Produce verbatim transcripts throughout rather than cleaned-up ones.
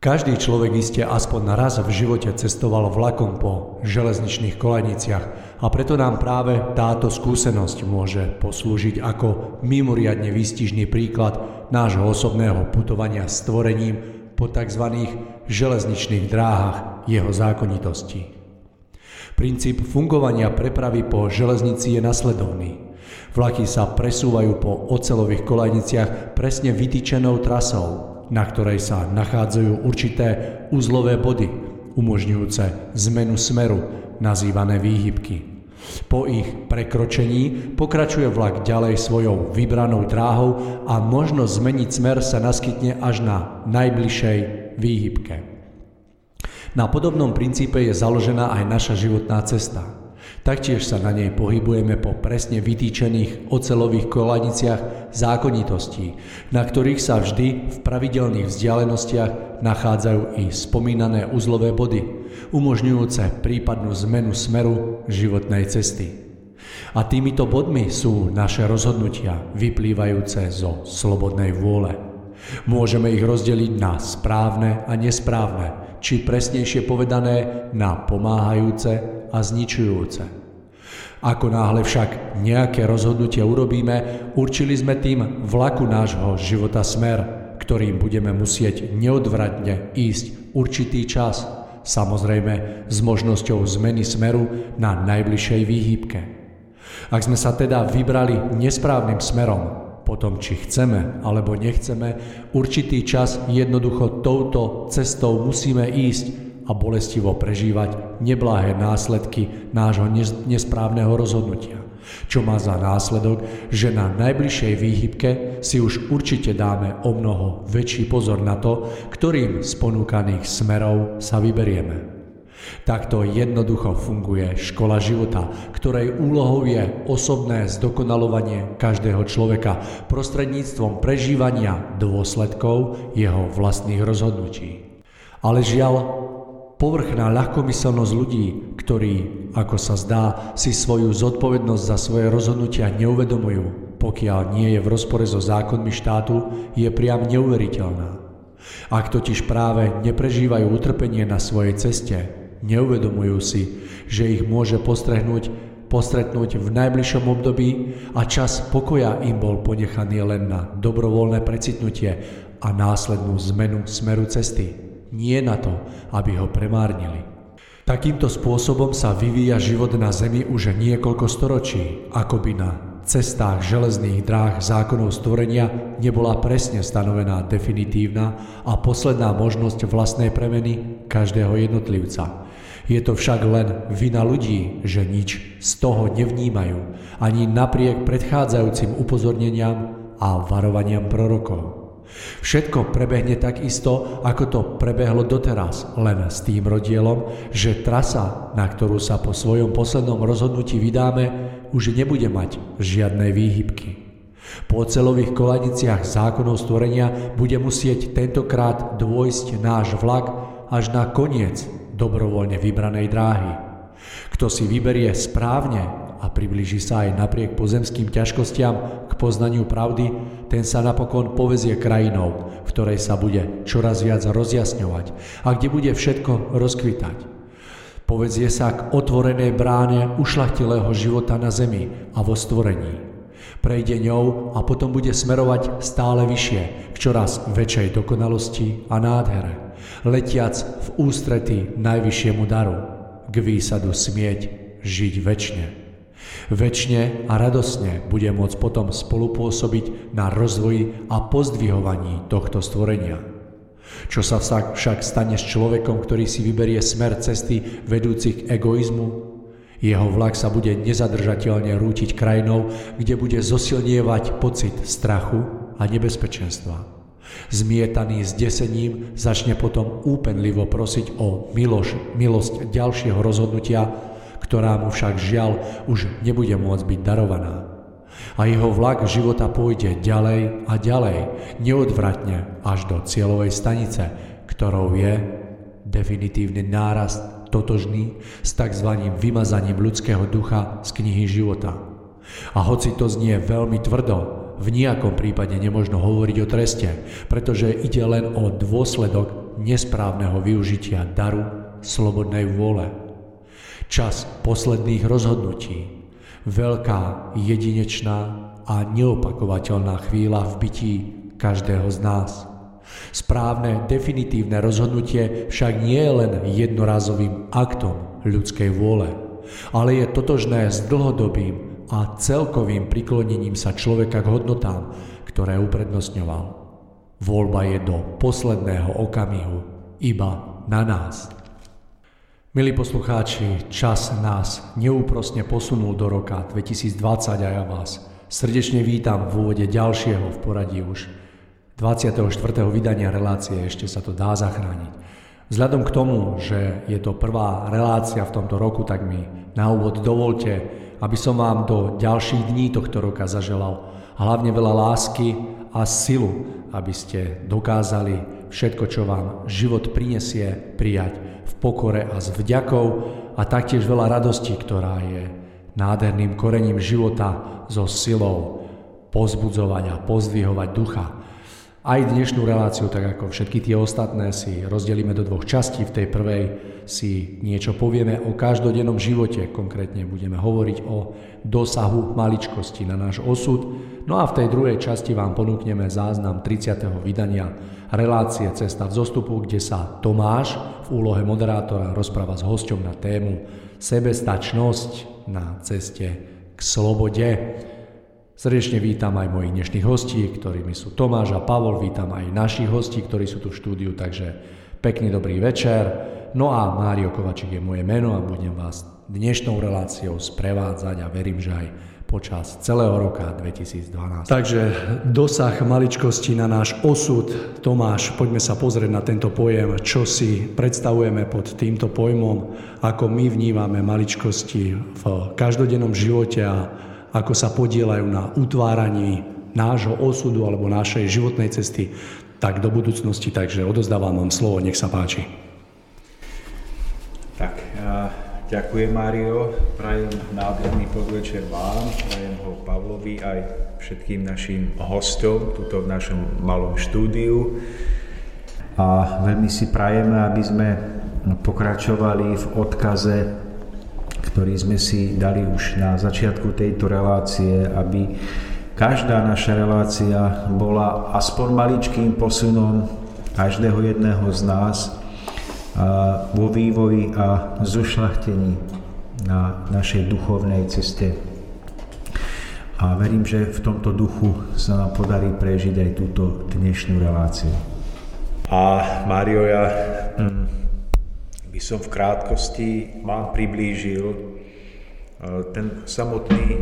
Každý človek iste aspoň raz v živote cestoval vlakom po železničných koleniciach a preto nám práve táto skúsenosť môže poslúžiť ako mimoriadne výstižný príklad nášho osobného putovania s tvorením po tzv. Železničných dráhach jeho zákonitosti. Princíp fungovania prepravy po železnici je nasledovný. Vlaky sa presúvajú po oceľových koleniciach presne vytýčenou trasou, na ktorej sa nachádzajú určité uzlové body, umožňujúce zmenu smeru, nazývané výhybky. Po ich prekročení pokračuje vlak ďalej svojou vybranou dráhou a možnosť zmeniť smer sa naskytne až na najbližšej výhybke. Na podobnom princípe je založená aj naša životná cesta. Taktiež sa na nej pohybujeme po presne vytýčených oceľových kolaniciach zákonitostí, na ktorých sa vždy v pravidelných vzdialenostiach nachádzajú i spomínané uzlové body, umožňujúce prípadnú zmenu smeru životnej cesty. A týmito bodmi sú naše rozhodnutia, vyplývajúce zo slobodnej vôle. Môžeme ich rozdeliť na správne a nesprávne, či presnejšie povedané na pomáhajúce a zničujúce. Ako náhle však nejaké rozhodnutie urobíme, určili sme tým vlaku nášho života smer, ktorým budeme musieť neodvratne ísť určitý čas, samozrejme s možnosťou zmeny smeru na najbližšej výhybke. Ak sme sa teda vybrali nesprávnym smerom, potom či chceme alebo nechceme, určitý čas jednoducho touto cestou musíme ísť a bolestivo prežívať neblahé následky nášho nesprávneho rozhodnutia, čo má za následok, že na najbližšej výhybke si už určite dáme omnoho väčší pozor na to, ktorým z ponúkaných smerov sa vyberieme. Takto jednoducho funguje škola života, ktorej úlohou je osobné zdokonalovanie každého človeka prostredníctvom prežívania dôsledkov jeho vlastných rozhodnutí. Ale žiaľ, povrchná ľahkomyselnosť ľudí, ktorí, ako sa zdá, si svoju zodpovednosť za svoje rozhodnutia neuvedomujú, pokiaľ nie je v rozpore so zákonmi štátu, je priam neuveriteľná. Ak totiž práve neprežívajú utrpenie na svojej ceste, neuvedomujú si, že ich môže postrehnúť, postretnúť v najbližšom období a čas pokoja im bol ponechaný len na dobrovoľné precitnutie a následnú zmenu smeru cesty, nie na to, aby ho premárnili. Takýmto spôsobom sa vyvíja život na Zemi už niekoľko storočí, akoby na cestách železných dráh zákonov stvorenia nebola presne stanovená definitívna a posledná možnosť vlastnej premeny každého jednotlivca. Je to však len vina ľudí, že nič z toho nevnímajú, ani napriek predchádzajúcim upozorneniam a varovaniam prorokov. Všetko prebehne tak isto, ako to prebehlo doteraz, len s tým rozdielom, že trasa, na ktorú sa po svojom poslednom rozhodnutí vydáme, už nebude mať žiadnej výhybky. Po oceľových kolaniciach zákonov stvorenia bude musieť tentokrát dôjsť náš vlak až na koniec dobrovoľne vybranej dráhy. Kto si vyberie správne a priblíži sa aj napriek pozemským ťažkostiam k poznaniu pravdy, ten sa napokon povezie krajinou, v ktorej sa bude čoraz viac rozjasňovať a kde bude všetko rozkvitať. Povezie sa k otvorenej bráne ušľachtilého života na Zemi a vo stvorení. Prejde ňou a potom bude smerovať stále vyššie, k čoraz väčšej dokonalosti a nádhere, letiac v ústretí najvyššiemu daru, k výsadu smieť žiť večne. Večne a radosne bude môcť potom spolupôsobiť na rozvoji a pozdvihovaní tohto stvorenia. Čo sa však stane s človekom, ktorý si vyberie smer cesty vedúcich k egoizmu? Jeho vlak sa bude nezadržateľne rútiť krajinou, kde bude zosilnievať pocit strachu a nebezpečenstva. Zmietaný s desením začne potom úpenlivo prosiť o miloš, milosť ďalšieho rozhodnutia, ktorá mu však žiaľ už nebude môcť byť darovaná. A jeho vlak života pôjde ďalej a ďalej, neodvratne až do cieľovej stanice, ktorou je definitívny nárast totožný s tzv. Vymazaním ľudského ducha z knihy života. A hoci to znie veľmi tvrdo, v nijakom prípade nemožno hovoriť o treste, pretože ide len o dôsledok nesprávneho využitia daru slobodnej vôle. Čas posledných rozhodnutí. Veľká, jedinečná a neopakovateľná chvíľa v bytí každého z nás. Správne, definitívne rozhodnutie však nie je len jednorazovým aktom ľudskej vôle, ale je totožné s dlhodobým a celkovým priklonením sa človeka k hodnotám, ktoré uprednostňoval. Voľba je do posledného okamihu iba na nás. Milí poslucháči, čas nás neúprosne posunul do roka dvetisícdvadsať a ja vás srdečne vítam v úvode ďalšieho v poradí už dvadsiateho štvrtého vydania relácie Ešte sa to dá zachrániť. Vzhľadom k tomu, že je to prvá relácia v tomto roku, tak mi na úvod dovolte, aby som vám do ďalších dní tohto roka zaželal hlavne veľa lásky a silu, aby ste dokázali všetko, čo vám život prinesie, prijať v pokore a s vďakou a taktiež veľa radosti, ktorá je nádherným korením života so silou pozbudzovať a pozdvihovať ducha. Aj dnešnú reláciu, tak ako všetky tie ostatné, si rozdelíme do dvoch častí. V tej prvej si niečo povieme o každodennom živote, konkrétne budeme hovoriť o dosahu maličkosti na náš osud. No a v tej druhej časti vám ponúkneme záznam tridsiateho vydania relácie Cesta vzostupu, kde sa Tomáš v úlohe moderátora rozpráva s hosťom na tému sebestačnosť na ceste k slobode. Srdečne vítam aj mojich dnešných hostí, ktorými sú Tomáš a Pavol, vítam aj našich hostí, ktorí sú tu v štúdiu, takže pekný dobrý večer. No a Mário Kovačík je moje meno a budem vás dnešnou reláciou sprevádzať a verím, že aj počas celého roka dvetisícdvanásť. Takže dosah maličkosti na náš osud. Tomáš, poďme sa pozrieť na tento pojem, čo si predstavujeme pod týmto pojmom, ako my vnímame maličkosti v každodennom živote a ako sa podielajú na utváraní nášho osudu alebo našej životnej cesty, tak do budúcnosti. Takže odozdávam vám slovo, nech sa páči. Tak, ďakujem Mário, prajem nádherný podvečer vám, prajem ho Pavlovi aj všetkým našim hostom tuto v našom malom štúdiu. A veľmi si prajeme, aby sme pokračovali v odkaze, ktorý sme si dali už na začiatku tejto relácie, aby každá naša relácia bola aspoň maličkým posunom každého jedného z nás vo vývoji a zošľachtení na našej duchovnej ceste. A verím, že v tomto duchu sa nám podarí prežiť aj túto dnešnú reláciu. A Mário, ja... Mm. by som v krátkosti vám priblížil ten samotný,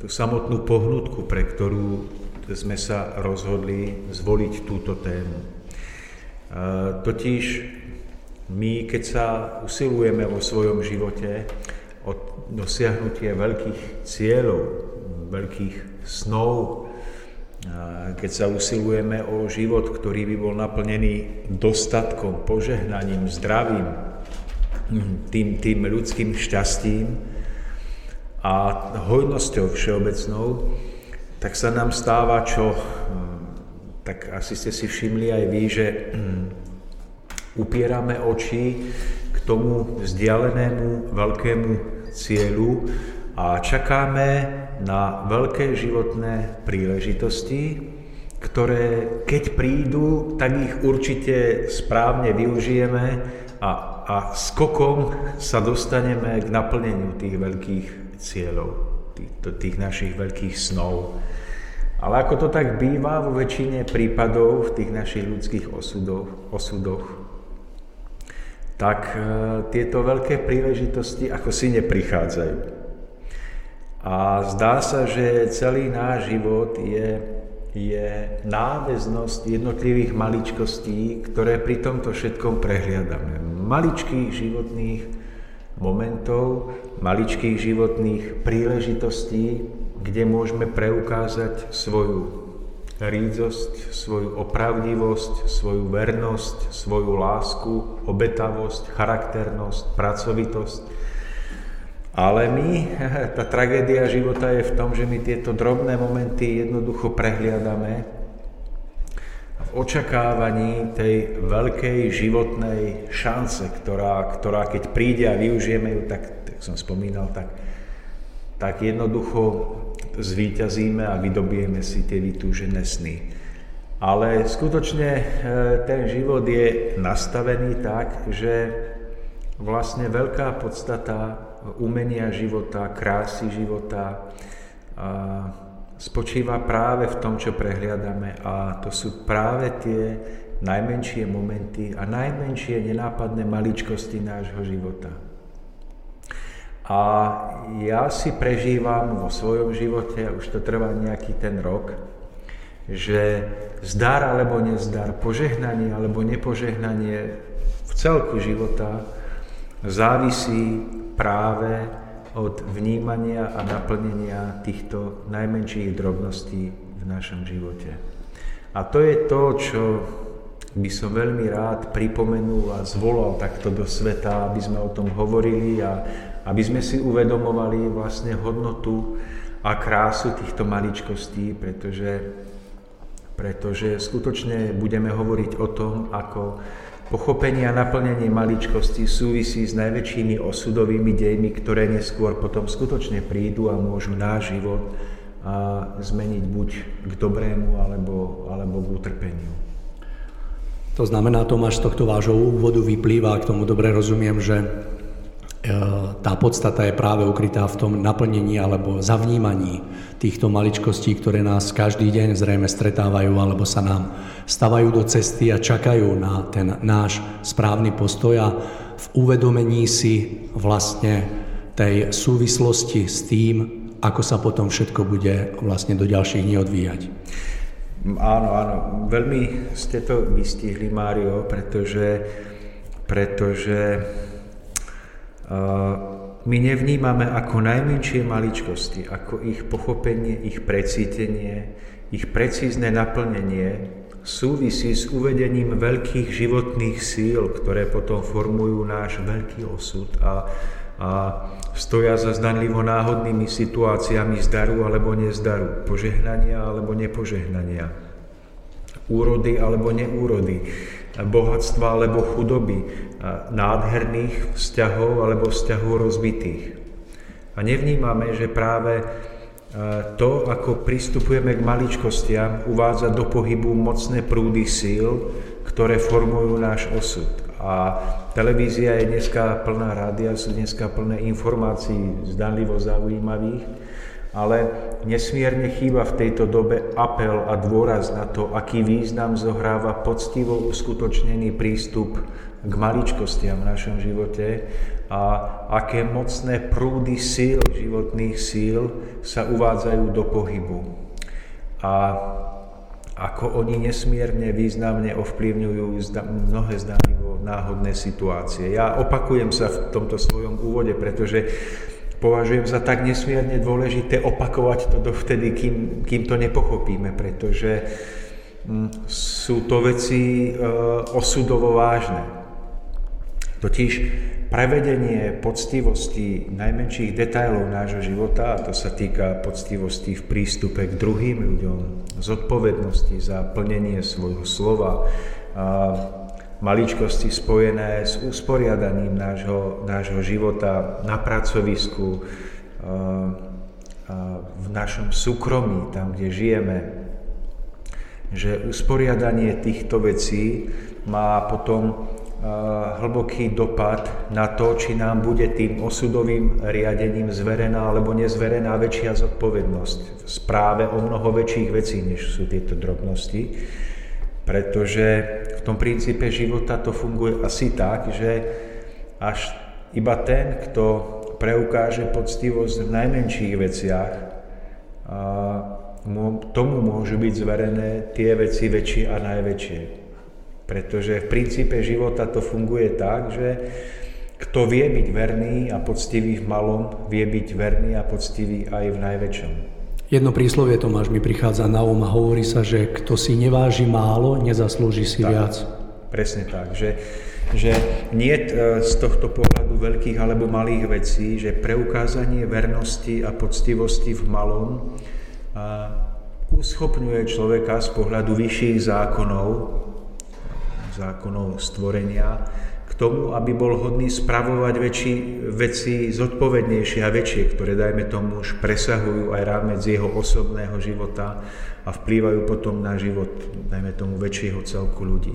tú samotnú pohnutku, pre ktorú sme sa rozhodli zvoliť túto tému. Totiž my, keď sa usilujeme vo svojom živote o dosiahnutie veľkých cieľov, veľkých snov, keď sa usilujeme o život, ktorý by bol naplnený dostatkom, požehnaním, zdravím, Tým, tým ľudským šťastím a hojnosťou všeobecnou, tak sa nám stáva, čo, tak asi ste si všimli aj vy, že upierame oči k tomu vzdialenému veľkému cieľu a čakáme na veľké životné príležitosti, ktoré keď prídu, tak ich určite správne využijeme a a skokom sa dostaneme k naplneniu tých veľkých cieľov, tých, tých našich veľkých snov. Ale ako to tak býva vo väčšine prípadov, v tých našich ľudských osudoch, osudoch tak e, tieto veľké príležitosti ako si neprichádzajú. A zdá sa, že celý náš život je, je náväznosť jednotlivých maličkostí, ktoré pri tomto všetkom prehliadame. Maličkých životných momentov, maličkých životných príležitostí, kde môžeme preukázať svoju rídzosť, svoju opravdivosť, svoju vernosť, svoju lásku, obetavosť, charakternosť, pracovitosť. Ale my, tá tragédia života je v tom, že my tieto drobné momenty jednoducho prehliadame v očakávaní tej veľkej životnej šance, ktorá, ktorá keď príde a využijeme ju, tak, tak som spomínal, tak, tak jednoducho zvíťazíme a vydobijeme si tie vytúžené sny. Ale skutočne ten život je nastavený tak, že vlastne veľká podstata umenia života, krásy života a spočíva práve v tom, čo prehliadame a to sú práve tie najmenšie momenty a najmenšie nenápadné maličkosti nášho života. A ja si prežívam vo svojom živote, už to trvá nejaký ten rok, že zdar alebo nezdar, požehnanie alebo nepožehnanie v celku života závisí práve od vnímania a naplnenia týchto najmenších drobností v našom živote. A to je to, čo by som veľmi rád pripomenul a zvolal takto do sveta, aby sme o tom hovorili a aby sme si uvedomovali vlastne hodnotu a krásu týchto maličkostí, pretože, pretože skutočne budeme hovoriť o tom, ako pochopenie a naplnenie maličkosti súvisí s najväčšími osudovými dejmi, ktoré neskôr potom skutočne prídu a môžu náš život a zmeniť buď k dobrému, alebo, alebo k utrpeniu. To znamená, Tomáš, z tohto vášho úvodu vyplýva, k tomu dobre rozumiem, že tá podstata je práve ukrytá v tom naplnení alebo zavnímaní týchto maličkostí, ktoré nás každý deň zrejme stretávajú alebo sa nám stavajú do cesty a čakajú na ten náš správny postoj a v uvedomení si vlastne tej súvislosti s tým, ako sa potom všetko bude vlastne do ďalších dní odvíjať. Áno, áno. Veľmi ste to vystihli, Mário, pretože, pretože uh, my nevnímame ako najmenšie maličkosti, ako ich pochopenie, ich precítenie, ich precízne naplnenie súvisí s uvedením veľkých životných síl, ktoré potom formujú náš veľký osud a, a stoja za zdanlivo náhodnými situáciami zdaru alebo nezdaru, požehnania alebo nepožehnania, úrody alebo neúrody, bohatstva alebo chudoby, nádherných vzťahov alebo vzťahov rozbitých. A nevnímame, že práve to, ako pristupujeme k maličkostiam, uvádza do pohybu mocné prúdy síl, ktoré formujú náš osud. A televízia je dneska plná, rádia sú dneska plné informácií zdanlivo zaujímavých, ale nesmierne chýba v tejto dobe apel a dôraz na to, aký význam zohráva poctivo uskutočnený prístup k maličkostiam v našom živote a aké mocné prúdy síl, životných síl sa uvádzajú do pohybu. A ako oni nesmierne významne ovplyvňujú mnohé zdanlivo náhodné situácie. Ja opakujem sa v tomto svojom úvode, pretože považujem za tak nesmierne dôležité opakovať to dovtedy, kým, kým to nepochopíme, pretože sú to veci e, osudovo vážne. Totiž prevedenie poctivosti najmenších detailov nášho života, a to sa týka poctivosti v prístupe k druhým ľuďom, zodpovednosti za plnenie svojho slova, a maličkosti spojené s usporiadaním nášho, nášho života na pracovisku, v našom súkromí, tam, kde žijeme. Že usporiadanie týchto vecí má potom hlboký dopad na to, či nám bude tým osudovým riadením zverená alebo nezverená väčšia zodpovednosť v správe o mnoho väčších vecí, než sú tieto drobnosti. Pretože v tom princípe života to funguje asi tak, že až iba ten, kto preukáže poctivosť v najmenších veciach, tomu môžu byť zverené tie veci väčšie a najväčšie. Pretože v princípe života to funguje tak, že kto vie byť verný a poctivý v malom, vie byť verný a poctivý aj v najväčšom. Jedno príslovie, Tomáš, mi prichádza na um a hovorí sa, že kto si neváži málo, nezaslúži si tak, viac. Presne tak, že, že nie z tohto pohľadu veľkých alebo malých vecí, že preukázanie vernosti a poctivosti v malom uschopňuje človeka z pohľadu vyšších zákonov, zákonov stvorenia, k tomu, aby bol hodný spravovať väčší, veci zodpovednejšie a väčšie, ktoré, dajme tomu, už presahujú aj rámec jeho osobného života a vplývajú potom na život, dajme tomu, väčšieho celku ľudí.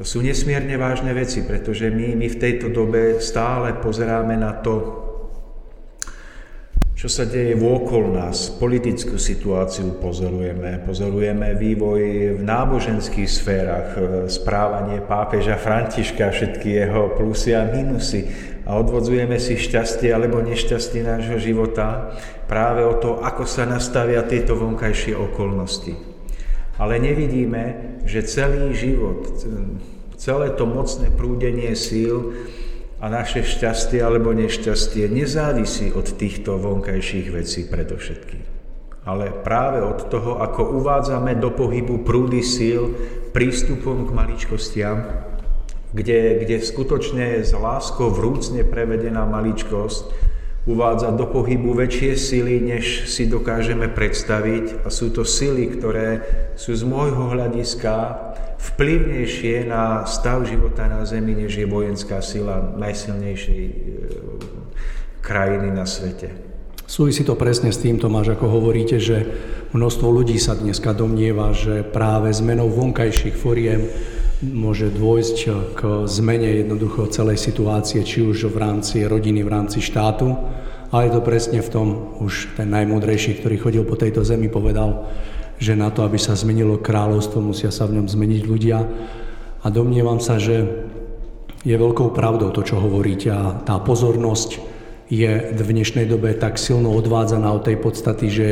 To sú nesmierne vážne veci, pretože my, my v tejto dobe stále pozeráme na to, čo sa deje vôkol nás. Politickú situáciu pozorujeme, pozorujeme vývoj v náboženských sférach, správanie pápeža Františka, všetky jeho plusy a minusy. a odvodzujeme si šťastie alebo nešťastie nášho života práve o to, ako sa nastavia tieto vonkajšie okolnosti. Ale nevidíme, že celý život, celé to mocné prúdenie síl a naše šťastie alebo nešťastie nezávisí od týchto vonkajších vecí predovšetkým. Ale práve od toho, ako uvádzame do pohybu prúdy síl prístupom k maličkostiam, Kde, kde skutočne s láskou vrúcne prevedená maličkosť uvádza do pohybu väčšie sily, než si dokážeme predstaviť. A sú to sily, ktoré sú z môjho hľadiska vplyvnejšie na stav života na Zemi, než je vojenská sila najsilnejšej krajiny na svete. Súvisí to presne s tým, Tomáš, ako hovoríte, že množstvo ľudí sa dneska domnieva, že práve zmenou vonkajších foriem môže dôjsť k zmene jednoducho celej situácie, či už v rámci rodiny, v rámci štátu, ale je to presne v tom, už ten najmúdrejší, ktorý chodil po tejto zemi, povedal, že na to, aby sa zmenilo kráľovstvo, musia sa v ňom zmeniť ľudia. A domnievam sa, že je veľkou pravdou to, čo hovoríte, a tá pozornosť je v dnešnej dobe tak silno odvádzaná od tej podstaty, že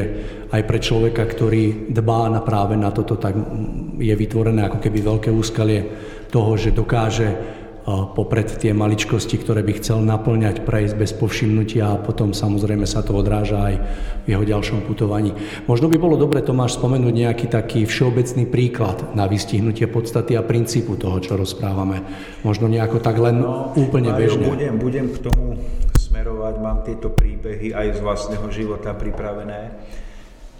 aj pre človeka, ktorý dbá na práve na toto, tak je vytvorené ako keby veľké úskalie toho, že dokáže popred tie maličkosti, ktoré by chcel naplňať, prejsť bez povšimnutia a potom samozrejme sa to odráža aj v jeho ďalšom putovaní. Možno by bolo dobre, Tomáš, spomenúť nejaký taký všeobecný príklad na vystihnutie podstaty a princípu toho, čo rozprávame. Možno nejako tak len no, úplne Mário, bežne. Budem, budem k tomu smerovať, mám tieto príbehy aj z vlastného života pripravené.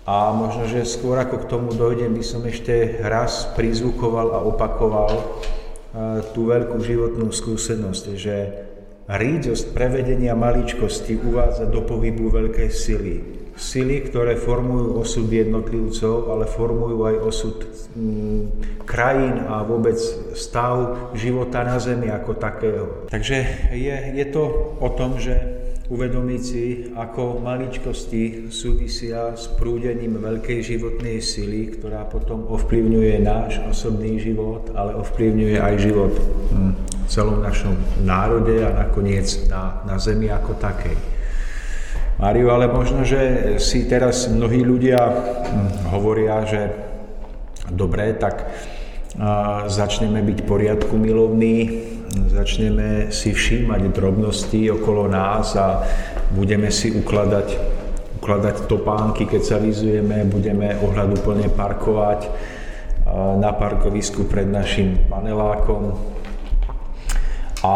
A možno, že skôr ako k tomu dojdem, by som ešte raz prizvukoval a opakoval tú veľkú životnú skúsenosť, že rídosť prevedenia maličkosti uvádza do pohybu veľké sily. Sily, ktoré formujú osud jednotlivcov, ale formujú aj osud krajín a vôbec stav života na Zemi ako takého. Takže je, je to o tom, že uvedomiť si, ako maličkosti súvisia s prúdením veľkej životnej sily, ktorá potom ovplyvňuje náš osobný život, ale ovplyvňuje aj život v celom našom národe a nakoniec na, na Zemi ako takej. Mário, ale možno, že si teraz mnohí ľudia hovoria, že dobre, tak začneme byť poriadku milovní, začneme si všímať drobnosti okolo nás a budeme si ukladať, ukladať topánky, keď sa vyzujeme, budeme ohľaduplne parkovať na parkovisku pred našim panelákom a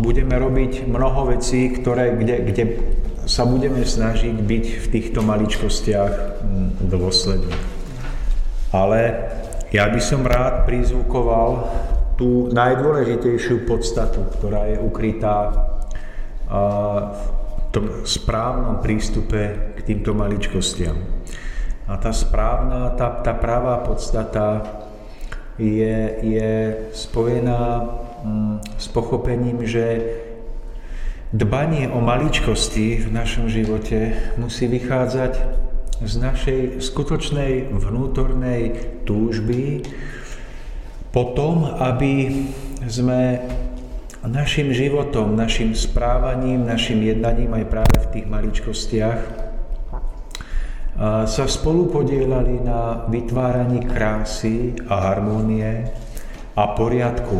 budeme robiť mnoho vecí, ktoré, kde, kde sa budeme snažiť byť v týchto maličkostiach dôsledne. Ale ja by som rád prizvukoval tú najdôležitejšiu podstatu, ktorá je ukrytá v tom správnom prístupe k týmto maličkostiam. A tá správna, tá, tá pravá podstata je, je spojená s pochopením, že dbanie o maličkosti v našom živote musí vychádzať z našej skutočnej vnútornej túžby, potom, aby sme našim životom, našim správaním, našim jednaním aj práve v tých maličkostiach sa spolupodielali na vytváraní krásy a harmónie a poriadku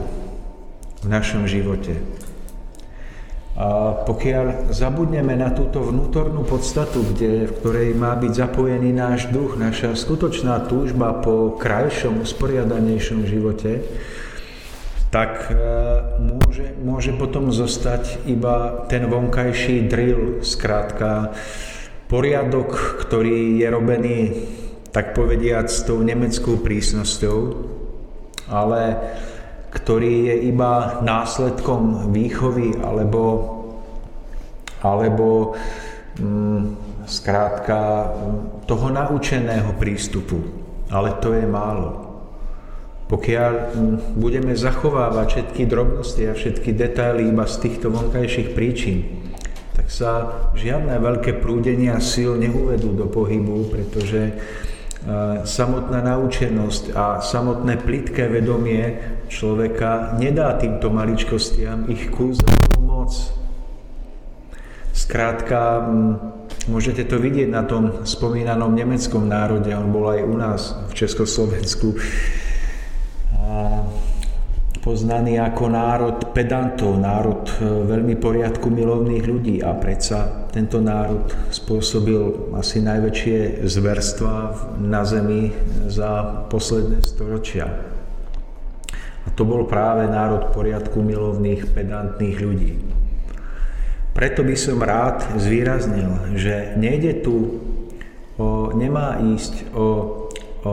v našom živote. A pokiaľ zabudneme na túto vnútornú podstatu, kde, v ktorej má byť zapojený náš duch, naša skutočná túžba po krajšom, usporiadanejšom živote, tak môže, môže potom zostať iba ten vonkajší drill, skrátka poriadok, ktorý je robený, tak povediac, s tou nemeckou prísnosťou, ale ktorý je iba následkom výchovy alebo, alebo mm, skrátka toho naučeného prístupu. Ale to je málo. Pokiaľ mm, budeme zachovávať všetky drobnosti a všetky detaily iba z týchto vonkajších príčin, tak sa žiadne veľké prúdenia síl neuvedú do pohybu, pretože samotná naučenosť a samotné plitké vedomie človeka nedá týmto maličkostiam ich kúzelnú moc Zkrátka, můžete to vidět na tom vzpomínanom německém národě, on byl i u nás v Československu poznaný jako národ pedantov, národ velmi poriadku milovných lidí a preca tento národ spôsobil asi najväčšie zverstva na zemi za posledné storočia. A to bol práve národ poriadku milovných pedantných ľudí. Preto by som rád zvýraznil, že nejde tu, o, nemá ísť o, o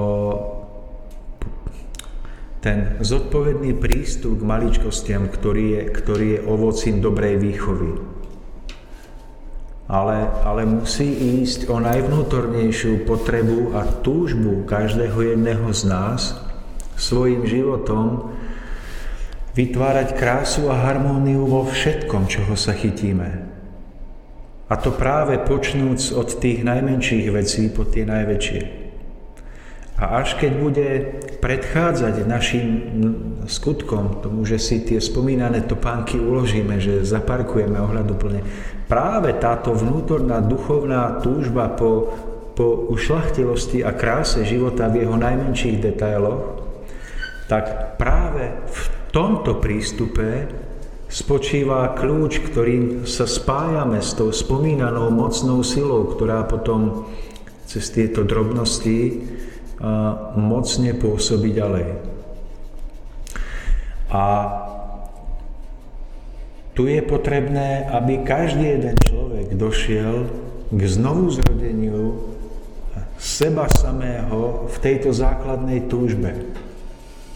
ten zodpovedný prístup k maličkostiam, ktorý je, ktorý je ovocím dobrej výchovy. Ale, ale musí ísť o najvnútornejšiu potrebu a túžbu každého jedného z nás svojim životom vytvárať krásu a harmóniu vo všetkom, čoho sa chytíme. A to práve počnúc od tých najmenších vecí po tie najväčšie. A až keď bude predchádzať našim skutkom, tomu, že si tie spomínané topánky uložíme, že zaparkujeme ohľaduplne, práve táto vnútorná duchovná túžba po, po ušľachtilosti a kráse života v jeho najmenších detailoch, tak práve v tomto prístupe spočíva kľúč, ktorým sa spájame s tou spomínanou mocnou silou, ktorá potom cez tieto drobnosti mocne pôsobí ďalej. A tu je potrebné, aby každý jeden človek došiel k znovuzrodeniu seba samého v tejto základnej túžbe.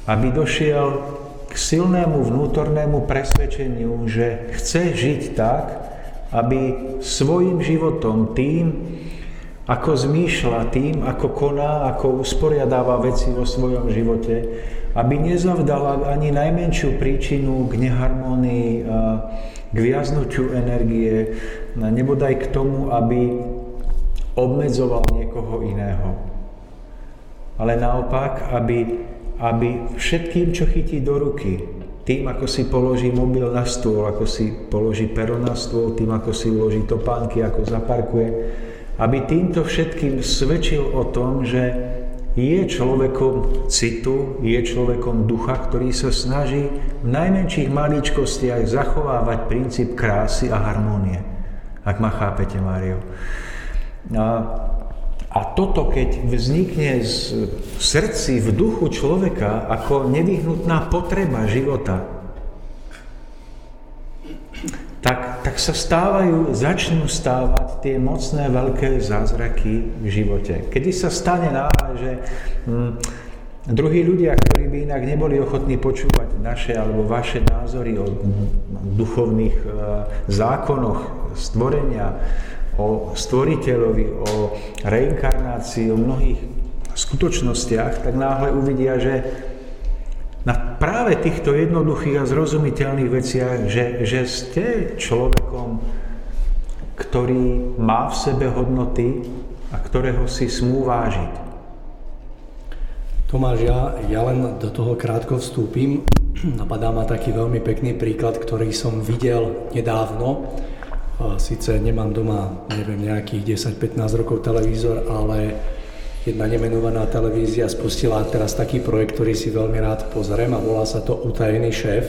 Aby došiel k silnému vnútornému presvedčeniu, že chce žiť tak, aby svojim životom tým, ako zmýšľa, tým, ako koná, ako usporiadáva veci vo svojom živote, aby nezavdala ani najmenšiu príčinu k neharmonii, k viaznutiu energie, nebodaj k tomu, aby obmedzoval niekoho iného. Ale naopak, aby, aby všetkým, čo chytí do ruky, tým, ako si položí mobil na stôl, ako si položí pero na stôl, tým, ako si uloží topánky, ako zaparkuje, aby týmto všetkým svedčil o tom, že je človekom citu, je človekom ducha, ktorý sa snaží v najmenších maličkostiach zachovávať princíp krásy a harmónie. Ak ma chápete, Mário. A, a toto, keď vznikne z, v srdci, v duchu človeka ako nevyhnutná potreba života, Tak, tak sa stávajú, začnú stávať tie mocné, veľké zázraky v živote. Kedy sa stane náhle, že hm, druhí ľudia, ktorí by inak neboli ochotní počúvať naše alebo vaše názory o duchovných e, zákonoch stvorenia, o stvoriteľovi, o reinkarnácii, o mnohých skutočnostiach, tak náhle uvidia, že na práve týchto jednoduchých a zrozumiteľných veciach, že, že ste človekom, ktorý má v sebe hodnoty a ktorého si smú vážiť. Tomáš, ja, ja len do toho krátko vstúpim. Napadá ma taký veľmi pekný príklad, ktorý som videl nedávno. Sice nemám doma, neviem, nejakých desať pätnásť rokov televízor, ale jedna nemenovaná televízia spustila teraz taký projekt, ktorý si veľmi rád pozriem a volá sa to Utajený šéf.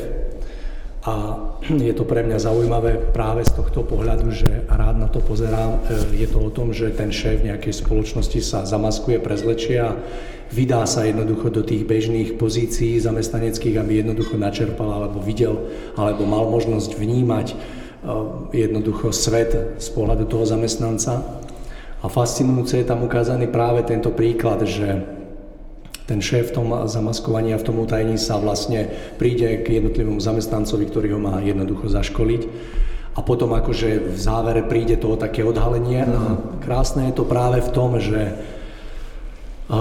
A je to pre mňa zaujímavé práve z tohto pohľadu, že rád na to pozerám. Je to o tom, že ten šéf nejakej spoločnosti sa zamaskuje, prezlečia, vydá sa jednoducho do tých bežných pozícií zamestnaneckých, aby jednoducho načerpal alebo videl, alebo mal možnosť vnímať jednoducho svet z pohľadu toho zamestnanca. A fascinujúce je tam ukázaný práve tento príklad, že ten šéf v tom zamaskovaní a v tom utajení sa vlastne príde k jednotlivému zamestnancovi, ktorý ho má jednoducho zaškoliť. A potom akože v závere príde toho také odhalenie. A krásne je to práve v tom, že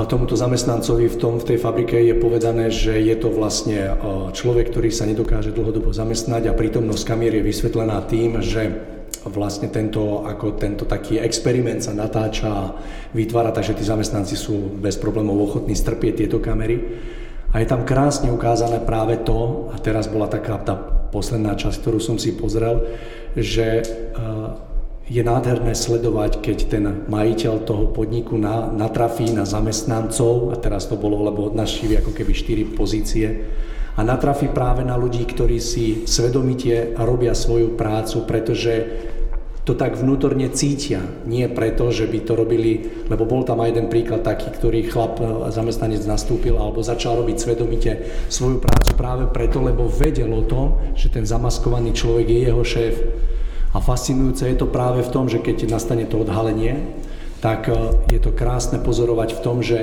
tomuto zamestnancovi v, tom, v tej fabrike je povedané, že je to vlastne človek, ktorý sa nedokáže dlhodobo zamestnať a prítomnosť kamier je vysvetlená tým, že vlastne tento, ako tento taký experiment sa natáča, vytvára, takže tí zamestnanci sú bez problémov ochotní strpieť tieto kamery. A je tam krásne ukázané práve to, a teraz bola taká tá posledná časť, ktorú som si pozrel, že je nádherné sledovať, keď ten majiteľ toho podniku na, natrafí na zamestnancov, a teraz to bolo, lebo odnašili ako keby štyri pozície, a natrafí práve na ľudí, ktorí si svedomite robia svoju prácu, pretože to tak vnútorne cítia. Nie preto, že by to robili, lebo bol tam aj jeden príklad taký, ktorý chlap, zamestnanec nastúpil alebo začal robiť svedomite svoju prácu práve preto, lebo vedel o tom, že ten zamaskovaný človek je jeho šéf. A fascinujúce je to práve v tom, že keď nastane to odhalenie, tak je to krásne pozorovať v tom, že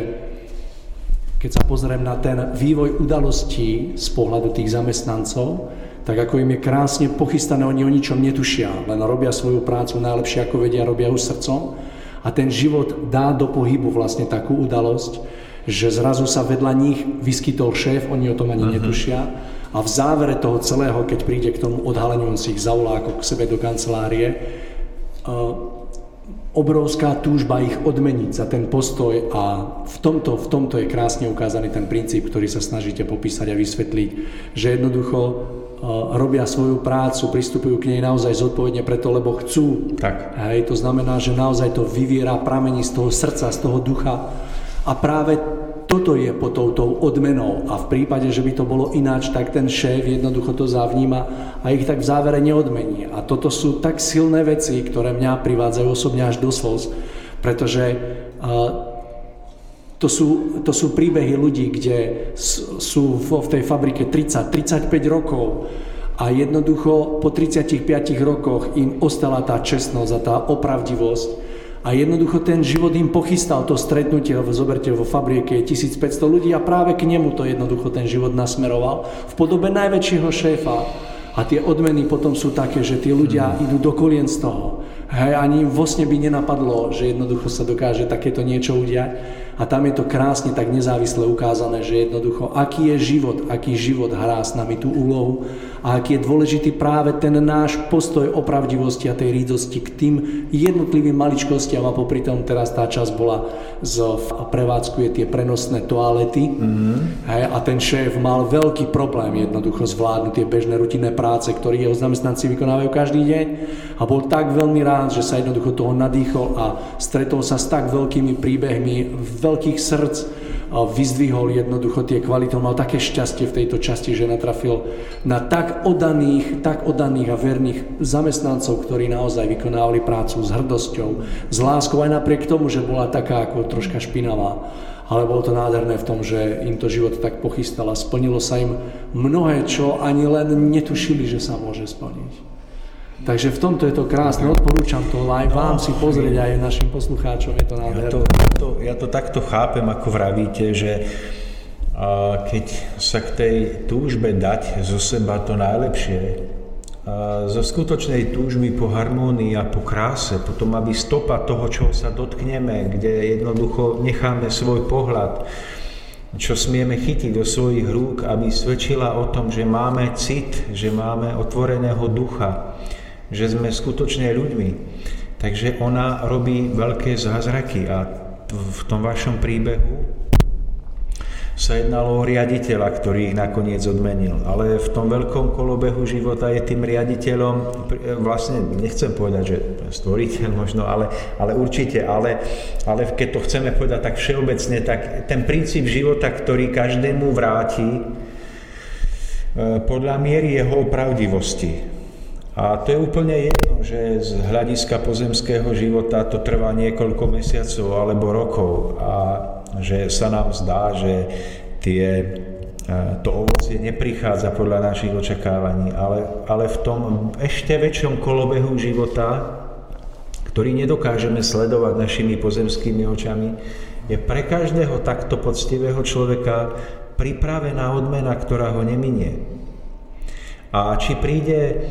keď sa pozriem na ten vývoj udalostí z pohľadu tých zamestnancov, tak ako im je krásne pochystané, oni o ničom netušia, len robia svoju prácu najlepšie, ako vedia, robia ju srdcom. A ten život dá do pohybu vlastne takú udalosť, že zrazu sa vedľa nich vyskytol šéf, oni o tom ani netušia. A v závere toho celého, keď príde k tomu odhaleniu, on si ich zavolá ako k sebe do kancelárie, obrovská túžba ich odmeniť za ten postoj, a v tomto, v tomto je krásne ukázaný ten princíp, ktorý sa snažíte popísať a vysvetliť, že jednoducho robia svoju prácu, pristupujú k nej naozaj zodpovedne preto, lebo chcú. Tak. Hej, to znamená, že naozaj to vyviera pramení z toho srdca, z toho ducha, a práve toto je pod touto odmenou, a v prípade, že by to bolo ináč, tak ten šéf jednoducho to zavníma a ich tak v závere neodmení. A toto sú tak silné veci, ktoré mňa privádzajú osobne až do slz, pretože To sú, to sú príbehy ľudí, kde sú v tej fabrike tridsať, tridsaťpäť rokov a jednoducho po tridsiatich piatich rokoch im ostala tá čestnosť a tá opravdivosť, a jednoducho ten život im pochystal to stretnutie. Zoberte, vo fabrike je tisícpäťsto ľudí a práve k nemu to jednoducho ten život nasmeroval v podobe najväčšieho šéfa. A tie odmeny potom sú také, že tí ľudia idú do kolien z toho. Hej, ani im vlastne by nenapadlo, že jednoducho sa dokáže takéto niečo udiať. A tam je to krásne tak nezávisle ukázané, že jednoducho, aký je život, aký život hrá s nami tú úlohu a aký je dôležitý práve ten náš postoj opravdivosti a tej rídosti k tým jednotlivým maličkostiam. A popri tom teraz tá časť bola z prevádzkuje tie prenosné toalety. Mm-hmm. Hej, a ten šéf mal veľký problém jednoducho zvládnuť tie bežné rutinné práce, ktoré jeho zamestnanci vykonávajú každý deň, a bol tak veľmi rád, že sa jednoducho toho nadýchol a stretol sa s tak veľkými príbehmi veľkých srdc, vyzdvihol jednoducho tie kvality. Mal také šťastie v tejto časti, že natrafil na tak oddaných, tak oddaných a verných zamestnancov, ktorí naozaj vykonávali prácu s hrdosťou, s láskou, aj napriek tomu, že bola taká ako troška špinavá. Ale bolo to nádherné v tom, že im to život tak pochystal a splnilo sa im mnohé, čo ani len netušili, že sa môže splniť. Takže v tomto je to krásne, odporúčam to aj vám si pozrieť, aj našim poslucháčom, je to nádherné. Ja to, ja to, ja to takto chápem, ako vravíte, že uh, keď sa k tej túžbe dať zo seba to najlepšie, uh, zo skutočnej túžby po harmónii a po kráse, potom aby stopa toho, čoho sa dotkneme, kde jednoducho necháme svoj pohľad, čo smieme chytiť do svojich rúk, aby svedčila o tom, že máme cit, že máme otvoreného ducha, že sme skutočne ľuďmi. Takže ona robí veľké zázraky, a v tom vašom príbehu sa jednalo o riaditeľa, ktorý nakoniec odmenil. Ale v tom veľkom kolobehu života je tým riaditeľom, vlastne nechcem povedať, že stvoriteľ možno, ale, ale určite, ale, ale keď to chceme povedať tak všeobecne, tak ten princíp života, ktorý každému vráti podľa miery jeho pravdivosti. A to je úplne jedno, že z hľadiska pozemského života to trvá niekoľko mesiacov alebo rokov, a že sa nám zdá, že tie, to ovocie neprichádza podľa našich očakávaní, ale, ale v tom ešte väčšom kolobehu života, ktorý nedokážeme sledovať našimi pozemskými očami, je pre každého takto poctivého človeka pripravená odmena, ktorá ho neminie. A či príde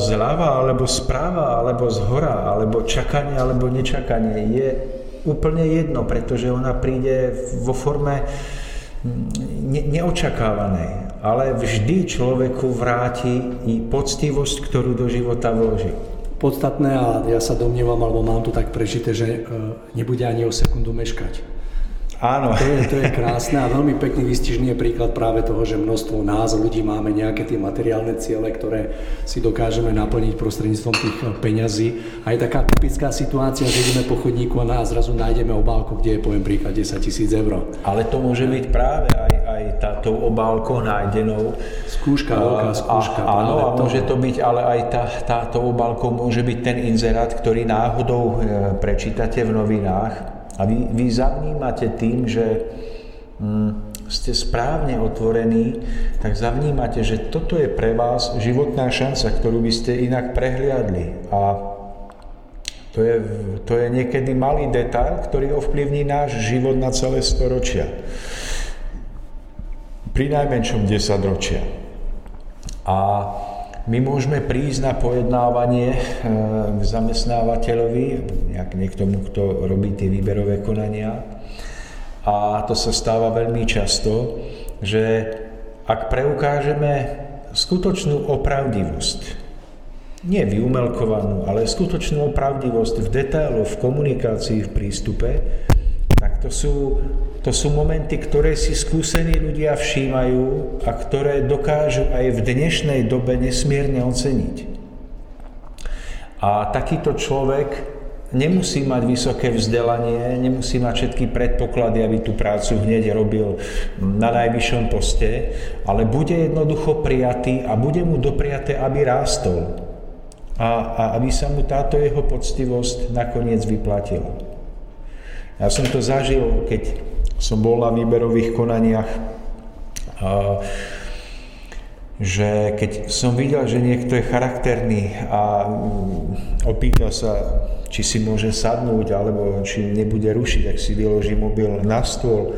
zľava, alebo správa, alebo zhora, alebo čakanie, alebo nečakanie, je úplne jedno, pretože ona príde vo forme ne- neočakávanej, ale vždy človeku vráti i poctivosť, ktorú do života vloží. Podstatné, a ja sa domnievam, alebo mám to tak prežité, že nebude ani o sekundu meškať. Áno. To je, to je krásne a veľmi pekný výstižný je príklad práve toho, že množstvo nás, ľudí, máme nejaké tie materiálne ciele, ktoré si dokážeme naplniť prostredníctvom tých peňazí. A je taká typická situácia, že ideme po chodníku a zrazu nájdeme obálku, kde je, poviem príklad, desať tisíc eur. Ale to môže byť práve aj, aj táto obálkou nájdenou. Skúška, veľká skúška. A, áno, a môže to byť, ale aj tá, táto obálkou môže byť ten inzerát, ktorý náhodou prečítate v novinách. A vy, vy zavnímate tým, že hm, ste správne otvorení, tak zavnímate, že toto je pre vás životná šanca, ktorú by ste inak prehliadli. A to je, to je niekedy malý detail, ktorý ovplyvní náš život na celé storočia. Pri najmenšom desaťročia. A my môžeme prísť na pojednávanie k zamestnávateľovi, k tomu, kto robí tie výberové konania. A to sa stáva veľmi často, že ak preukážeme skutočnú opravdivosť, nie vyumelkovanú, ale skutočnú opravdivosť v detailu, v komunikácii, v prístupe, tak to sú, to sú momenty, ktoré si skúsení ľudia všímajú a ktoré dokážu aj v dnešnej dobe nesmierne oceniť. A takýto človek nemusí mať vysoké vzdelanie, nemusí mať všetky predpoklady, aby tú prácu hneď robil na najvyššom poste, ale bude jednoducho prijatý a bude mu dopriaté, aby rástol a, a aby sa mu táto jeho poctivosť nakoniec vyplatila. Ja som to zažil, keď som bol na výberových konaniach, že keď som videl, že niekto je charakterný a opýtal sa, či si môže sadnúť, alebo či nebude rušiť, tak si vyloží mobil na stôl.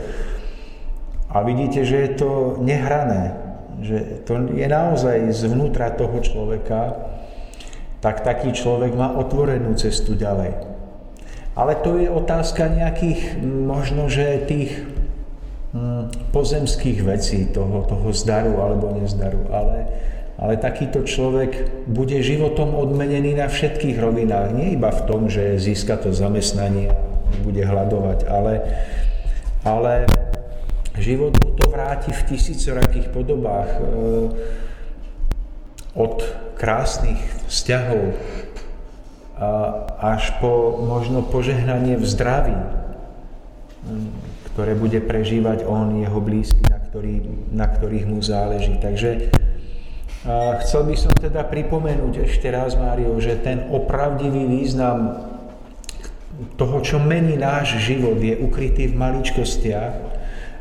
A vidíte, že je to nehrané, že to je naozaj zvnútra toho človeka, tak taký človek má otvorenú cestu ďalej. Ale to je otázka nejakých, možno, že tých pozemských vecí, toho, toho zdaru alebo nezdaru. Ale, ale takýto človek bude životom odmenený na všetkých rovinách. Nie iba v tom, že získa to zamestnanie a bude hľadovať, ale, ale život mu to vráti v tisícorakých podobách. Od krásnych vzťahov až po možno požehnanie v zdraví, ktoré bude prežívať on, jeho blízky, na, ktorý, na ktorých mu záleží. Takže chcel by som teda pripomenúť ešte raz, Mário, že ten opravdivý význam toho, čo mení náš život, je ukrytý v maličkostiach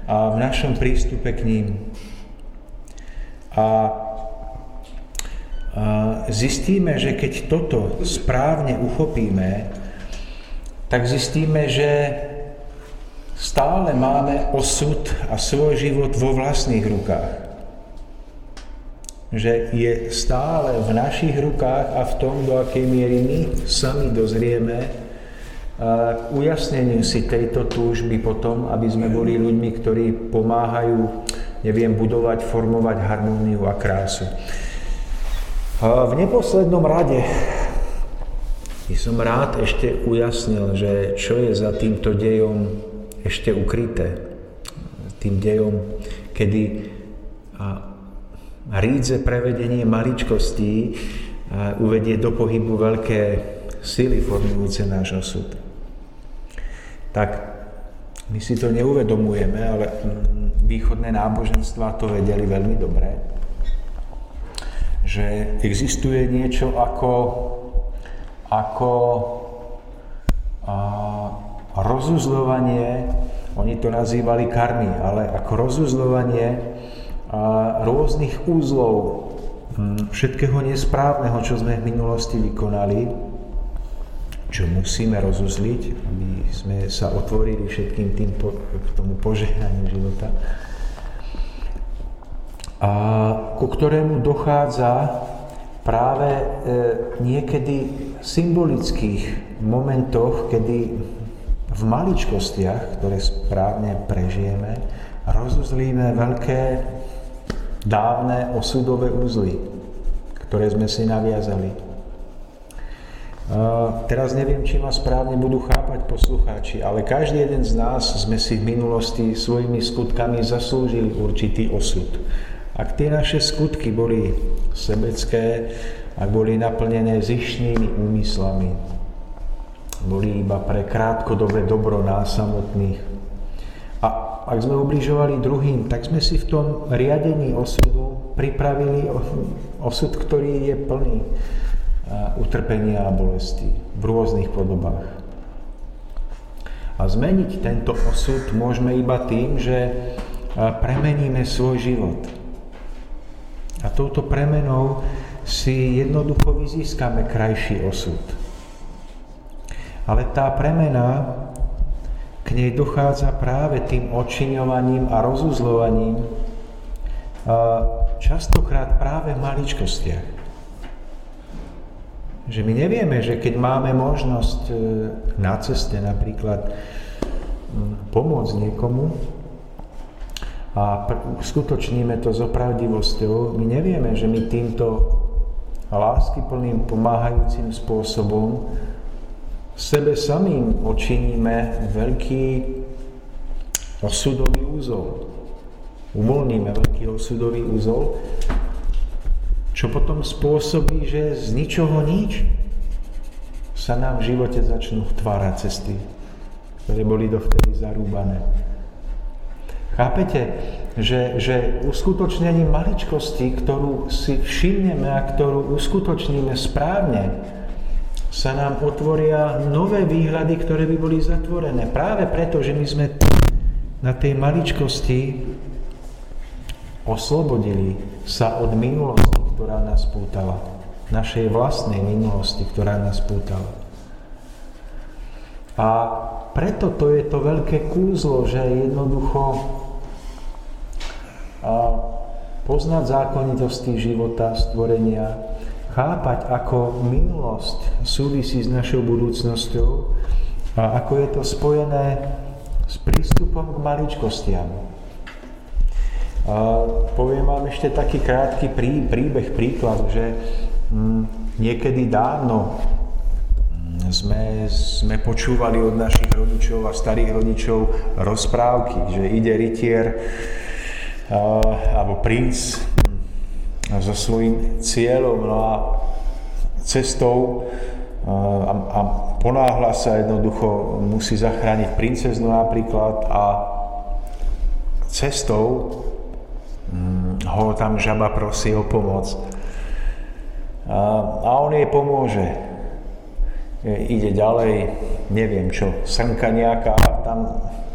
a v našom prístupe k ním. A zistíme, že keď toto správne uchopíme, tak zistíme, že stále máme osud a svoj život vo vlastných rukách. Že je stále v našich rukách a v tom, do akej miery my sami dozrieme k ujasneniu si tejto túžby potom, aby sme boli ľuďmi, ktorí pomáhajú, neviem, budovať, formovať harmóniu a krásu. V neposlednom rade by som rád ešte ujasnil, že čo je za týmto dejom ešte ukryté. Tým dejom, kedy rídze prevedenie maličkostí uvedie do pohybu veľké sily formujúce náš osud. Tak my si to neuvedomujeme, ale východné náboženstvá to vedeli veľmi dobre, že existuje niečo ako, ako a, rozuzľovanie, oni to nazývali karmy, ale ako rozuzľovanie a, rôznych úzlov všetkého nesprávneho, čo sme v minulosti vykonali, čo musíme rozuzliť, aby sme sa otvorili všetkým tým po, k tomu požehnaniu života. A ku ktorému dochádza práve e, niekedy symbolických momentoch, kedy v maličkostiach, ktoré správne prežijeme, rozuzlíme veľké dávne osudové uzly, ktoré sme si naviazali. Uh, teraz neviem, či ma správne budú chápať poslucháči, ale každý jeden z nás sme si v minulosti svojimi skutkami zaslúžili určitý osud. Ak tie naše skutky boli sebecké, ak boli naplnené zištnými úmyslami, boli iba pre krátkodobé dobro nás samotných. A ak sme ubližovali druhým, tak sme si v tom riadení osudu pripravili osud, ktorý je plný utrpenia a bolesti v rôznych podobách. A zmeniť tento osud môžeme iba tým, že premeníme svoj život. A touto premenou si jednoducho vyzískame krajší osud. Ale tá premena, k nej dochádza práve tým odčiňovaním a rozuzľovaním, častokrát práve v maličkostiach. Že my nevieme, že keď máme možnosť na ceste napríklad pomôcť niekomu a skutočníme to s opravdivosťou, my nevieme, že my týmto láskyplným pomáhajúcim spôsobom sebe samým odčiníme veľký osudový úzol. Uvoľníme veľký osudový úzol, čo potom spôsobí, že z ničoho nič sa nám v živote začnú vtvárať cesty, ktoré boli dovtedy zarúbané. Chápete, že, že uskutočnenie maličkosti, ktorú si všimneme a ktorú uskutočníme správne, sa nám otvoria nové výhľady, ktoré by boli zatvorené. Práve preto, že my sme na tej maličkosti oslobodili sa od minulosti, ktorá nás pútala, našej vlastnej minulosti, ktorá nás pútala. A preto to je to veľké kúzlo, že jednoducho poznať zákonitosti života, stvorenia, chápať, ako minulosť súvisí s našou budúcnosťou a ako je to spojené s prístupom k maličkostiam. A poviem vám ešte taký krátky prí, príbeh, príklad, že mm, niekedy dávno sme, sme počúvali od našich rodičov a starých rodičov rozprávky, že ide rytier a, alebo princ a so svojím cieľom, no a cestou a, a ponáhla sa, jednoducho musí zachrániť princeznu napríklad, a cestou ho tam žaba prosí o pomoc. A on jej pomôže. Ide ďalej, neviem čo, srnka nejaká, tam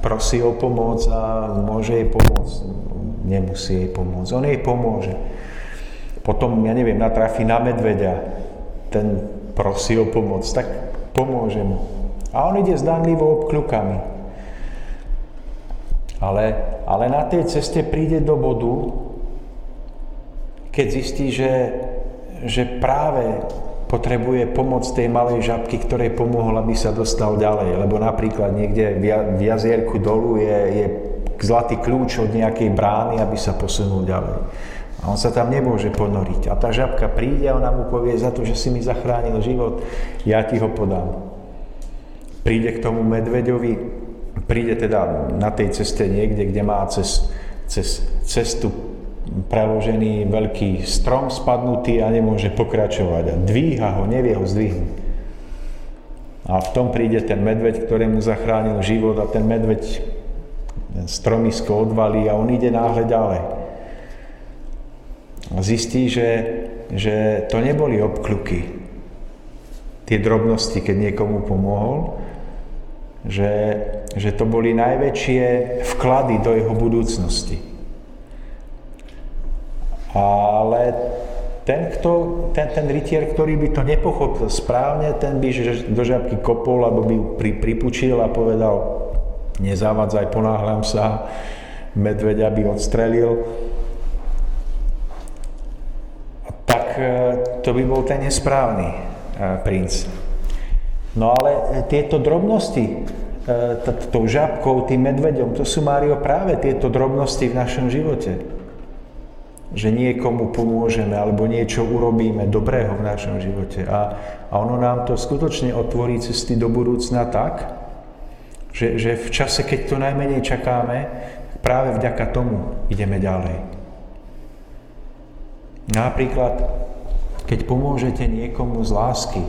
prosí o pomoc a môže jej pomôcť. Nemusí jej pomôcť. On jej pomôže. Potom, ja neviem, natrafí na medveďa. Ten prosí o pomoc, tak pomôže mu. A on ide zdánlivo obkľukami. Ale, ale na tej ceste príde do bodu, keď zistí, že, že práve potrebuje pomoc tej malej žabky, ktorej pomohla, aby sa dostal ďalej. Lebo napríklad niekde v jazierku dolu je, je zlatý kľúč od nejakej brány, aby sa posunul ďalej. A on sa tam nemôže ponoriť. A tá žabka príde a ona mu povie: za to, že si mi zachránil život, ja ti ho podám. Príde k tomu medveďovi. Príde teda na tej ceste niekde, kde má cez, cez cestu preložený veľký strom spadnutý a nemôže pokračovať. A dvíha ho, nevie ho zdvihnúť. A v tom príde ten medveď, ktorému zachránil život, a ten medveď ten stromisko odvalí a on ide náhle ďalej. A zistí, že, že to neboli obkľuky, tie drobnosti, keď niekomu pomohol, Že, že to boli najväčšie vklady do jeho budúcnosti. Ale ten, kto, ten, ten rytier, ktorý by to nepochopil správne, ten by do žabky kopol, alebo by ju pri, pripučil a povedal: nezavádzaj, ponáhľam sa, medveďa by odstrelil. Tak to by bol ten nesprávny princ. No ale tieto drobnosti, tou žabkou, tým medveďom, to sú, Mário, práve tieto drobnosti v našom živote. že niekomu pomôžeme alebo niečo urobíme dobrého v našom živote. A, a ono nám to skutočne otvorí cesty do budúcna tak, že, že v čase, keď to najmenej čakáme, práve vďaka tomu ideme ďalej. Napríklad, keď pomôžete niekomu z lásky,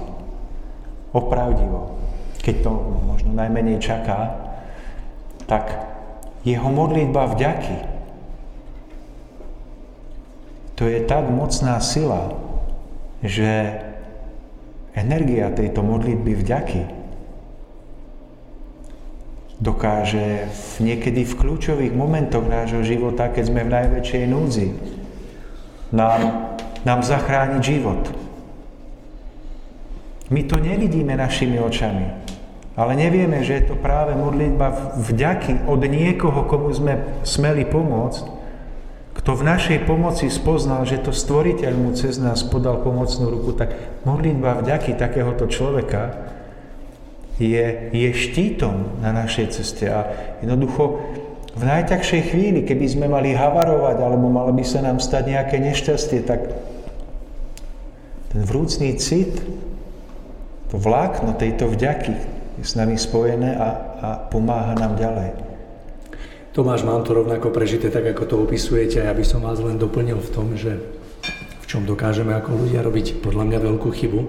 opravdivo, keď to možno najmenej čaká, tak jeho modlitba vďaky, to je tak mocná sila, že energia tejto modlitby vďaky dokáže niekedy v kľúčových momentoch nášho života, keď sme v najväčšej núdzi, nám, nám zachrániť život. My to nevidíme našimi očami, ale nevieme, že je to práve modlitba vďaky od niekoho, komu sme smeli pomôcť, kto v našej pomoci spoznal, že to stvoriteľ mu cez nás podal pomocnú ruku, tak modlitba vďaky takéhoto človeka je, je štítom na našej ceste. A jednoducho v najťažšej chvíli, keby sme mali havarovať, alebo malo by sa nám stať nejaké nešťastie, tak ten vrúcný cit, to vlákno tejto vďaky je s nami spojené a, a pomáha nám ďalej. Tomáš, mám to rovnako prežité, tak ako to opisujete, a ja by som vás len doplnil v tom, že v čom dokážeme ako ľudia robiť podľa mňa veľkú chybu,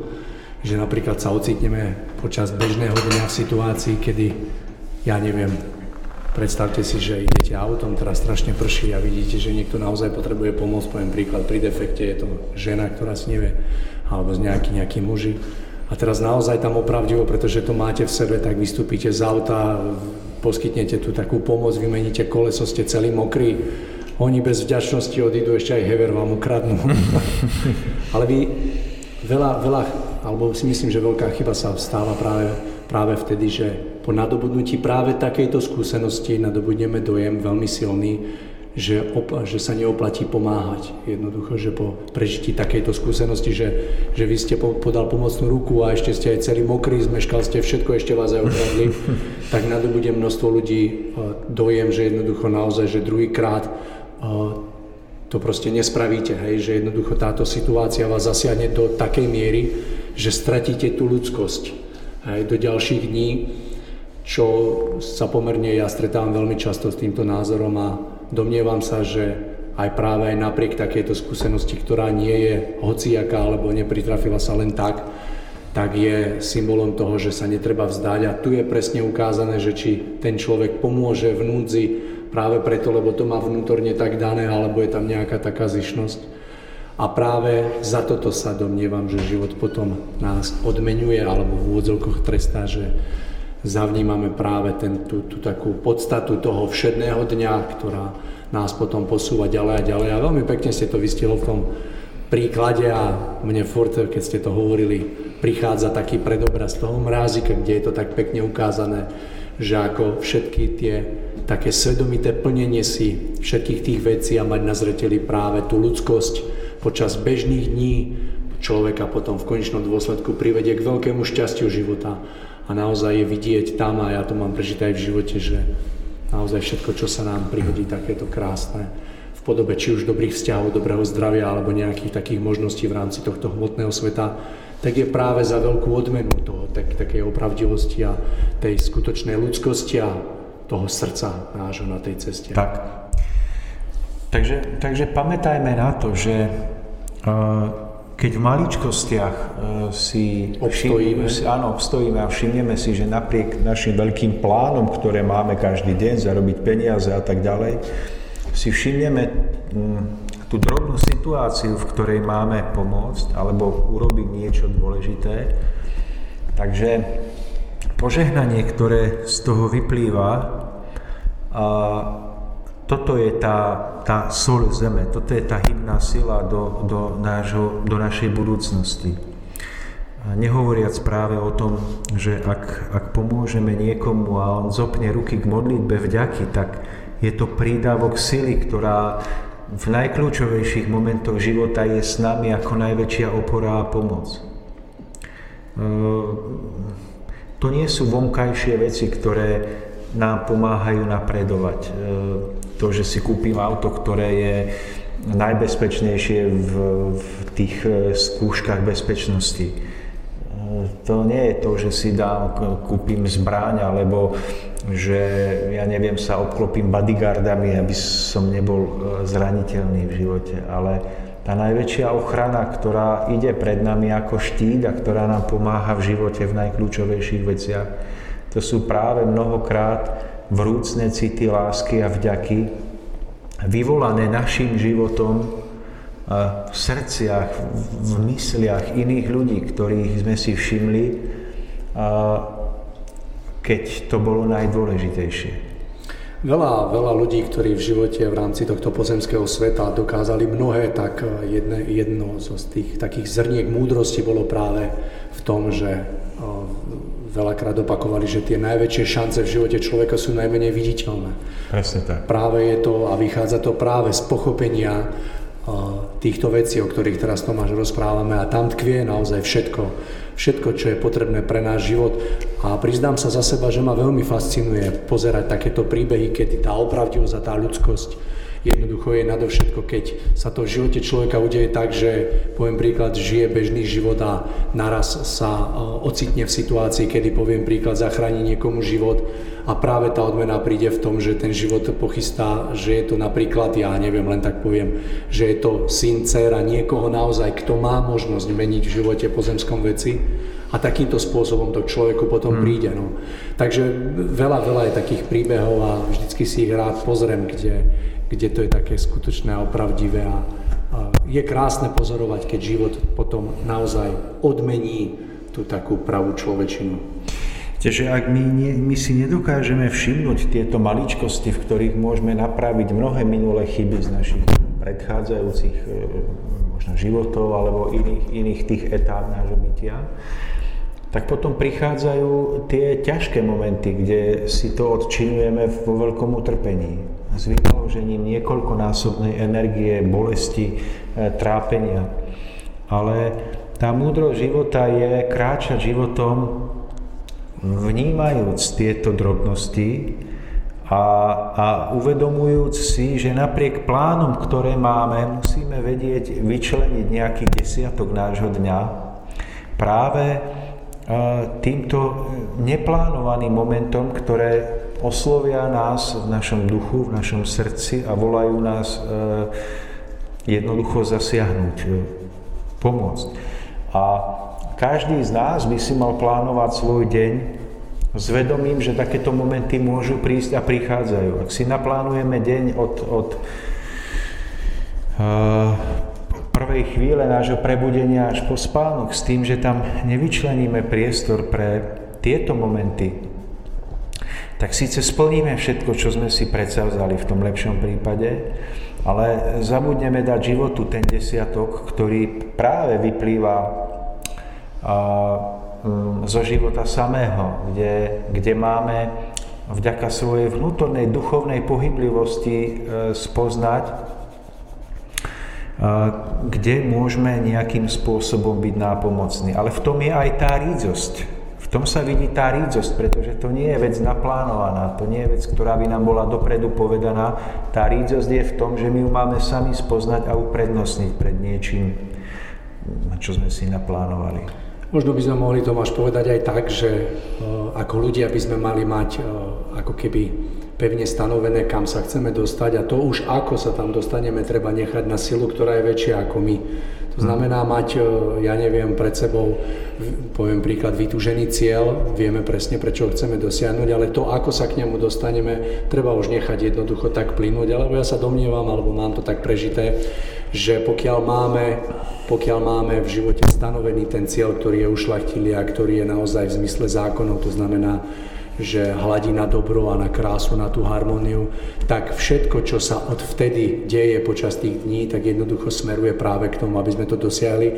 že napríklad sa ocitneme počas bežného dňa v situácii, kedy, ja neviem, predstavte si, že idete autom, teraz strašne prší a vidíte, že niekto naozaj potrebuje pomôcť, poviem príklad, pri defekte je to žena, ktorá si nevie, alebo nejaký, nejaký muži. A teraz naozaj tam opravdivo, pretože to máte v sebe, tak vystúpite z auta, poskytnete tu takú pomoc, vymeníte koleso, ste celý mokrý. Oni bez vďačnosti odídu, ešte aj hever vám ukradnú. Ale vy veľa, veľa, alebo si myslím, že veľká chyba sa stáva práve, práve vtedy, že po nadobudnutí práve takejto skúsenosti nadobudneme dojem veľmi silný, že, op- že sa neoplatí pomáhať. Jednoducho, že po prežití takejto skúsenosti, že, že vy ste po- podal pomocnú ruku a ešte ste aj celý mokrý, zmeškal ste všetko, ešte vás aj okradli, tak nadobude množstvo ľudí dojem, že jednoducho naozaj, že druhýkrát to proste nespravíte, hej? Že jednoducho táto situácia vás zasiahne do takej miery, že stratíte tú ľudskosť, hej? Do ďalších dní, čo sa pomerne ja stretávam veľmi často s týmto názorom a domnievam sa, že aj práve aj napriek takejto skúsenosti, ktorá nie je hocijaká alebo nepritrafila sa len tak, tak je symbolom toho, že sa netreba vzdať. A tu je presne ukázané, že či ten človek pomôže v núdzi práve preto, lebo to má vnútorne tak dané, alebo je tam nejaká taká zišnosť. A práve za toto sa domnievam, že život potom nás odmenuje alebo v úvodzovkoch trestá, že zavnímame práve ten, tú, tú takú podstatu toho všedného dňa, ktorá nás potom posúva ďalej a ďalej. A veľmi pekne ste to vystihli v tom príklade a mne furt, keď ste to hovorili, prichádza taký predobraz toho mrázika, kde je to tak pekne ukázané, že ako všetky tie také svedomité plnenie si všetkých tých vecí a mať na zreteli práve tú ľudskosť počas bežných dní človeka potom v konečnom dôsledku privedie k veľkému šťastiu života. A naozaj je vidieť tam, a ja to mám prežité aj v živote, že naozaj všetko, čo sa nám prihodí, takéto krásne, v podobe či už dobrých vzťahov, dobrého zdravia, alebo nejakých takých možností v rámci tohto hmotného sveta, tak je práve za veľkú odmenu toho, tak, takej opravdivosti a tej skutočnej ľudskosti a toho srdca nášho na tej ceste. Tak. Takže, takže pamätajme na to, že uh... keď v maličkostiach si obstojíme. Všim, áno, obstojíme a všimneme si, že napriek našim veľkým plánom, ktoré máme každý deň, zarobiť peniaze a tak ďalej, si všimneme tú drobnú situáciu, v ktorej máme pomôcť alebo urobiť niečo dôležité. Takže požehnanie, ktoré z toho vyplýva, a toto je tá, tá soľ zeme, toto je tá hybná sila do, do, nášho, do našej budúcnosti. A nehovoriac práve o tom, že ak, ak pomôžeme niekomu a on zopne ruky k modlitbe vďaky, tak je to prídavok sily, ktorá v najkľúčovejších momentoch života je s nami ako najväčšia opora a pomoc. To nie sú vonkajšie veci, ktoré nám pomáhajú napredovať. To, že si kúpim auto, ktoré je najbezpečnejšie v, v tých skúškach bezpečnosti. To nie je to, že si dám, kúpim zbraň, alebo že ja neviem, sa obklopím bodyguardami, aby som nebol zraniteľný v živote, ale tá najväčšia ochrana, ktorá ide pred nami ako štít a ktorá nám pomáha v živote v najkľúčovejších veciach, to sú práve mnohokrát vrúcne city lásky a vďaky, vyvolané našim životom v srdciach, v mysliach iných ľudí, ktorých sme si všimli, keď to bolo najdôležitejšie. Veľa, veľa ľudí, ktorí v živote v rámci tohto pozemského sveta dokázali mnohé, tak jedne, jedno z tých takých zrniek múdrosti bolo práve v tom, že veľakrát opakovali, že tie najväčšie šance v živote človeka sú najmenej viditeľné. Presne tak. Práve je to a vychádza to práve z pochopenia týchto vecí, o ktorých teraz, Tomáš, rozprávame, a tam tkvie naozaj všetko, všetko, čo je potrebné pre náš život. A priznám sa za seba, že ma veľmi fascinuje pozerať takéto príbehy, keď tá opravdivosť a tá ľudskosť jednoducho je nadovšetko, keď sa to v živote človeka udeje tak, že, poviem príklad, žije bežný život a naraz sa ocitne v situácii, kedy, poviem príklad, zachráni niekomu život a práve tá odmena príde v tom, že ten život pochystá, že je to napríklad, ja neviem, len tak poviem, že je to syn, dcéra niekoho naozaj, kto má možnosť meniť v živote pozemskom veci. A takýmto spôsobom to človeku potom hmm. príde. No. Takže veľa, veľa je takých príbehov a vždycky si ich rád pozriem, kde, kde to je také skutočné a opravdivé. A, a je krásne pozorovať, keď život potom naozaj odmení tú takú pravú človečinu. Takže ak my, nie, my si nedokážeme všimnúť tieto maličkosti, v ktorých môžeme napraviť mnohé minulé chyby z našich predchádzajúcich možno životov alebo iných, iných tých etáp nášho bytia, tak potom prichádzajú tie ťažké momenty, kde si to odčinujeme vo veľkom utrpení. S vynaložením niekoľkonásobnej energie, bolesti, trápenia. Ale tá múdrosť života je kráčať životom vnímajúc tieto drobnosti a, a uvedomujúc si, že napriek plánom, ktoré máme, musíme vedieť vyčleniť nejaký desiatok nášho dňa práve týmto neplánovaným momentom, ktoré oslovia nás v našom duchu, v našom srdci a volajú nás jednoducho zasiahnuť, pomôcť. A každý z nás by si mal plánovať svoj deň s vedomím, že takéto momenty môžu prísť a prichádzajú. Ak si naplánujeme deň od, od uh, prvej chvíle nášho prebudenia až po spánok s tým, že tam nevyčleníme priestor pre tieto momenty, tak síce splníme všetko, čo sme si predsavzali v tom lepšom prípade, ale zabudneme dať životu ten desiatok, ktorý práve vyplýva zo života samého, kde, kde máme vďaka svojej vnútornej duchovnej pohyblivosti spoznať, kde môžeme nejakým spôsobom byť nápomocní. Ale v tom je aj tá rídzosť. V tom sa vidí tá rídzosť, pretože to nie je vec naplánovaná, to nie je vec, ktorá by nám bola dopredu povedaná. Tá rídzosť je v tom, že my ju máme sami spoznať a uprednostniť pred niečím, čo sme si naplánovali. Možno by sme mohli, Tomáš, povedať aj tak, že ako ľudia by sme mali mať ako keby pevne stanovené, kam sa chceme dostať, a to už ako sa tam dostaneme, treba nechať na silu, ktorá je väčšia ako my. To znamená mať, ja neviem, pred sebou, poviem príklad, vytúžený cieľ, vieme presne, prečo ho chceme dosiahnuť, ale to, ako sa k nemu dostaneme, treba už nechať jednoducho tak plynúť, alebo ja sa domnievam, alebo mám to tak prežité, že pokiaľ máme, pokiaľ máme v živote stanovený ten cieľ, ktorý je ušľachtilý a ktorý je naozaj v zmysle zákonov, to znamená, že hladí na dobro a na krásu, na tú harmóniu, tak všetko, čo sa od vtedy deje počas tých dní, tak jednoducho smeruje práve k tomu, aby sme to dosiahli.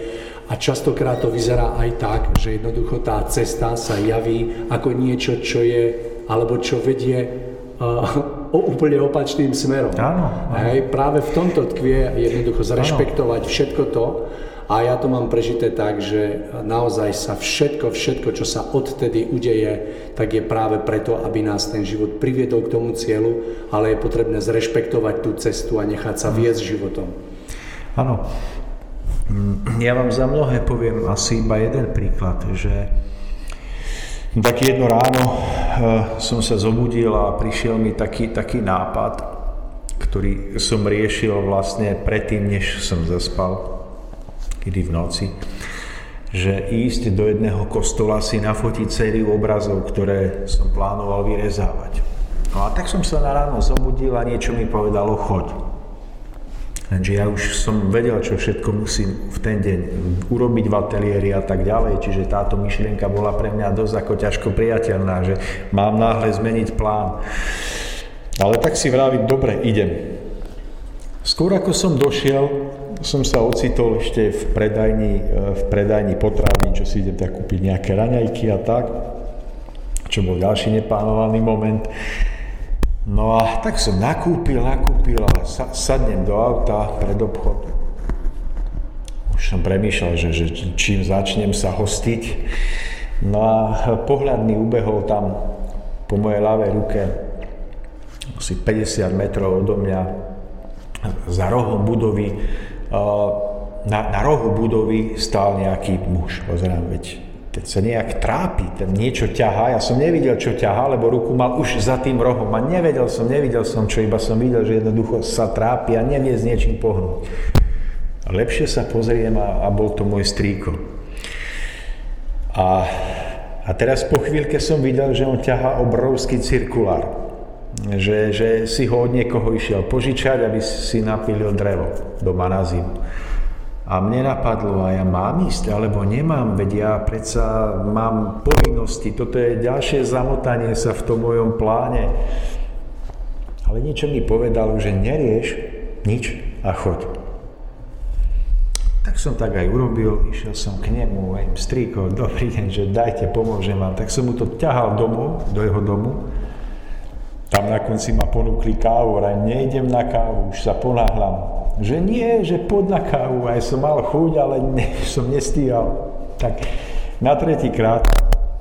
A častokrát to vyzerá aj tak, že jednoducho tá cesta sa javí ako niečo, čo je, alebo čo vedie uh, O úplne opačným smerom. Áno, áno. Hej, práve v tomto tkvie jednoducho zrešpektovať áno. všetko to, a ja to mám prežité tak, že naozaj sa všetko, všetko, čo sa odtedy udeje, tak je práve preto, aby nás ten život priviedol k tomu cieľu, ale je potrebné zrešpektovať tú cestu a nechať sa viesť životom. Áno, ja vám za mnohé poviem asi iba jeden príklad, že tak jedno ráno som sa zobudil a prišiel mi taký, taký nápad, ktorý som riešil vlastne predtým, než som zaspal, kedy v noci, že ísť do jedného kostola si nafotiť sériu obrazov, ktoré som plánoval vyrezávať. No a tak som sa na ráno zobudil a niečo mi povedalo choď. Takže ja už som vedel, čo všetko musím v ten deň urobiť v ateliéri a tak ďalej, čiže táto myšlienka bola pre mňa dosť ako ťažko priateľná, že mám náhle zmeniť plán. Ale tak si vravím, dobre, idem. Skôr ako som došiel, som sa ocitol ešte v predajni, v predajni potravín, čo si idem tak kúpiť nejaké raňajky a tak, čo bol ďalší neplánovaný moment. No a tak som nakúpil, nakúpil a sadnem do auta pred obchod. Už som premýšľal, že, že čím začnem sa hostiť. No a pohľad mi ubehol tam po mojej ľavej ruke, asi päťdesiat metrov odo mňa, za rohom budovy, na, na rohu budovy stál nejaký muž, pozerám, veď. Teď sa nejak trápi, ten niečo ťahá. Ja som nevidel, čo ťahá, lebo ruku mal už za tým rohom. A nevedel som, nevidel som, čo iba som videl, že jednoducho sa trápi a nevie s niečím pohnúť. A lepšie sa pozriem a, a bol to môj strýko. A, a teraz po chvíľke som videl, že on ťahá obrovský cirkulár. Že, že si ho od niekoho išiel požičať, aby si napílil drevo doma na zimu. A mne napadlo, a ja mám ísť, alebo nemám, veď ja predsa mám povinnosti, toto je ďalšie zamotanie sa v tom mojom pláne. Ale niečo mi povedalo, že nerieš nič a choď. Tak som tak aj urobil, išiel som k nemu, aj strýko, dobrý deň, že dajte, pomôžem vám. Tak som mu to ťahal domov, do jeho domu. Tam na konci ma ponúkli kávu, ale nejdem na kávu, už sa ponáhľam. Že nie, že pod na kávu, aj som mal chuť, ale ne, som nestíhal. Tak na tretíkrát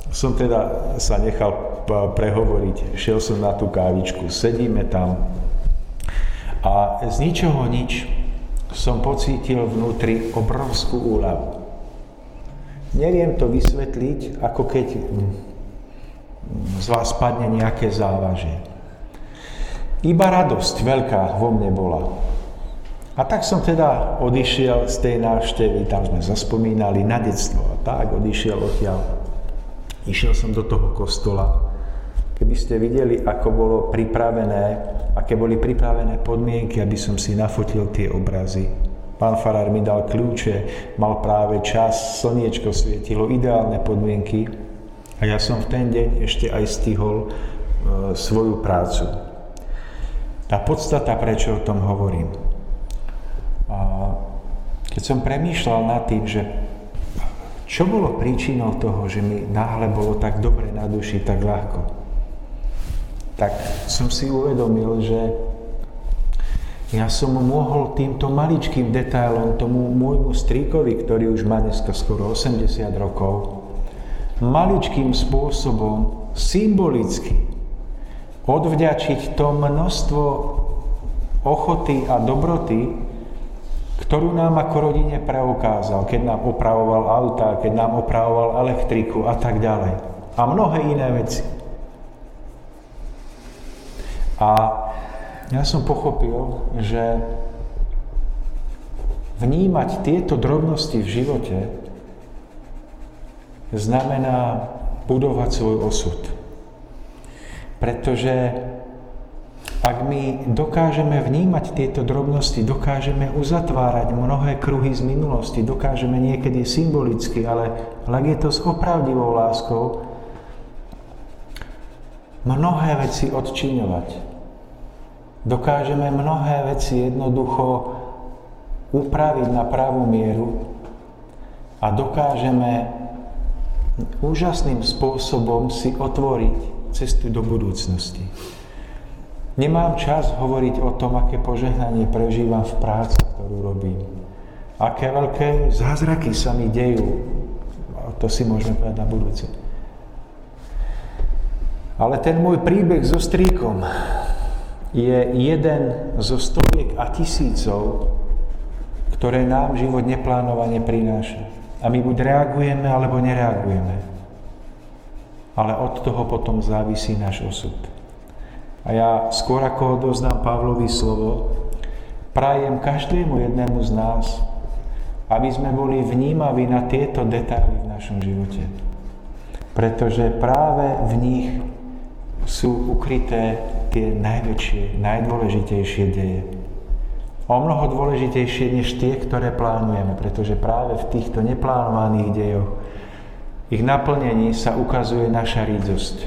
som teda sa nechal prehovoriť, šiel som na tú kávičku, sedíme tam a z ničoho nič som pocítil vnútri obrovskú úľavu. Neviem to vysvetliť, ako keď z vás padne nejaké závažie. Iba radosť veľká vo mne bola. A tak som teda odišiel z tej návštevy, tam sme zaspomínali na detstvo a tak odišiel odtiaľ. Išiel som do toho kostola. Keby ste videli, ako bolo pripravené, aké boli pripravené podmienky, aby som si nafotil tie obrazy. Pán farár mi dal kľúče, mal práve čas, slniečko svietilo, ideálne podmienky. A ja som v ten deň ešte aj stihol e, svoju prácu. Tá podstata, prečo o tom hovorím. Keď som premýšľal nad tým, že čo bolo príčinou toho, že mi náhle bolo tak dobre na duši, tak ľahko, tak som si uvedomil, že ja som mohol týmto maličkým detailom tomu môjmu strýkovi, ktorý už má dneska skoro osemdesiat rokov, maličkým spôsobom, symbolicky odvďačiť to množstvo ochoty a dobroty, ktorú nám ako rodine preukázal, keď nám opravoval auta, keď nám opravoval elektriku a tak ďalej. A mnohé iné veci. A ja som pochopil, že vnímať tieto drobnosti v živote znamená budovať svoj osud. Pretože ak my dokážeme vnímať tieto drobnosti, dokážeme uzatvárať mnohé kruhy z minulosti, dokážeme niekedy symbolicky, ale ak je to s opravdivou láskou, mnohé veci odčiňovať. Dokážeme mnohé veci jednoducho upraviť na pravú mieru a dokážeme úžasným spôsobom si otvoriť cestu do budúcnosti. Nemám čas hovoriť o tom, aké požehnanie prežívam v práci, ktorú robím. Aké veľké zázraky sa mi dejú. To si môžeme povedať na budúce. Ale ten môj príbeh so strýkom je jeden zo stoviek a tisícov ktoré nám život neplánovane prináša. A my buď reagujeme, alebo nereagujeme. Ale od toho potom závisí náš osud. A ja skôr ako odoznám Pavlovi slovo, prajem každému jednému z nás, aby sme boli vnímaví na tieto detaily v našom živote. Pretože práve v nich sú ukryté tie najväčšie, najdôležitejšie deje. O mnoho dôležitejšie než tie, ktoré plánujeme, pretože práve v týchto neplánovaných dejoch, ich naplnení sa ukazuje naša rídzosť.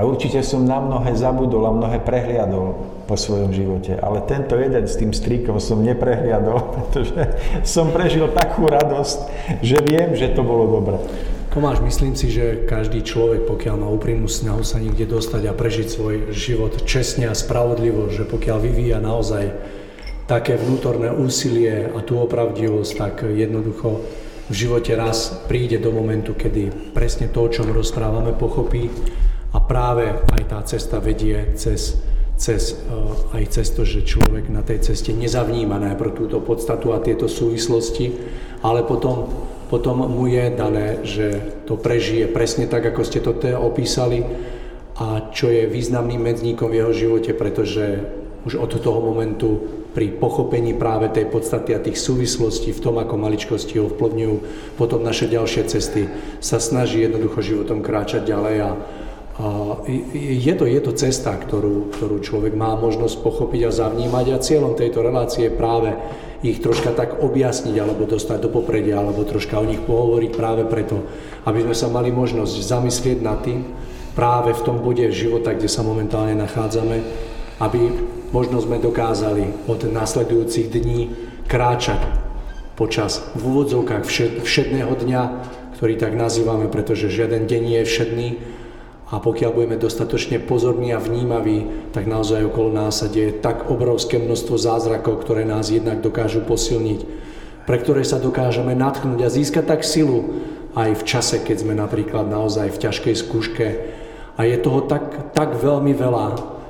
A určite som na mnohé zabudol a mnohé prehliadol po svojom živote, ale tento jeden s tým stríkom som neprehliadol, pretože som prežil takú radosť, že viem, že to bolo dobré. Tomáš, myslím si, že každý človek, pokiaľ má úprimnú snahu sa niekde dostať a prežiť svoj život čestne a spravodlivo, že pokiaľ vyvíja naozaj také vnútorné úsilie a tú opravdivosť, tak jednoducho v živote raz príde do momentu, kedy presne to, o čom rozprávame, pochopí. A práve aj tá cesta vedie cez, cez, aj cez to, že človek na tej ceste nezavníma najprv túto podstatu a tieto súvislosti, ale potom, potom mu je dané, že to prežije presne tak, ako ste to teda opísali a čo je významným medzníkom v jeho živote, pretože už od toho momentu pri pochopení práve tej podstaty a tých súvislostí v tom, ako maličkosti ho vplyvňujú potom naše ďalšie cesty, sa snaží jednoducho životom kráčať ďalej a Je to, je to cesta, ktorú, ktorú človek má možnosť pochopiť a zavnímať a cieľom tejto relácie je práve ich troška tak objasniť alebo dostať do popredia alebo troška o nich pohovoriť práve preto, aby sme sa mali možnosť zamyslieť nad tým práve v tom bode života, kde sa momentálne nachádzame, aby možno sme dokázali od nasledujúcich dní kráčať počas v úvodzovkách všed, všedného dňa, ktorý tak nazývame, pretože žiaden deň nie je všedný. A pokiaľ budeme dostatočne pozorní a vnímaví, tak naozaj okolo nás sa deje tak obrovské množstvo zázrakov, ktoré nás jednak dokážu posilniť, pre ktoré sa dokážeme natknúť a získať tak silu aj v čase, keď sme napríklad naozaj v ťažkej skúške. A je toho tak, tak veľmi veľa,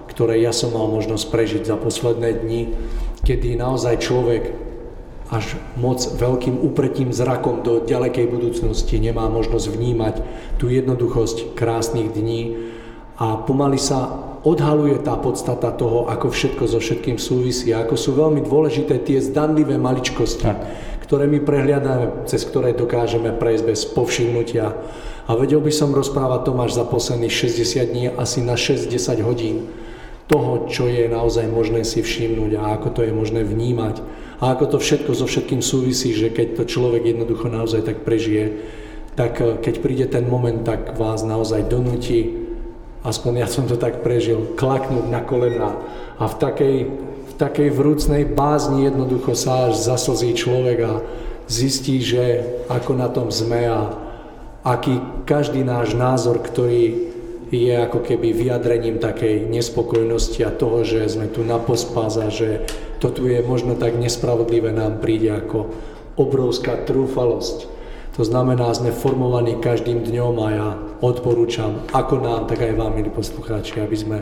ktoré ja som mal možnosť prežiť za posledné dni, kedy naozaj človek až moc veľkým upretím zrakom do ďalekej budúcnosti nemá možnosť vnímať tú jednoduchosť krásnych dní a pomaly sa odhaluje tá podstata toho, ako všetko so všetkým súvisí, ako sú veľmi dôležité tie zdanlivé maličkosti, tak, ktoré my prehliadáme, cez ktoré dokážeme prejsť bez povšimnutia. A vedel by som rozprávať, Tomáš, za posledných šesťdesiat dní asi na šesť až desať hodín toho, čo je naozaj možné si všimnúť a ako to je možné vnímať. A ako to všetko so všetkým súvisí, že keď to človek jednoducho naozaj tak prežije, tak keď príde ten moment, tak vás naozaj donúti, aspoň ja som to tak prežil, klaknúť na kolená a v takej, v takej vrúcnej bázni jednoducho sa až zaslzí človek a zistí, že ako na tom sme a aký každý náš názor, ktorý je ako keby vyjadrením takej nespokojnosti a toho, že sme tu na pospáza, že to tu je možno tak nespravodlivé, nám príde ako obrovská trúfalosť. To znamená, sme formovaní každým dňom a ja odporúčam, ako nám, tak aj vám, milí poslucháči, aby sme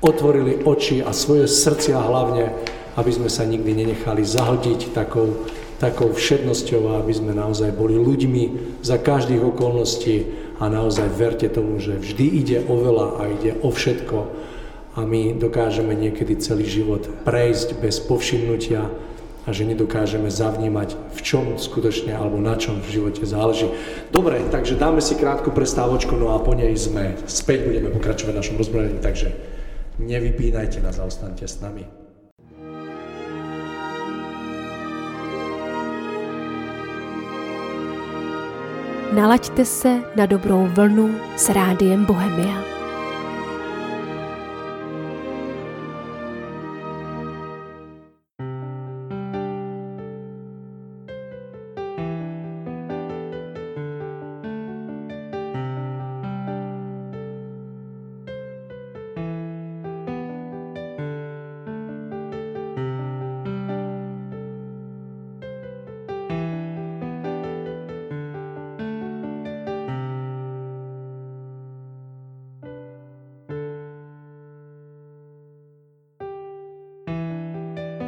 otvorili oči a svoje srdcia hlavne, aby sme sa nikdy nenechali zahltiť takou, takou všednosťou, aby sme naozaj boli ľuďmi za každých okolností. A naozaj verte tomu, že vždy ide o veľa a ide o všetko a my dokážeme niekedy celý život prejsť bez povšimnutia a že nedokážeme zavnímať, v čom skutočne alebo na čom v živote záleží. Dobre, takže dáme si krátku prestávočku, no a po nej sme späť, budeme pokračovať v našom rozprávaní, takže nevypínajte nás a ostaňte s nami. Nalaďte se na dobrou vlnu s Rádiem Bohemia.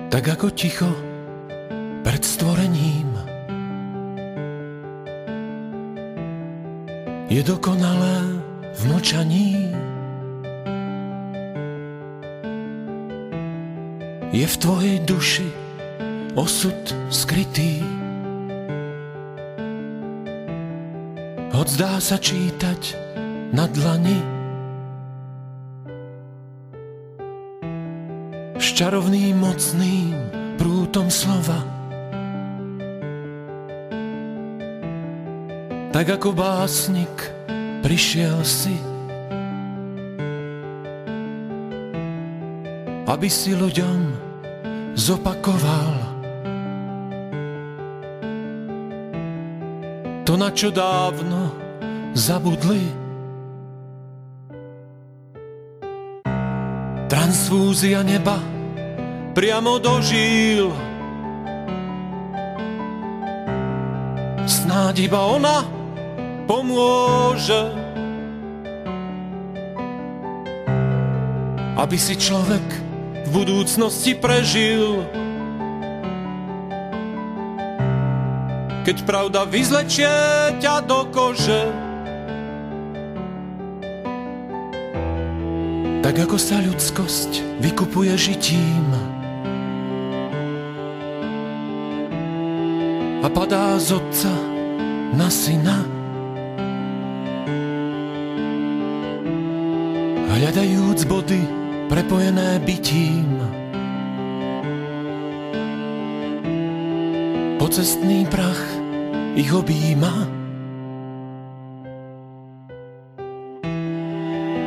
Tak jako ticho před stvorením je dokonalé v mlčaní. Je v tvojej duši osud skrytý, hoď dá sa čítať na dlani. S čarovným mocným prútom slova, tak ako básnik prišiel si, aby si ľuďom zopakoval to, na čo dávno zabudli. Transfúzia neba priamo do žíl, snáď iba ona pomôže, aby si človek v budúcnosti prežil. Keď pravda vyzlečie ťa do kože, tak ako sa ľudskosť vykupuje žitím a padá z otca na syna, hľadajúc body prepojené bytím, pocestný prach ich objíma.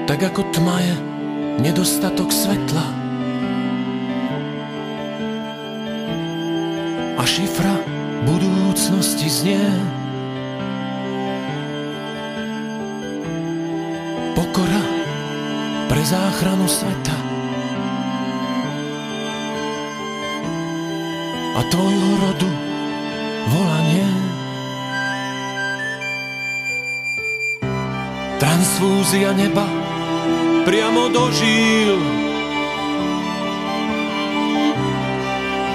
Tak ako tma je nedostatok svetla a šifra budúcnosti znie pokora pre záchranu sveta a tvojho rodu volanie. Transfúzia neba priamo do žíl,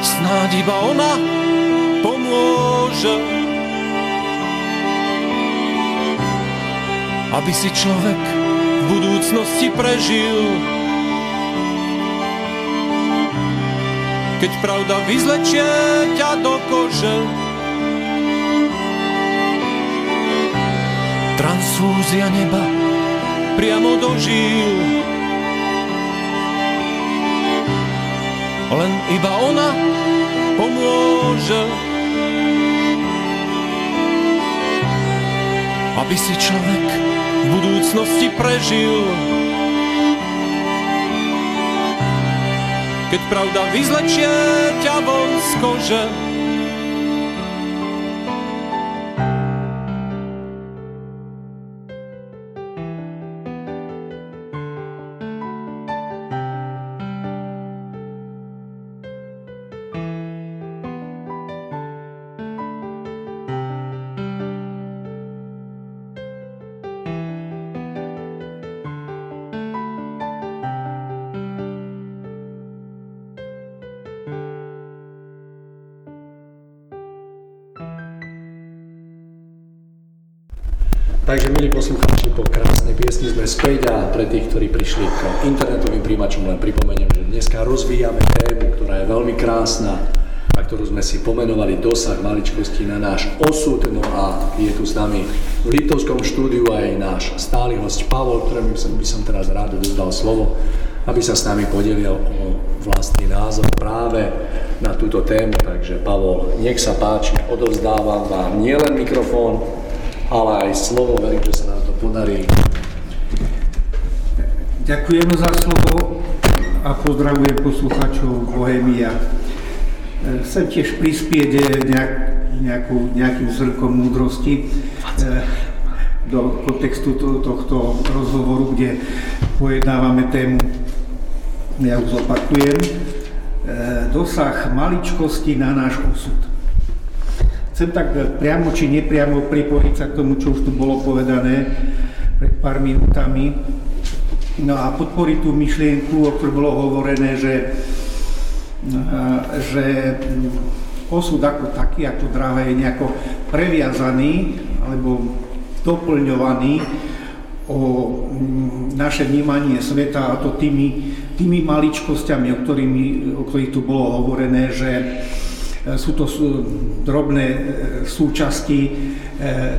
snáď iba ona pomôže, aby si človek v budúcnosti prežil. Keď pravda vyzlečie ťa do kože, transfúzia neba priamo do žíl, len iba ona pomôže, aby si človek v budúcnosti prežil. Keď pravda vyzlečie ťa von z kože, pre tých, ktorí prišli k internetovým príjimačom, len pripomeniem, že dneska rozvíjame tému, ktorá je veľmi krásna a ktorú sme si pomenovali dosah maličkostí na náš osud. No a je tu s nami v Liptovskom štúdiu aj náš stály hosť Pavol, ktorému by som teraz rád dodal slovo, aby sa s nami podelil o vlastný názor práve na túto tému. Takže Pavol, nech sa páči, odovzdávam vám nielen mikrofón, ale aj slovo, verím, že sa nám to podarí. Ďakujem za slovo a pozdravujem poslucháčov Bohemia. Chcem tiež prispieť nejak, nejakým zrnkom múdrosti do kontextu tohto rozhovoru, kde pojednávame tému, ja už opakujem, dosah maličkosti na náš osud. Chcem tak priamo či nepriamo pripojiť sa k tomu, čo už tu bolo povedané pred pár minútami. No a podporiť tú myšlienku, o ktorej bolo hovorené, že, že osud ako taký, ako dráha je nejako previazaný alebo doplňovaný o naše vnímanie sveta, a to tými, tými maličkosťami, o, ktorými, o ktorých tu bolo hovorené, že sú to drobné súčasti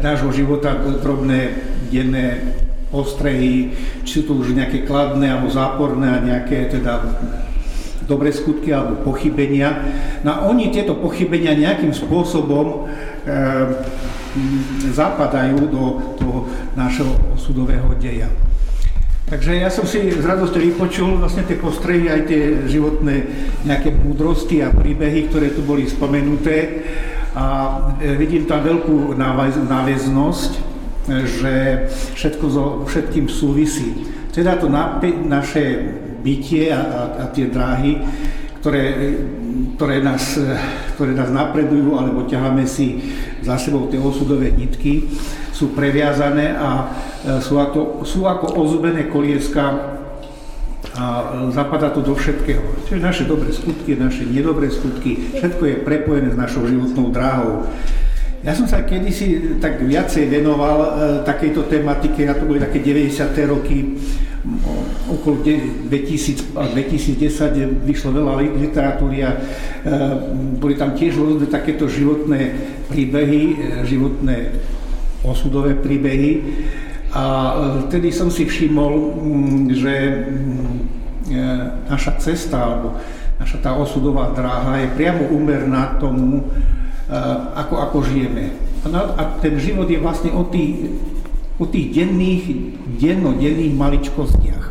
nášho života, drobné denné postrehy, či sú to už nejaké kladné alebo záporné a nejaké teda dobré skutky alebo pochybenia. No a oni tieto pochybenia nejakým spôsobom e, zapadajú do toho našeho osudového deja. Takže ja som si z radosti vypočul vlastne tie postrehy, aj tie životné nejaké múdrosti a príbehy, ktoré tu boli spomenuté, a vidím tam veľkú náväznosť, že všetko so všetkým súvisí. Teda to naše bytie a, a, a tie dráhy, ktoré, ktoré, nás, ktoré nás napredujú, alebo ťaháme si za sebou tie osudové nitky, sú previazané a sú ako, sú ako ozubené kolieska a zapadá to do všetkého. Čiže naše dobré skutky, naše nedobré skutky, všetko je prepojené s našou životnou dráhou. Ja som sa kedysi tak viacej venoval takejto tematike, a to boli také deväťdesiate roky, okolo dvetisíc a dvetisícdesať vyšlo veľa literatúry a boli tam tiež rôzne takéto životné príbehy, životné osudové príbehy, a vtedy som si všimol, že naša cesta alebo naša tá osudová dráha je priamo úmerná tomu, ako, ako žijeme. A ten život je vlastne o tých o tých denných, dennodenných maličkostiach.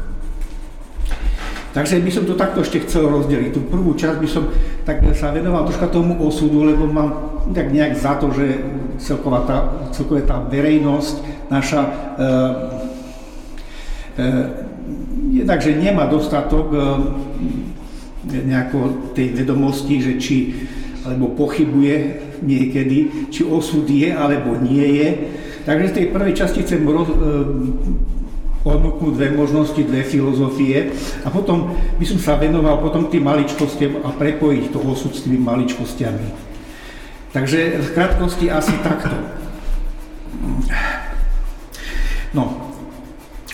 Takže by som to takto ešte chcel rozdeliť. Tú prvú časť by som tak sa venoval troška tomu osudu, lebo mám tak nejak za to, že celková tá, celková tá verejnosť naša e, e, takže nemá dostatok e, nejako tej vedomosti, že či alebo pochybuje niekedy, či osud je alebo nie je. Takže v tej prvej časti chcem roz, eh, odnúknuť dve možnosti, dve filozofie, a potom by som sa venoval potom tým maličkostiam a prepojiť to osud s tými maličkostiami. Takže v krátkosti asi takto. No,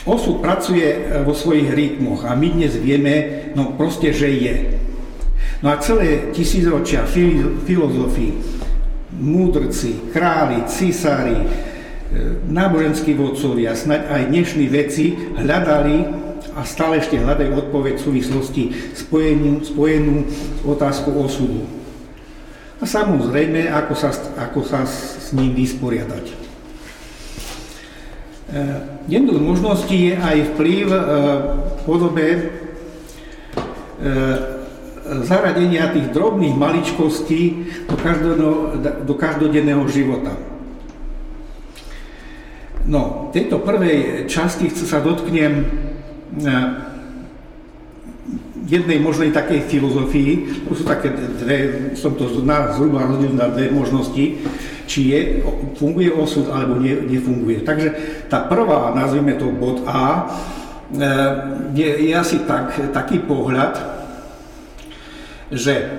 osud pracuje vo svojich rytmoch a my dnes vieme, no proste, že je. No a celé tisícročia filozofii, múdrci, králi, císári, náboženskí vodcovia, snáď aj dnešní vedci hľadali a stále ešte hľadajú odpoveď v súvislosti spojenú, spojenú s otázkou osudu. A samozrejme, ako sa, ako sa s ním vysporiadať. Jednou z možností je aj vplyv v podobe zaradenia tých drobných maličkostí do, do každodenného života. No, v tejto prvej časti sa dotknem jednej možnej takej filozofii, to sú také dve, som to zhruba rozdiel na dve možnosti, či je, funguje osud alebo ne, nefunguje. Takže tá prvá, nazvime to bod A, je, je asi tak, taký pohľad, že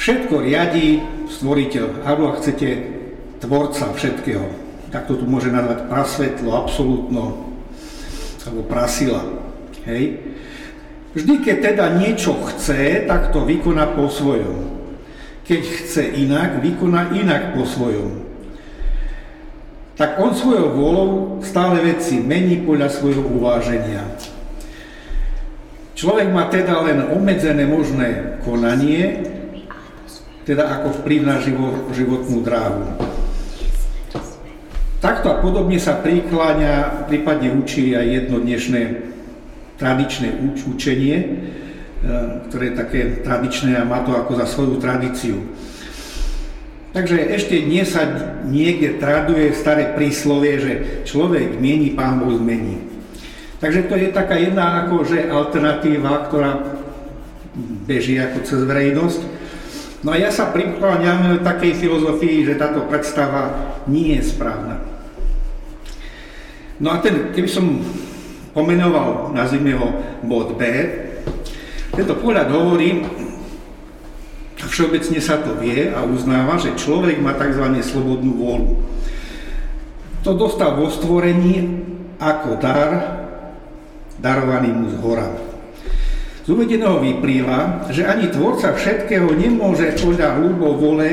všetko riadi stvoriteľ, alebo ak chcete, tvorca všetkého. Tak to tu môže nazvať prasvetlo, absolútno, alebo prasila, hej. Vždy, keď teda niečo chce, tak to vykoná po svojom. Keď chce inak, vykoná inak po svojom. Tak on svojou vôľou stále veci mení podľa svojho uváženia. Človek má teda len obmedzené možné konanie, teda ako vplyv na život, životnú dráhu. Takto a podobne sa prikláňa, prípadne učí aj jedno dnešné tradičné učenie, ktoré je také tradičné a má to ako za svoju tradíciu. Takže ešte dnes sa niekde traduje staré príslovie, že človek mieni, Pán Boh zmení. Takže to je taká jedna akože alternatíva, ktorá beží ako cez verejnosť. No a ja sa prikláňam takej filozofii, že táto predstava nie je správna. No a ten, keby som pomenoval, nazvime ho bod B, tento pohľad hovorí, že všeobecne sa to vie a uznáva, že človek má tzv. Slobodnú vôľu. To dostal vo stvorení ako dar, darovaný mu zhora. Z uvedeného vyplýva, že ani tvorca všetkého nemôže podľa ľubovole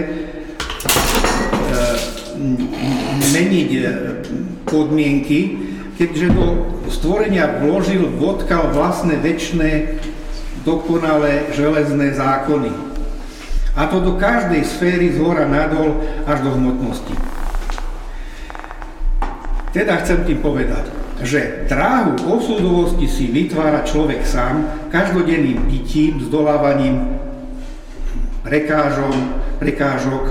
meniť podmienky, keďže do stvorenia vložil, vodkal vlastné večné, dokonalé železné zákony. A to do každej sféry zhora nadol až do hmotnosti. Teda chcem tým povedať, že dráhu osudovosti si vytvára človek sám každodenným bytím, zdolávaním prekážom, prekážok,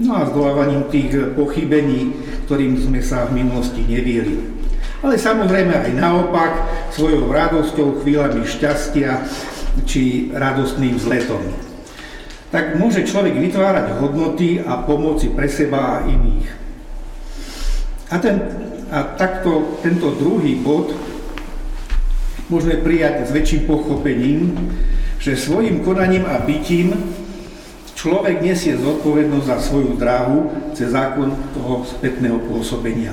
no a zdolávaním tých pochybení, ktorým sme sa v minulosti nevieli. Ale samozrejme aj naopak, svojou radosťou, chvíľami šťastia či radostným vzletom. Tak môže človek vytvárať hodnoty a pomoci pre seba a iných. A, ten, a takto tento druhý bod môžeme prijať s väčším pochopením, že svojim konaním a bytím človek nesie zodpovednosť za svoju dráhu cez zákon toho spätného pôsobenia.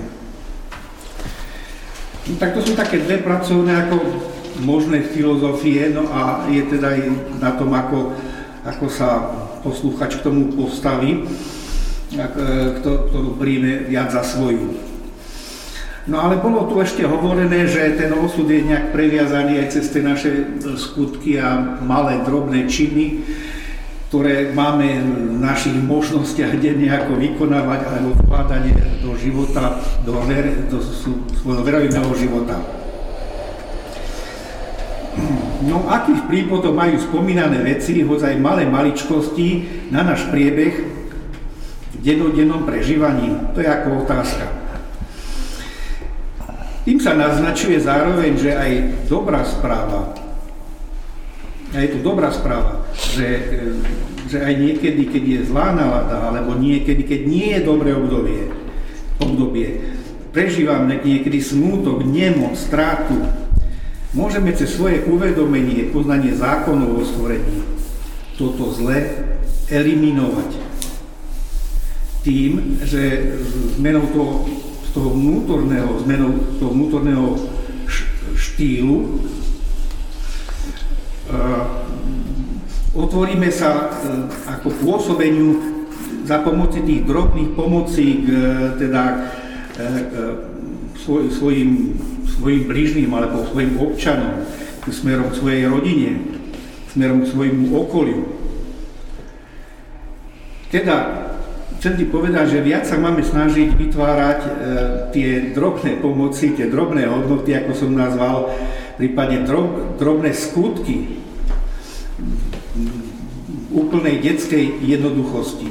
No, tak to sú také dve pracovné ako možné filozofie, no a je teda aj na tom, ako, ako sa posluchač k tomu postaví, kto, kto príjme viac za svoju. No ale bolo tu ešte hovorené, že ten osud je nejak previazaný aj cez tie naše skutky a malé drobné činy, ktoré máme v našich možnostiach denne ako vykonávať alebo vkladanie do života, do, ver, do svojho verovného života. No akých prípodov majú spomínané veci, hozaj malé maličkosti na náš priebeh dennodennom prežívaním? To je ako otázka. Tým sa naznačuje zároveň, že aj dobrá správa, a je to dobrá správa, že, že aj niekedy, keď je zlá nálada, alebo niekedy, keď nie je dobré obdobie, obdobie prežívame niekedy smútok, nemoc, strátu, môžeme cez svoje uvedomenie, poznanie zákonov o stvorení toto zle eliminovať. Tým, že zmenou toho, toho vnútorného, zmenou toho vnútorného štýlu e, otvoríme sa e, ako pôsobeniu za pomoci tých drobných pomocí k, teda, e, k svoj, svojim, svojim blížnym alebo svojim občanom, smerom k svojej rodine, smerom k svojmu okoliu. Teda, chcem ti povedať, že viac sa máme snažiť vytvárať e, tie drobné pomoci, tie drobné hodnoty, ako som nazval, prípadne drob, drobné skutky úplnej detskej jednoduchosti.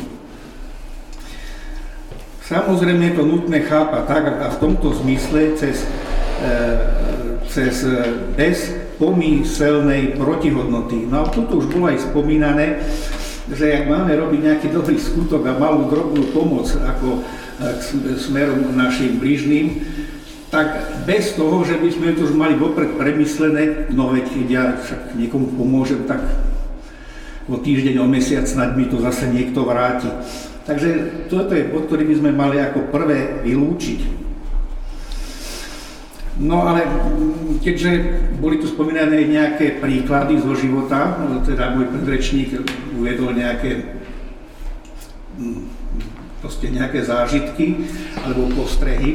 Samozrejme je to nutné chápať tak, a v tomto zmysle cez, e, cez bez pomyselnej protihodnoty. No a toto už bolo aj spomínané, že ak máme robiť nejaký dobrý skutok a malú drobnú pomoc ako smerom našim blížnym, tak bez toho, že by sme to už mali vopred premyslené, no veď keď ja však niekomu pomôžem, tak o týždeň, o mesiac snáď mi to zase niekto vráti. Takže toto je bod, ktorý by sme mali ako prvé vylúčiť. No ale keďže boli tu spomínané nejaké príklady zo života, teda môj predrečník uvedol nejaké, proste nejaké zážitky alebo postrehy,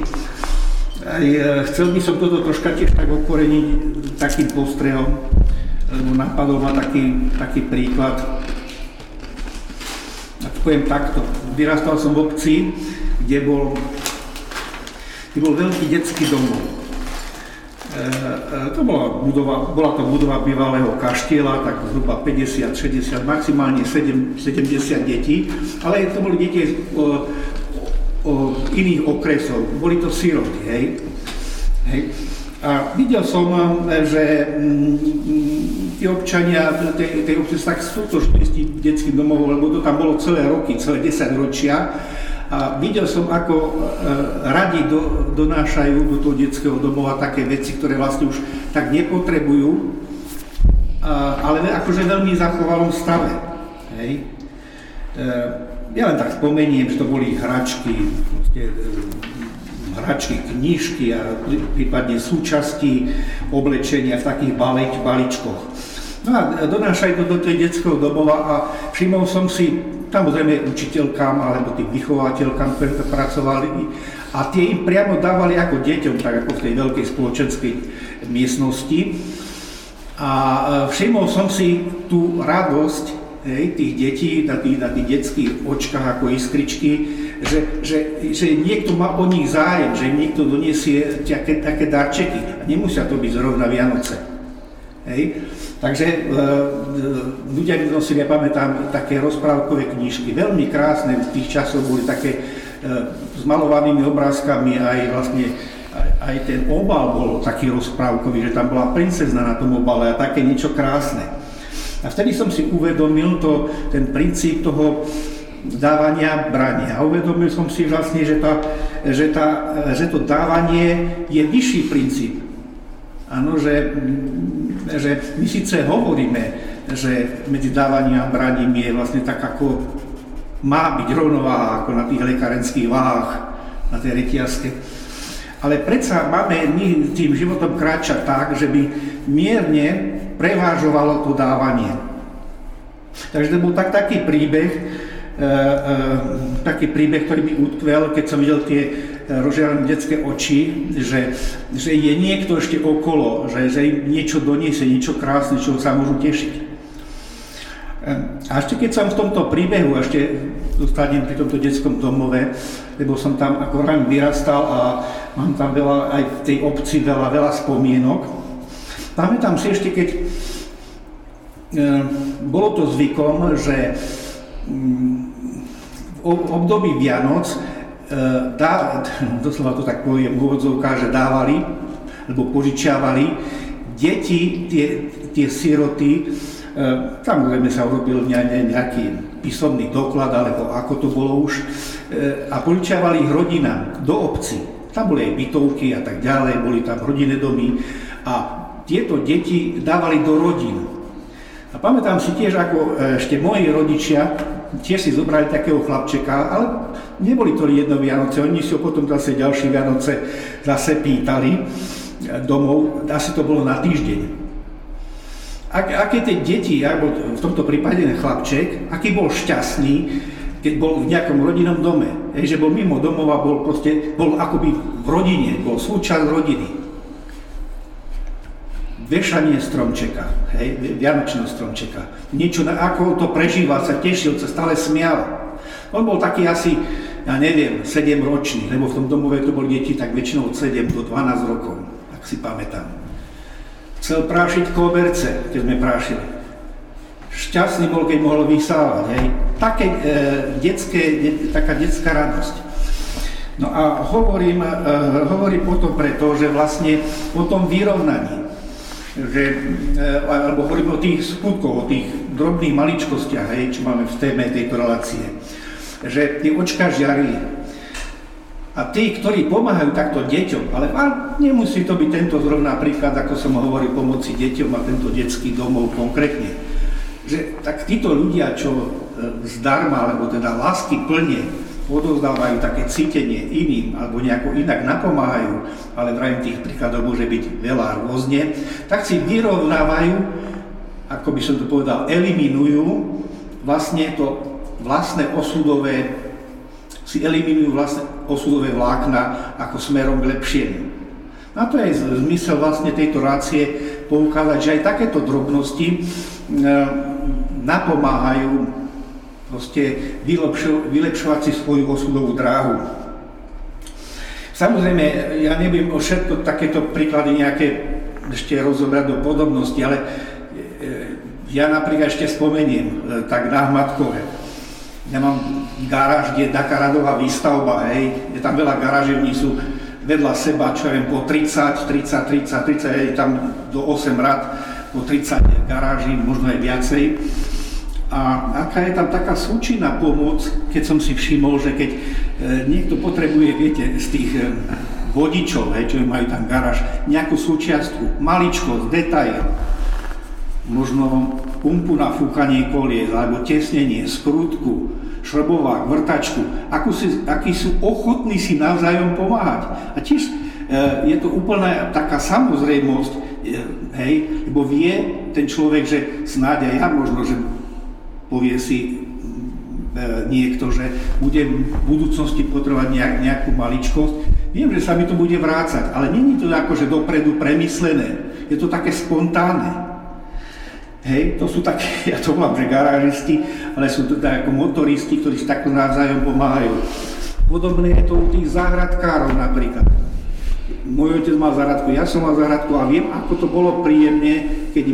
aj chcel by som toto troška tiež tak okoreniť takým postrehom, lebo napadol ma taký, taký príklad. A to poviem takto, vyrastal som v obci, kde bol, kde bol veľký detský domov. To bola, budova, bola to budova bývalého kaštieľa, tak zhruba päťdesiat, šesťdesiat, maximálne sedemdesiat detí, ale to boli deti o, o iných okresov, boli to siroty, hej. hej. A videl som, že tí občania tej, tej obce sa tak stotožnili s tým detským domovom, lebo to tam bolo celé roky, celé desaťročia. A videl som, ako radi do, donášajú do toho detského domova také veci, ktoré vlastne už tak nepotrebujú, ale akože veľmi zachovalom stave. hej. Ja len tak spomeniem, že to boli hračky, proste, hračky, knižky a prípadne súčasti oblečenia v takých baleč, balíčkoch. No a donášaj to do tej detského domova a všimol som si, samozrejme učiteľkám alebo tým vychovateľkám, ktoré to pracovali, a tie im priamo dávali ako deťom, tak ako v tej veľkej spoločenskej miestnosti. A všimol som si tú radosť, hej, tých detí, na tých, na tých detských očkách ako iskričky, že, že, že niekto má o nich zájem, že im niekto doniesie také, také darčeky. Nemusia to byť zrovna Vianoce. Hej. Takže e, ľudia vynosili, ja pamätám, také rozprávkové knižky, veľmi krásne, v tých časoch boli také e, s malovanými obrázkami, aj vlastne aj, aj ten obal bol taký rozprávkový, že tam bola princezna na tom obale a také niečo krásne. A vtedy som si uvedomil to, ten princíp toho dávania brania. A uvedomil som si vlastne, že, tá, že, tá, že to dávanie je vyšší princíp. Áno, že, že my síce hovoríme, že medzi dávaním a braním je vlastne tak, ako má byť rovnováha, ako na tých lekárenských váhách, na tej reťazke. Ale predsa máme my tým životom kráčať tak, že by mierne prevážovalo to dávanie. Takže to bol tak, taký príbeh, e, e, taký príbeh, ktorý mi utkvel, keď som videl tie rozžiarené detské oči, že, že je niekto ešte okolo, že, že im niečo doniesie, niečo krásne, čo sa môžu tešiť. E, a ešte keď som v tomto príbehu, ešte dostanem pri tomto detskom domove, lebo som tam ako ráno vyrastal a mám tam veľa, aj v tej obci veľa, veľa spomienok. Pamätám si ešte, keď e, bolo to zvykom, že mm, v období Vianoc, e, dá, doslova to tak poviem v úvodzovkách, že dávali, alebo požičiavali deti, tie, tie siroty, e, samozrejme sa urobil nejaký písomný doklad, alebo ako to bolo už, e, a požičiavali ich rodinám do obci. Tam boli aj bytovky a tak ďalej, boli tam rodinné domy a tieto deti dávali do rodín. A pamätám si tiež, ako ešte moji rodičia tiež si zobrali takého chlapčeka, ale neboli to jedno Vianoce, oni si ho potom zase ďalšie Vianoce zase pýtali domov, asi to bolo na týždeň. A, aké tie deti, alebo v tomto prípade chlapček, aký bol šťastný, keď bol v nejakom rodinnom dome, že bol mimo domova, bol proste, bol akoby v rodine, bol súčasť rodiny. Vešanie stromčeka, hej, vianočného stromčeka, niečo, ako to prežíval, sa tešil, sa stále smial. On bol taký asi, ja neviem, sedemročný, lebo v tom domove to boli deti tak väčšinou od sedem do dvanásť rokov, tak si pamätám. Chcel prášiť koberce, keď sme prášili. Šťastný bol, keď mohol vysávať, hej. Také, e, detské, de, taká detská radosť. No a hovorím, e, hovorím o tom preto, že vlastne o tom vyrovnaní, že, alebo hovoríme o tých skutkoch, o tých drobných maličkostiach, hej, čo máme v téme tejto relácie, že tie očka žiarili. A tí, ktorí pomáhajú takto deťom, ale nemusí to byť tento zrovna príklad, ako som hovoril, pomoci deťom a tento detský domov konkrétne, že tak títo ľudia, čo zdarma, alebo teda lásky plne odovzdávajú také cítenie iným, alebo nejako inak napomáhajú, ale vrajím tých príkladov môže byť veľa rôzne, tak si vyrovnávajú, ako by som to povedal, eliminujú vlastne to vlastné osudové, si eliminujú vlastné osudové vlákna ako smerom k lepšiemu. A to je zmysel vlastne tejto rácie poukázať, že aj takéto drobnosti napomáhajú proste vylepšovať si svoju osudovú dráhu. Samozrejme, ja neviem o všetko takéto príklady nejaké ešte rozobrať do podobnosti, ale ja napríklad ešte spomeniem tak náhmatkové. Ja mám garáž, kde je taká radová výstavba, hej, je tam veľa garáževní, sú vedľa seba, čo ja viem, po tridsať, tridsať, tridsať, tridsať, je tam do osem rad, po tridsať garáží, možno aj viacej. A aká je tam taká súčinná pomoc, keď som si všimol, že keď niekto potrebuje, viete, z tých vodičov, hej, čo majú tam garáž, nejakú súčiastku, maličkosť, detail, možno pumpu na fúkanie kolies alebo tesnenie, skrutku, šrobovák, vrtačku, akú si, akí sú ochotní si navzájom pomáhať. A tiež e, je to úplná taká samozrejmosť, e, hej, lebo vie ten človek, že snáď aj ja možno, že povie si e, niekto, že budem v budúcnosti potrebovať nejak, nejakú maličkosť. Viem, že sa mi to bude vrácať, ale není to akože dopredu premyslené. Je to také spontánne. Hej, to sú také, ja to volám, že garážisti, ale sú to teda ako motoristi, ktorí si takto navzájom pomáhajú. Podobné je to u tých záhradkárov napríklad. Môj otec má záhradku, ja som mal záhradku a viem, ako to bolo príjemne, keď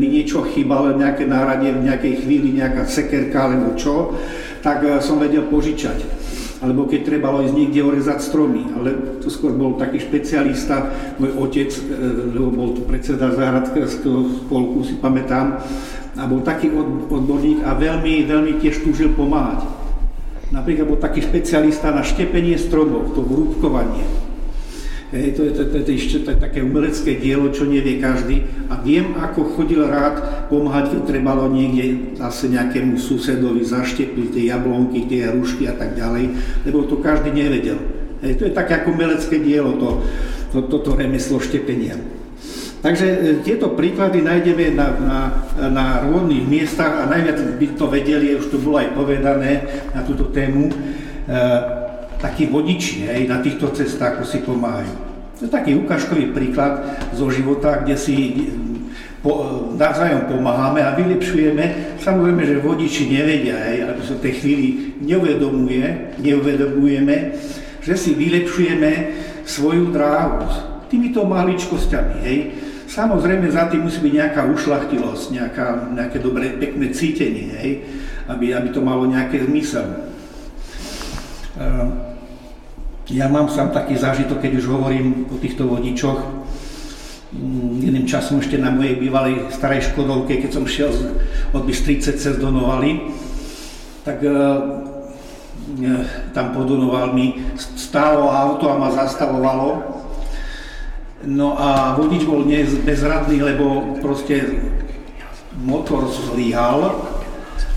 mi niečo chýbalo v nejakej náradie, v nejakej chvíli, nejaká sekerka alebo čo, tak som vedel požičať. Alebo keď trebalo ísť niekde orezať stromy, ale to skôr bol taký špecialista, môj otec, lebo bol tu predseda záhradkárskeho spolku, si pamätám, a bol taký odborník a veľmi, veľmi tiež túžil pomáhať. Napríklad bol taký špecialista na štepenie stromov, to vrúbkovanie. Hej, to, je, to, je, to, je, to je také umelecké dielo, čo nevie každý. A viem, ako chodil rád pomáhať, keď trebalo niekde zase nejakému susedovi zaštepiť tie jablonky, tie hrušky a tak ďalej, lebo to každý nevedel. Hej, to je také ako umelecké dielo, to, to, toto remeslo štepenia. Takže tieto príklady nájdeme na, na, na rôznych miestach a najviac by to vedeli, už to bolo aj povedané na túto tému, takí vodiči aj na týchto cestách, ako si pomáhajú. To je taký ukážkový príklad zo života, kde si po, navzájom pomáhame a vylepšujeme. Samozrejme, že vodiči nevedia, aj, alebo sa v tej chvíli neuvedomuje, neuvedomujeme, že si vylepšujeme svoju dráhu týmito maličkosťami. Hej. Samozrejme, za tým musí byť nejaká ušlachtilosť, nejaká, nejaké dobré, pekné cítenie, hej, aby, aby to malo nejaké zmysel. Ja mám sám taký zážitok, keď už hovorím o týchto vodičoch. Jedným časom ešte na mojej bývalej starej Škodovke, keď som šiel od Bystrice cez Donovaly, tak tam pod Donovalmi stálo auto a ma zastavovalo. No a vodič bol bezradný, lebo proste motor zlyhal.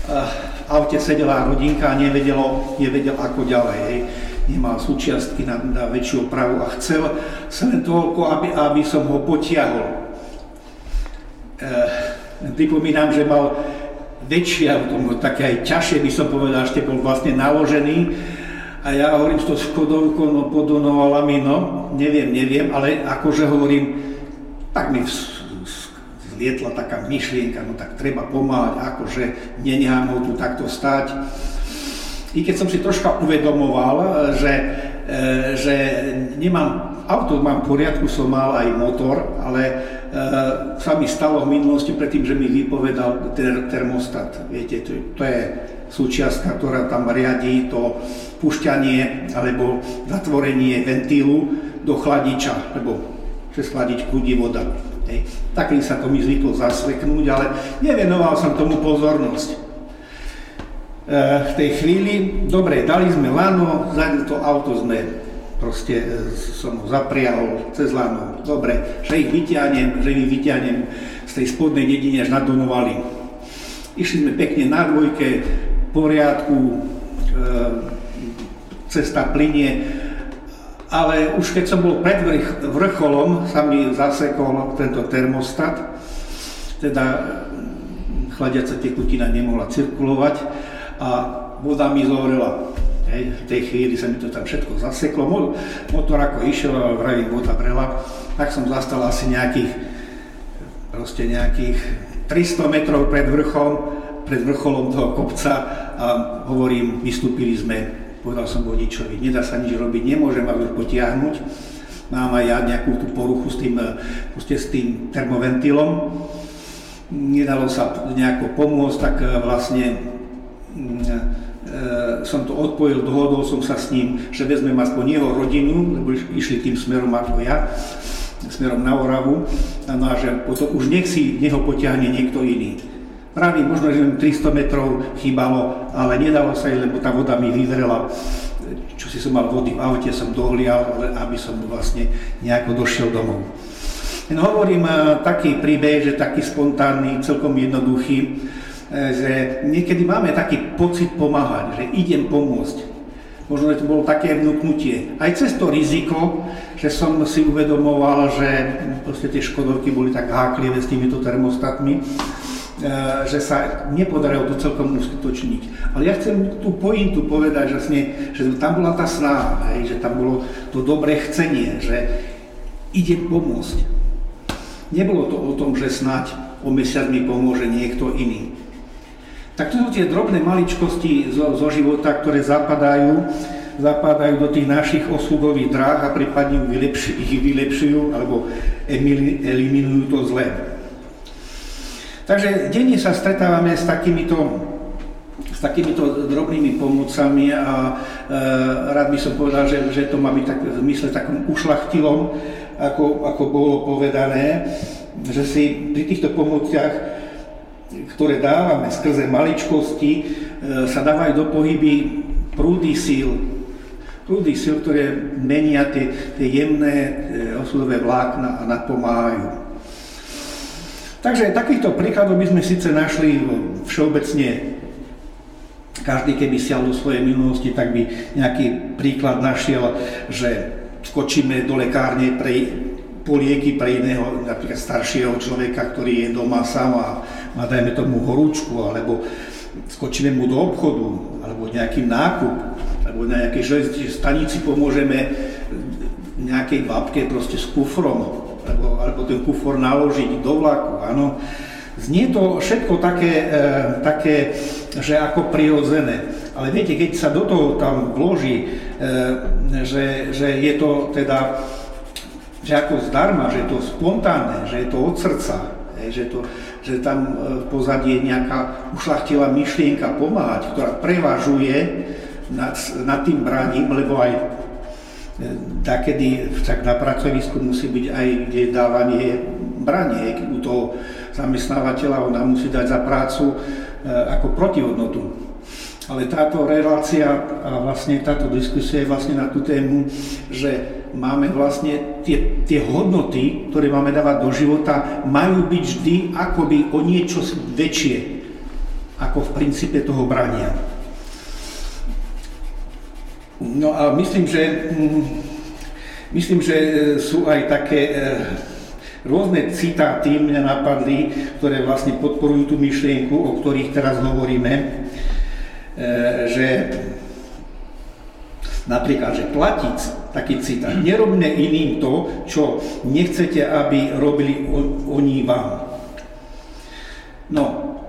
V aute sedela rodinka a nevedelo, nevedel ako ďalej, hej. Nemal súčiastky na, na väčšiu opravu a chcel len toľko, aby, aby som ho potiahol. E, pripomínam, že mal väčšie auto, také aj ťažšie by som povedal, ešte bol vlastne naložený a ja hovorím s tou Škodovkou, no podonovala mi, no neviem, neviem, ale akože hovorím, tak mi zlietla taká myšlienka, no tak treba pomáhať, akože nenechám ho tu takto stáť. I keď som si troška uvedomoval, že, e, že nemám, auto mám v poriadku, som mal aj motor, ale e, sa mi stalo v minulosti predtým, že mi vypovedal ter, termostat. Viete, to, to je súčiastka, ktorá tam riadí to pušťanie alebo zatvorenie ventílu do chladiča, lebo cez chladič prúdi voda. Hej. Takým sa to mi zvyklo zasveknúť, ale nevenoval som tomu pozornosť. E, v tej chvíli, dobre, dali sme lano, za to auto sme, proste e, som ho zapriahol cez lano, dobre, že ich vyťahnem, že ich vyťahnem z tej spodnej dediny až na Donovali. Išli sme pekne na dvojke, v poriadku, e, cesta plynie. Ale už keď som bol pred vrcholom, sa mi zasekol tento termostat, teda chladiaca tekutina nemohla cirkulovať a voda mi zohorela. Hej, v tej chvíli sa mi to tam všetko zaseklo, motor ako išiel, ale vravím, voda brela, tak som zastal asi nejakých, proste nejakých tristo metrov pred vrchom, pred vrcholom toho kopca a hovorím, vystúpili sme. Povedal som vodičovi, nedá sa nič robiť, nemôžem vás už potiahnuť. Mám aj ja nejakú tú poruchu s tým, s tým termoventilom. Nedalo sa nejako pomôcť, tak vlastne e, som to odpojil, dohodol som sa s ním, že vezmem aspoň jeho rodinu, lebo išli tým smerom ako ja, smerom na Oravu, no a že potom už nech si neho potiahne niekto iný. Pravý, možno, že mi tristo metrov chýbalo, ale nedalo sa ísť, lebo tá voda mi vyvrela. Čo si som mal vody v aute, som dohlial, aby som vlastne nejako došiel domov. Hovorím taký príbeh, že taký spontánny, celkom jednoduchý, že niekedy máme taký pocit pomáhať, že idem pomôcť. Možno, že to bolo také vnúknutie. Aj cez to riziko, že som si uvedomoval, že proste tie škodovky boli tak háklivé s týmito termostatmi, že sa nepodarilo to celkom uskutočniť. Ale ja chcem tú pointu povedať, že, sne, že tam bola tá snaha, že tam bolo to dobré chcenie, že idem pomôcť. Nebolo to o tom, že snáď o mesiac mi pomôže niekto iný. Tak to sú tie drobné maličkosti zo, zo života, ktoré zapadajú, zapadajú do tých našich osudových dráh a prípadne vylepši, ich vylepšujú alebo eliminujú to zlé. Takže denne sa stretávame s takýmito, s takýmito drobnými pomocami a e, rád by som povedal, že, že to má byť tak, v mysle takom ušlachtilom, ako, ako bolo povedané, že si pri týchto pomociach, ktoré dávame skrze maličkosti, e, sa dávajú do pohyby prúdy síl, prúdy síl, ktoré menia tie, tie jemné e, osudové vlákna a napomáhajú. Takže takýchto príkladov by sme síce našli všeobecne, každý keby sial do svojej minulosti, tak by nejaký príklad našiel, že skočíme do lekárne pre, po lieky pre iného, napríklad staršieho človeka, ktorý je doma sám a má, dajme tomu, horúčku, alebo skočíme mu do obchodu, alebo nejaký nákup, alebo na nejakej stanici pomôžeme nejakej babke proste s kufrom, Alebo, alebo ten kufor naložiť do vlaku, áno. Znie to všetko také, e, také, že ako prirodzené, ale viete, keď sa do toho tam vloží, e, že, že je to teda, že ako zdarma, že je to spontánne, že je to od srdca, e, že, to, že tam v pozadí je nejaká ušľachtilá myšlienka pomáhať, ktorá prevažuje nad, nad tým braním, lebo aj takedy tak na pracovisku musí byť aj kde dávanie branie. U toho zamestnávateľa ona musí dať za prácu ako protihodnotu. Ale táto relácia a vlastne táto diskusia je vlastne na tú tému, že máme vlastne tie, tie hodnoty, ktoré máme dávať do života, majú byť vždy akoby o niečo väčšie ako v princípe toho brania. No a myslím, že, myslím, že sú aj také rôzne citáty, mňa napadli, ktoré vlastne podporujú tú myšlienku, o ktorých teraz hovoríme, že napríklad, že platiť, taký citát, nerobme iným to, čo nechcete, aby robili oni vám. No,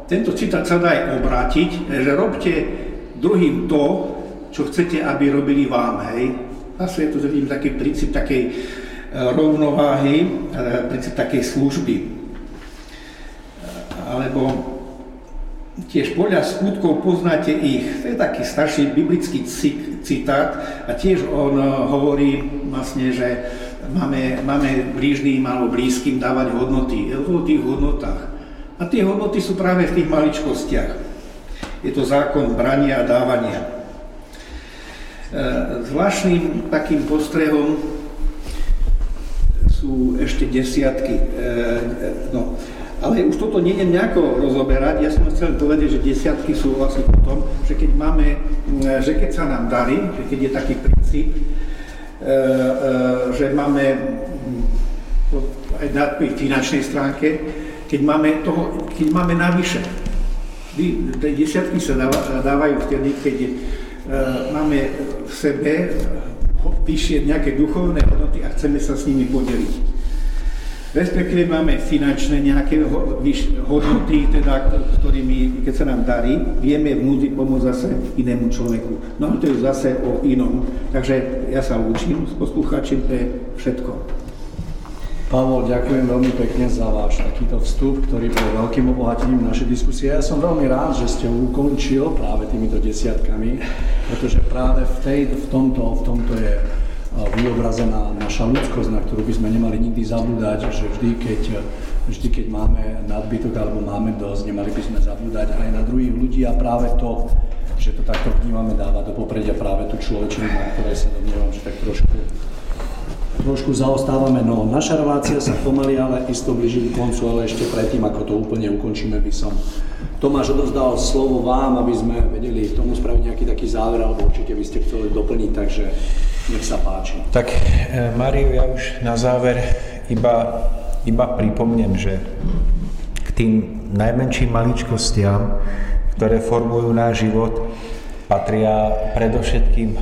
tento citát sa dá aj obrátiť, že robte druhým to, čo chcete, aby robili vám, hej. Zase je tu vidím taký princíp takej rovnováhy, princíp takej služby. Alebo tiež podľa skutkov poznáte ich. To je taký starší biblický citát a tiež on hovorí vlastne, že máme, máme blížným alebo blízkym dávať hodnoty. Je to o tých hodnotách. A tie hodnoty sú práve v tých maličkostiach. Je to zákon brania a dávania. Zvláštnym takým postrehom sú ešte desiatky, no, ale už toto nejdem nejako rozoberať, ja som chcel povedať, že desiatky sú vlastne o tom, že keď máme, že keď sa nám darí, že keď je taký princíp, že máme aj na finančnej stránke, keď máme toho, keď máme navyše. Desiatky sa dávajú vtedy, keď je máme v sebe vyššie nejaké duchovné hodnoty a chceme sa s nimi podeliť. Respektíve máme finančné nejaké hodnoty, teda, ktorými, keď sa nám darí, vieme vnútri pomôcť zase inému človeku. No a to je zase o inom. Takže ja sa učím s posluchačím, to je všetko. Pavol, ďakujem veľmi pekne za váš takýto vstup, ktorý bol veľkým obohatením našej diskusie. Ja som veľmi rád, že ste ho ukončil práve týmito desiatkami, pretože práve v, tej, v, tomto, v tomto je vyobrazená naša ľudskosť, na ktorú by sme nemali nikdy zabúdať, že vždy keď, vždy, keď máme nadbytok alebo máme dosť, nemali by sme zabúdať aj na druhých ľudí a práve to, že to takto vnímame, dáva do popredia práve tú človečinu, na ktorej sa domnievam, že tak trošku trošku zaostávame, no naša relácia sa pomaly, ale isto blíži k koncu, ale ešte predtým, ako to úplne ukončíme, by som Tomáš odovzdal slovo vám, aby sme vedeli tomu spraviť nejaký taký záver, alebo určite by ste chceli doplniť, takže nech sa páči. Tak, Mário, ja už na záver iba, iba pripomnem, že k tým najmenším maličkostiam, ktoré formujú náš život, patria predovšetkým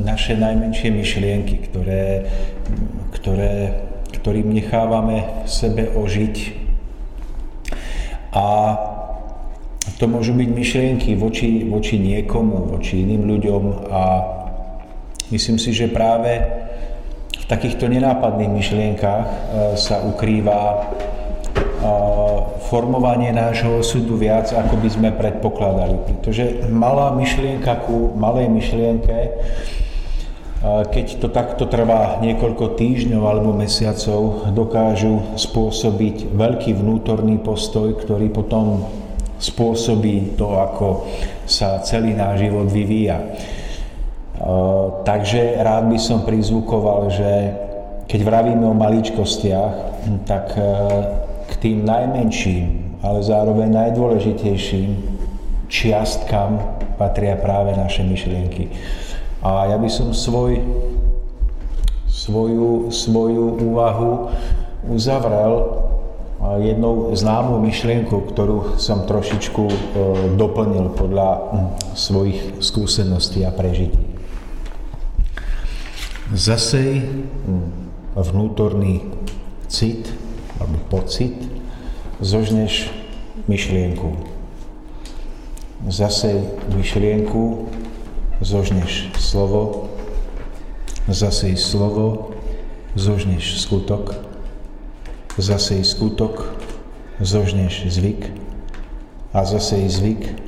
naše najmenšie myšlienky, ktoré, ktoré, ktorým nechávame v sebe ožiť. A to môžu byť myšlienky voči, voči niekomu, voči iným ľuďom a myslím si, že práve v takýchto nenápadných myšlienkách sa ukrýva formovanie nášho osudu viac, ako by sme predpokladali. Pretože malá myšlienka ku malej myšlienke, keď to takto trvá niekoľko týždňov alebo mesiacov, dokážu spôsobiť veľký vnútorný postoj, ktorý potom spôsobí to, ako sa celý náš život vyvíja. Takže rád by som prizvukoval, že keď vravíme o maličkostiach, tak k tým najmenším, ale zároveň najdôležitejším čiastkam patria práve naše myšlienky. A ja by som svoj, svoju, svoju úvahu uzavrel jednou známou myšlienkou, ktorú som trošičku doplnil podľa svojich skúseností a prežití. Zasej vnútorný cit alebo pocit, zožneš myšlienku. Zasej myšlienku, zožneš slovo, zasej slovo, zožneš skutok, zasej skutok, zožneš zvyk a zasej zvyk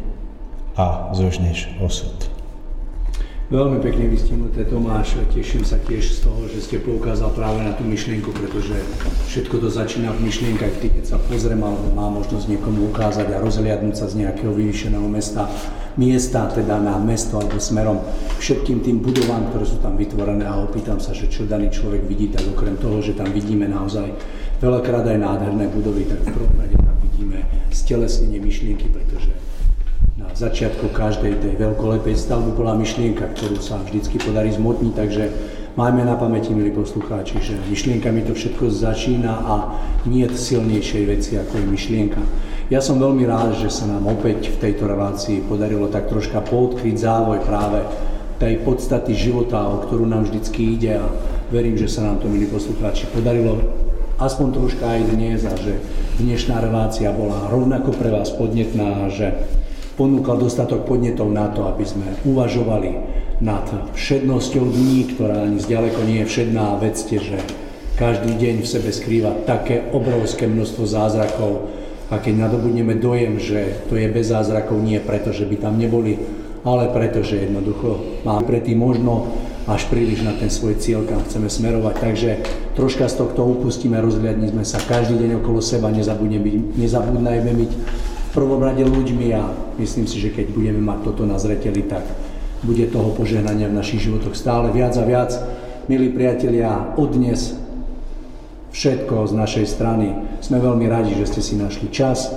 a zožneš osud. Veľmi pekne vystihnuté, Tomáš. Teším sa tiež z toho, že ste poukázal práve na tú myšlienku, pretože všetko to začína v myšlienkach. Ty, keď sa pozriem, alebo má možnosť niekomu ukázať a rozhliadnúť sa z nejakého vyvýšeného mesta, miesta, teda na mesto alebo smerom všetkým tým budovám, ktoré sú tam vytvorené a opýtam sa, že čo daný človek vidí, tak okrem toho, že tam vidíme naozaj veľakrát aj nádherné budovy, tak v prvom rade tam vidíme stelesnenie myšlienky, pretože na začiatku každej tej veľkolepej stavby bola myšlienka, ktorú sa vždycky podarí zmotniť, takže máme na pamäti, milí poslucháči, že myšlienkami to všetko začína a nie je silnejšej veci, ako je myšlienka. Ja som veľmi rád, že sa nám opäť v tejto relácii podarilo tak troška poodkryť závoj práve tej podstaty života, o ktorú nám vždycky ide a verím, že sa nám to, milí poslucháči, podarilo aspoň troška aj dnes a že dnešná relácia bola rovnako pre vás podnetná, že ponúkal dostatok podnetov na to, aby sme uvažovali nad všednosťou dní, ktorá ani zďaleko nie je všedná. Vedzte, že každý deň v sebe skrýva také obrovské množstvo zázrakov a keď nadobudneme dojem, že to je bez zázrakov, nie preto, že by tam neboli, ale preto, že jednoducho máme predtým možno až príliš na ten svoj cieľ, kam chceme smerovať. Takže troška z tohto upustíme, rozhliadni sme sa každý deň okolo seba, nezabudnajme byť v prvom rade ľuďmi a myslím si, že keď budeme mať toto na zreteli, tak bude toho požehnania v našich životoch stále viac a viac. Milí priatelia, od dnes všetko z našej strany. Sme veľmi radi, že ste si našli čas.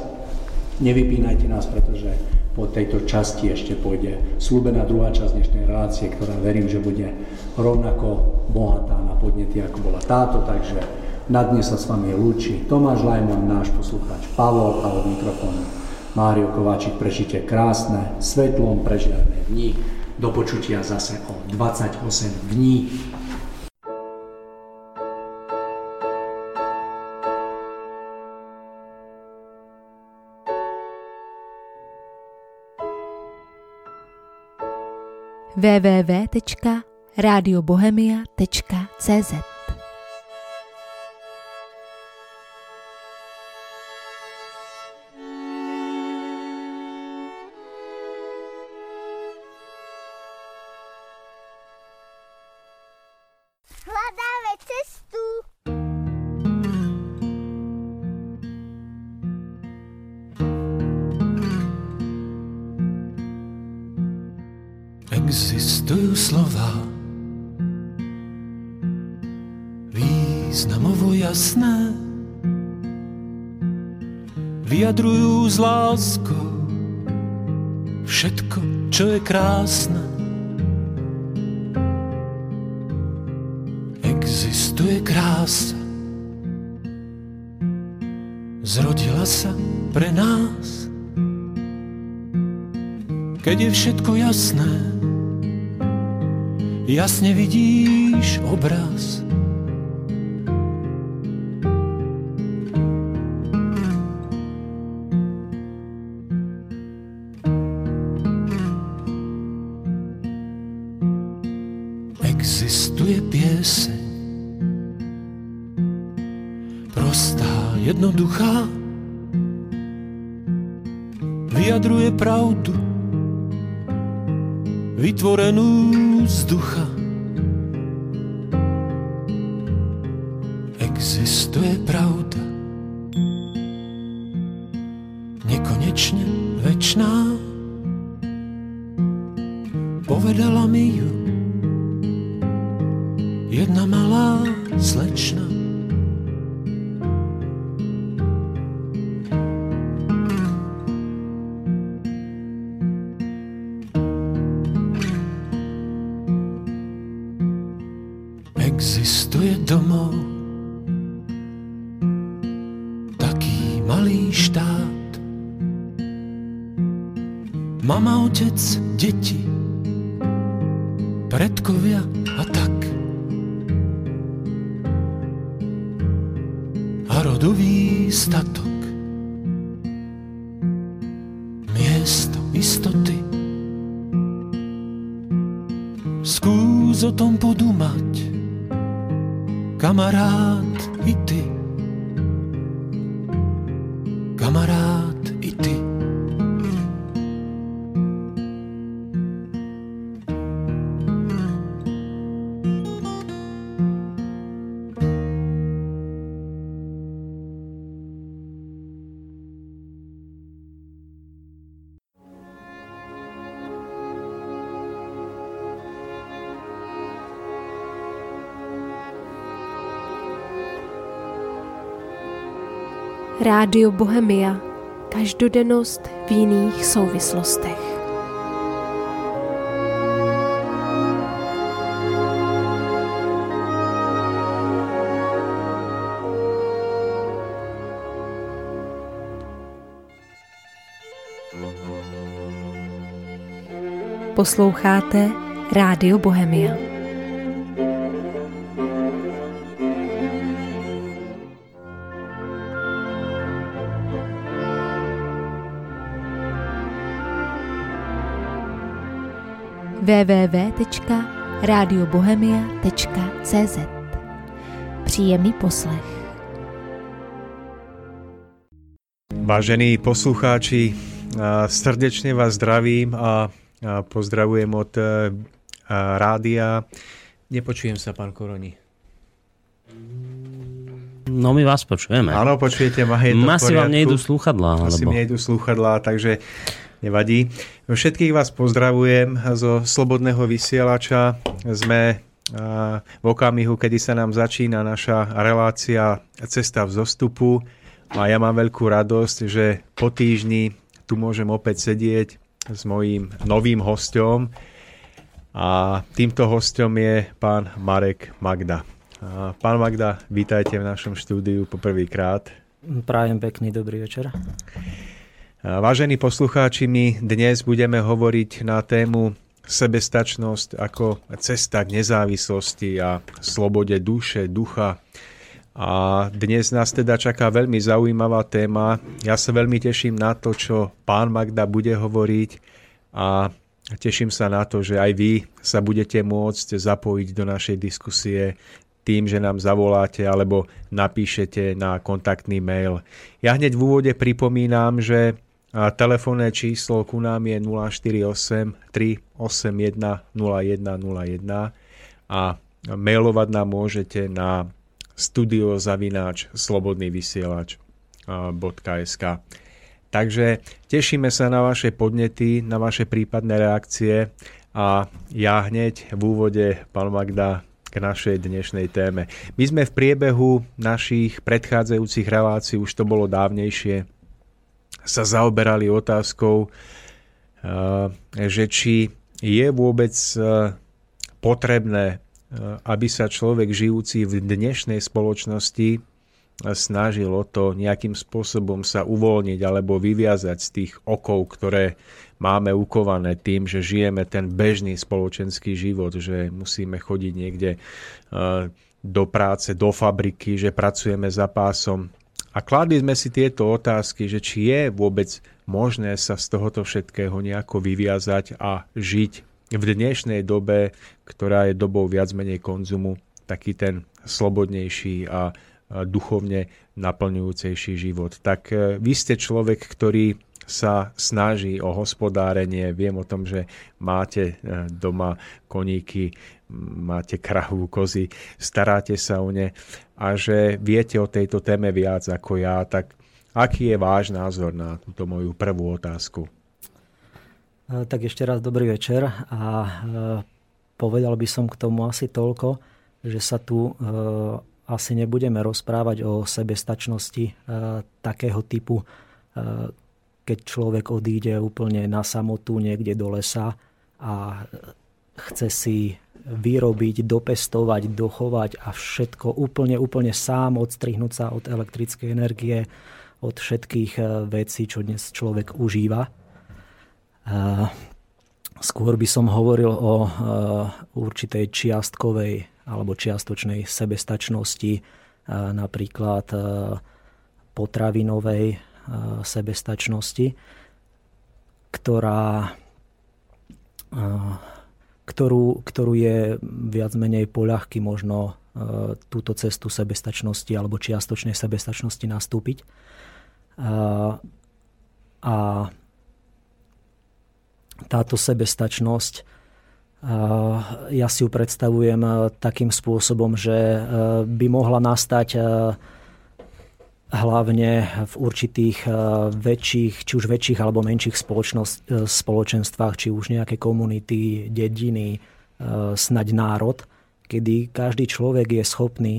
Nevypínajte nás, pretože po tejto časti ešte pôjde slúbená druhá časť dnešnej relácie, ktorá verím, že bude rovnako bohatá na podnety, ako bola táto, takže na dnes sa s vami lúči Tomáš Lajman, náš poslucháč Pavol a od mikrofónu Mário Kovačík. Prežite krásne, svetlom prežiarené dni. Do počutia zase o dvadsaťosem dní. w w w tečka radio bohemia tečka c z Existují slova, významovo jasné, vyjadrujú s láskou všetko, čo je krásne. Existuje krása, zrodila sa pre nás. Keď je všetko jasné, jasne vidíš obraz. Existuje pieseň, prostá, jednoduchá, vyjadruje pravdu, vytvorenú z ducha. Existuje pravda, nekonečne večná, povedala mi ju jedna malá slečna. Existuje domov, taký malý štát. Mama, otec, deti, predkovia a tak. A rodový statok, miesto istoty. Skús o tom podúmať, kamarád i ty, kamarád i ty. Rádio Bohemia. Každodennost v jiných souvislostech. Posloucháte Rádio Bohemia. w w w tečka radio bohemia tečka cé zet. Příjemný poslech. Vážení poslucháči, srdečne vás zdravím a pozdravujem od rádia. Nepočujem sa, pán Koroni. No, my vás počujeme. Áno, počujete ma. Asi vám nejdu slúchadlá. Asi mi nejdu slúchadlá, takže nevadí. Všetkých vás pozdravujem zo Slobodného vysielača. Sme v okamihu, kedy sa nám začína naša relácia Cesta vzostupu. A ja mám veľkú radosť, že po týždni tu môžem opäť sedieť s mojím novým hosťom. A týmto hosťom je pán Marek Magda. Pán Magda, vítajte v našom štúdiu poprvýkrát. Prajem pekný dobrý večer. Vážení poslucháči, my dnes budeme hovoriť na tému sebestačnosť ako cesta k nezávislosti a slobode duše, ducha. A dnes nás teda čaká veľmi zaujímavá téma. Ja sa veľmi teším na to, čo pán Magda bude hovoriť, a teším sa na to, že aj vy sa budete môcť zapojiť do našej diskusie tým, že nám zavoláte alebo napíšete na kontaktný mail. Ja hneď v úvode pripomínam, že a telefónne číslo ku nám je nula štyri osem tri osem jeden nula jeden nula jeden a mailovať nám môžete na studiozavináč slobodný vysielač bodka es ká. Takže tešíme sa na vaše podnety, na vaše prípadné reakcie, a ja hneď v úvode, pán Magda, k našej dnešnej téme. My sme v priebehu našich predchádzajúcich relácií, už to bolo dávnejšie, sa zaoberali otázkou, že či je vôbec potrebné, aby sa človek žijúci v dnešnej spoločnosti snažil o to nejakým spôsobom sa uvoľniť alebo vyviazať z tých okov, ktoré máme ukované tým, že žijeme ten bežný spoločenský život, že musíme chodiť niekde do práce, do fabriky, že pracujeme za pásom. A kladli sme si tieto otázky, že či je vôbec možné sa z tohoto všetkého nejako vyviazať a žiť v dnešnej dobe, ktorá je dobou viac menej konzumu, taký ten slobodnejší a duchovne naplňujúcejší život. Tak vy ste človek, ktorý sa snaží o hospodárenie. Viem o tom, že máte doma koníky, máte kravu, kozy, staráte sa o ne a že viete o tejto téme viac ako ja. Tak aký je váš názor na túto moju prvú otázku? Tak ešte raz dobrý večer a povedal by som k tomu asi toľko, že sa tu asi nebudeme rozprávať o sebestačnosti takého typu, keď človek odíde úplne na samotu niekde do lesa a chce si vyrobiť, dopestovať, dochovať a všetko úplne, úplne sám, odstrihnúť sa od elektrickej energie, od všetkých vecí, čo dnes človek užíva. Skôr by som hovoril o určitej čiastkovej alebo čiastočnej sebestačnosti, napríklad potravinovej sebestačnosti, ktorá, ktorú, ktorú je viac menej poľahky možno túto cestu sebestačnosti alebo čiastočnej sebestačnosti nastúpiť. A, a táto sebestačnosť, ja si ju predstavujem takým spôsobom, že by mohla nastať hlavne v určitých väčších, či už väčších alebo menších spoločenstvách, či už nejaké komunity, dediny, snaď národ, kedy každý človek je schopný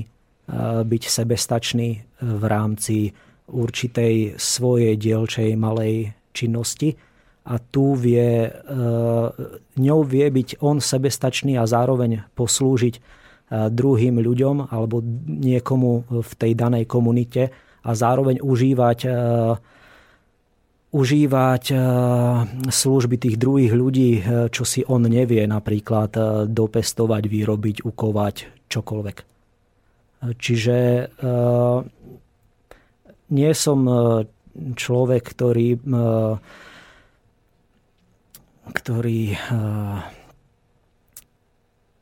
byť sebestačný v rámci určitej svojej dielčej malej činnosti a tu vie, ňou vie byť on sebestačný a zároveň poslúžiť druhým ľuďom alebo niekomu v tej danej komunite a zároveň užívať, uh, užívať uh, služby tých druhých ľudí, čo si on nevie napríklad uh, dopestovať, vyrobiť, ukovať, čokoľvek. Čiže uh, nie som uh, človek, ktorý, uh, ktorý uh,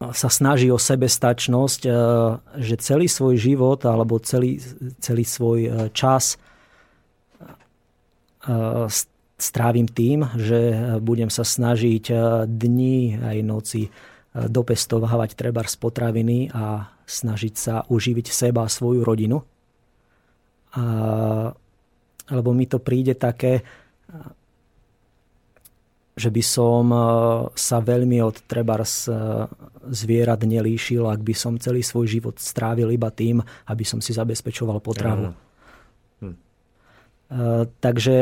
sa snaží o sebestačnosť, že celý svoj život alebo celý, celý svoj čas strávim tým, že budem sa snažiť dni aj noci dopestovávať trebárs potraviny a snažiť sa uživiť seba a svoju rodinu. A, alebo mi to príde také, že by som sa veľmi od trebárs zvierat nelíšil, ak by som celý svoj život strávil iba tým, aby som si zabezpečoval potravu. Hm. Takže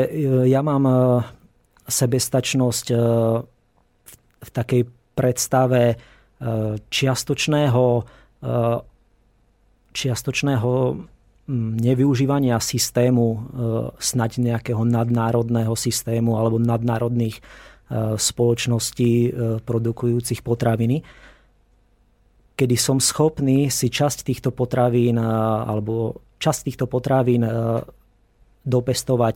ja mám sebestačnosť v takej predstave čiastočného, čiastočného nevyužívania systému, snaď nejakého nadnárodného systému alebo nadnárodných spoločností produkujúcich potraviny, kedy som schopný si časť týchto potravín alebo časť týchto potravín dopestovať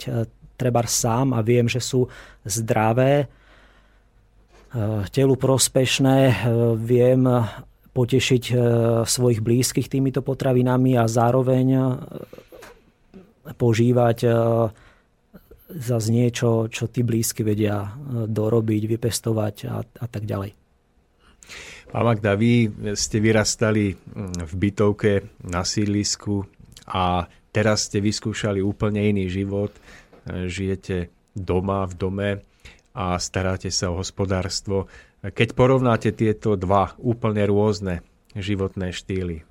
trebárs sám a viem, že sú zdravé, telu prospešné, viem potešiť svojich blízkych týmito potravinami a zároveň požívať zase niečo, čo tí blízky vedia dorobiť, vypestovať a, a tak ďalej. Pán Magda, vy ste vyrastali v bytovke na sídlisku a teraz ste vyskúšali úplne iný život. Žijete doma, v dome a staráte sa o hospodárstvo. Keď porovnáte tieto dva úplne rôzne životné štýly.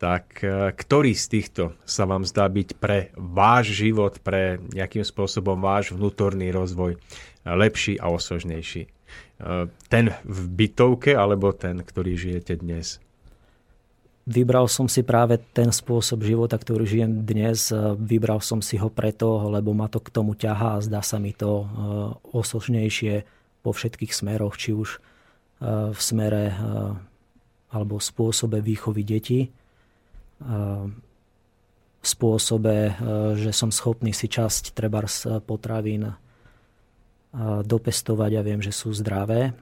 Tak ktorý z týchto sa vám zdá byť pre váš život, pre nejakým spôsobom váš vnútorný rozvoj lepší a osožnejší? Ten v bytovke alebo ten, ktorý žijete dnes? Vybral som si práve ten spôsob života, ktorý žijem dnes. Vybral som si ho preto, lebo ma to k tomu ťahá a zdá sa mi to osožnejšie po všetkých smeroch, či už v smere alebo spôsobe výchovy detí, spôsobe, že som schopný si časť trebárs potravín dopestovať a viem, že sú zdravé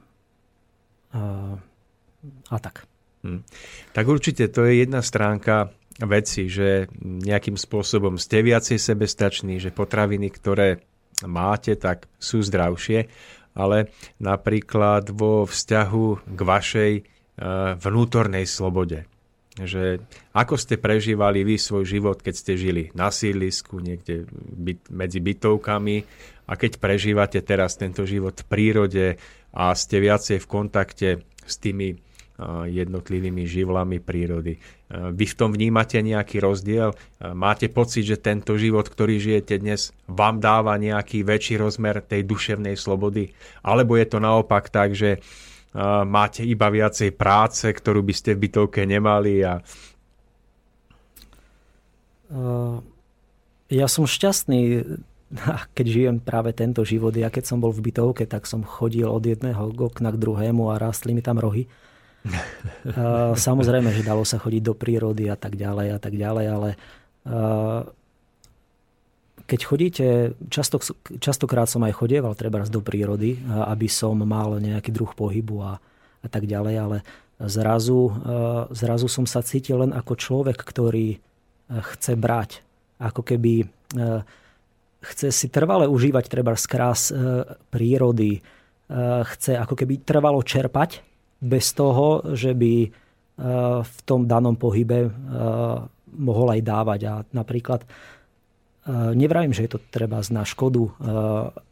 a tak. Hmm. Tak určite to je jedna stránka veci, že nejakým spôsobom ste viacej sebestační, že potraviny, ktoré máte, tak sú zdravšie, ale napríklad vo vzťahu k vašej vnútornej slobode. Že ako ste prežívali vy svoj život, keď ste žili na sídlisku, niekde byt, medzi bytovkami a keď prežívate teraz tento život v prírode a ste viacej v kontakte s tými jednotlivými živlami prírody. Vy v tom vnímate nejaký rozdiel? Máte pocit, že tento život, ktorý žijete dnes, vám dáva nejaký väčší rozmer tej duševnej slobody? Alebo je to naopak tak, že máte iba viacej práce, ktorú by ste v bytovke nemali? A... Ja som šťastný, keď žijem práve tento život. Ja keď som bol v bytovke, tak som chodil od jedného okna k druhému a rástli mi tam rohy. Samozrejme, že dalo sa chodiť do prírody a tak ďalej a tak ďalej, ale keď chodíte, často, častokrát som aj chodieval trebárs do prírody, aby som mal nejaký druh pohybu a, a tak ďalej, ale zrazu, zrazu som sa cítil len ako človek, ktorý chce brať. Ako keby chce si trvale užívať trebárs krás prírody, chce ako keby trvalo čerpať, bez toho, že by v tom danom pohybe mohol aj dávať. A napríklad nevravím, že je to treba na škodu,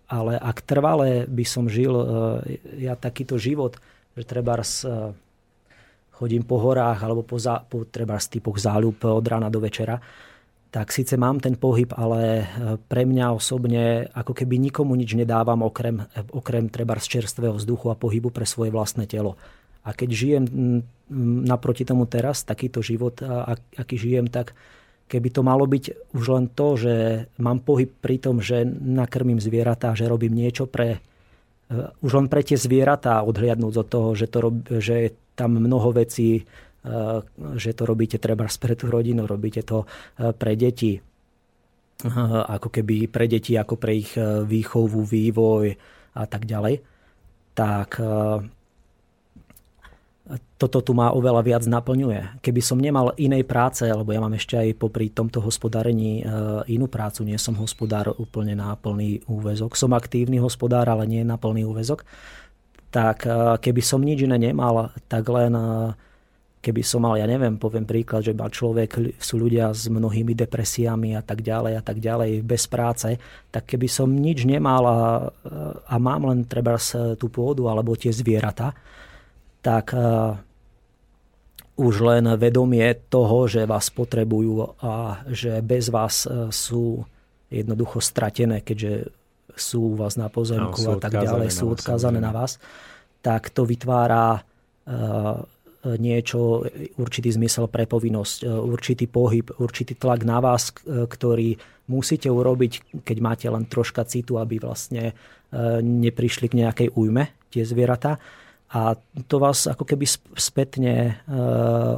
ale ak trvale by som žil ja takýto život, že trebárs chodím po horách alebo po, zá, po trebárs typoch záľub od rána do večera, tak síce mám ten pohyb, ale pre mňa osobne ako keby nikomu nič nedávam okrem, okrem trebárs čerstvého vzduchu a pohybu pre svoje vlastné telo. A keď žijem naproti tomu teraz, takýto život, aký žijem, tak keby to malo byť už len to, že mám pohyb pri tom, že nakrmím zvieratá, že robím niečo pre, už len pre tie zvieratá, odhliadnúť od toho, že, to rob, že je tam mnoho vecí, že to robíte trebárs pre tú rodinu, robíte to pre deti. Ako keby pre deti, ako pre ich výchovu, vývoj a tak ďalej. Tak toto tu ma oveľa viac naplňuje. Keby som nemal inej práce, lebo ja mám ešte aj popri tomto hospodárení inú prácu, nie som hospodár úplne na plný úväzok. Som aktívny hospodár, ale nie na plný úväzok. Tak keby som nič iné nemal, tak len... Keby som mal, ja neviem, poviem príklad, že má človek, sú ľudia s mnohými depresiami a tak ďalej a tak ďalej, bez práce, tak keby som nič nemal a, a mám len trebárs tú pôdu alebo tie zvieratá, tak uh, už len vedomie toho, že vás potrebujú a že bez vás sú jednoducho stratené, keďže sú u vás na pozemku no, a tak ďalej, sú odkázané na vás, tak to vytvára... Uh, niečo, určitý zmysel pre povinnosť, určitý pohyb, určitý tlak na vás, ktorý musíte urobiť, keď máte len troška citu, aby vlastne neprišli k nejakej újme tie zvieratá. A to vás ako keby spätne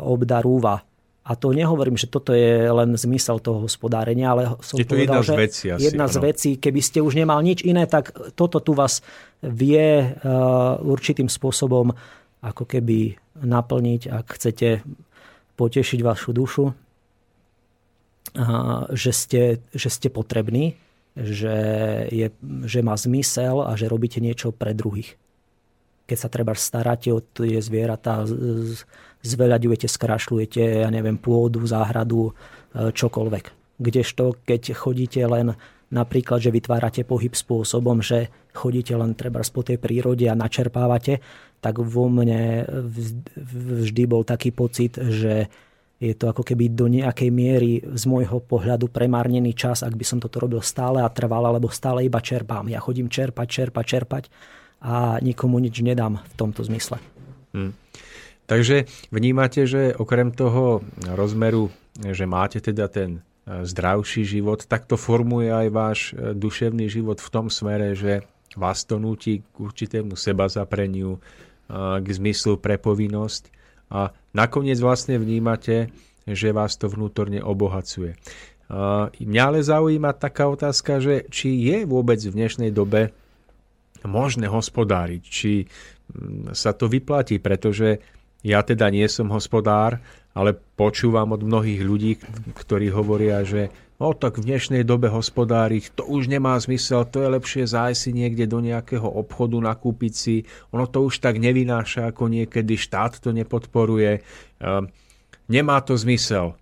obdarúva. A to nehovorím, že toto je len zmysel toho hospodárenia, ale som je to povedal, jedna že z vecí asi, jedna ano. z vecí, keby ste už nemal nič iné, tak toto tu vás vie určitým spôsobom ako keby naplniť, ak chcete potešiť vašu dušu, že ste, že ste potrební, že, je, že má zmysel a že robíte niečo pre druhých. Keď sa treba staráte o tie zvieratá, zveľaďujete, skrašľujete, ja neviem, pôdu, záhradu, čokoľvek. Kdežto, keď chodíte len Napríklad, že vytvárate pohyb spôsobom, že chodíte len trebárs po tej prírode a načerpávate, tak vo mne vždy bol taký pocit, že je to ako keby do nejakej miery z môjho pohľadu premárnený čas, ak by som toto robil stále a trval, alebo stále iba čerpám. Ja chodím čerpať, čerpať, čerpať a nikomu nič nedám v tomto zmysle. Hmm. Takže vnímate, že okrem toho rozmeru, že máte teda ten zdravší život, tak to formuje aj váš duševný život v tom smere, že vás to nutí k určitému sebazapreniu, k zmyslu pre povinnosť. A nakoniec vlastne vnímate, že vás to vnútorne obohacuje. Mňa ale zaujíma taká otázka, že či je vôbec v dnešnej dobe možné hospodáriť, či sa to vyplatí, pretože ja teda nie som hospodár, ale počúvam od mnohých ľudí, ktorí hovoria, že no tak v dnešnej dobe hospodáriť, to už nemá zmysel, to je lepšie zájsť si niekde do nejakého obchodu, nakúpiť si, ono to už tak nevynáša ako niekedy, štát to nepodporuje, ehm, nemá to zmysel.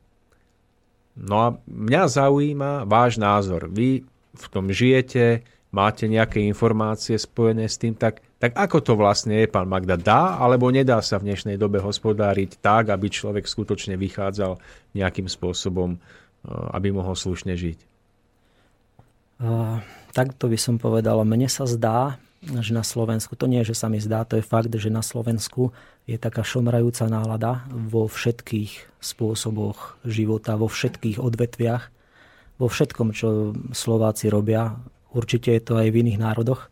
No a mňa zaujíma váš názor, vy v tom žijete, máte nejaké informácie spojené s tým, tak Tak ako to vlastne je, pán Magda? Dá alebo nedá sa v dnešnej dobe hospodáriť tak, aby človek skutočne vychádzal nejakým spôsobom, aby mohol slušne žiť? Uh, takto by som povedal. Mne sa zdá, že na Slovensku, to nie je, že sa mi zdá, to je fakt, že na Slovensku je taká šomrajúca nálada vo všetkých spôsoboch života, vo všetkých odvetviach, vo všetkom, čo Slováci robia. Určite je to aj v iných národoch.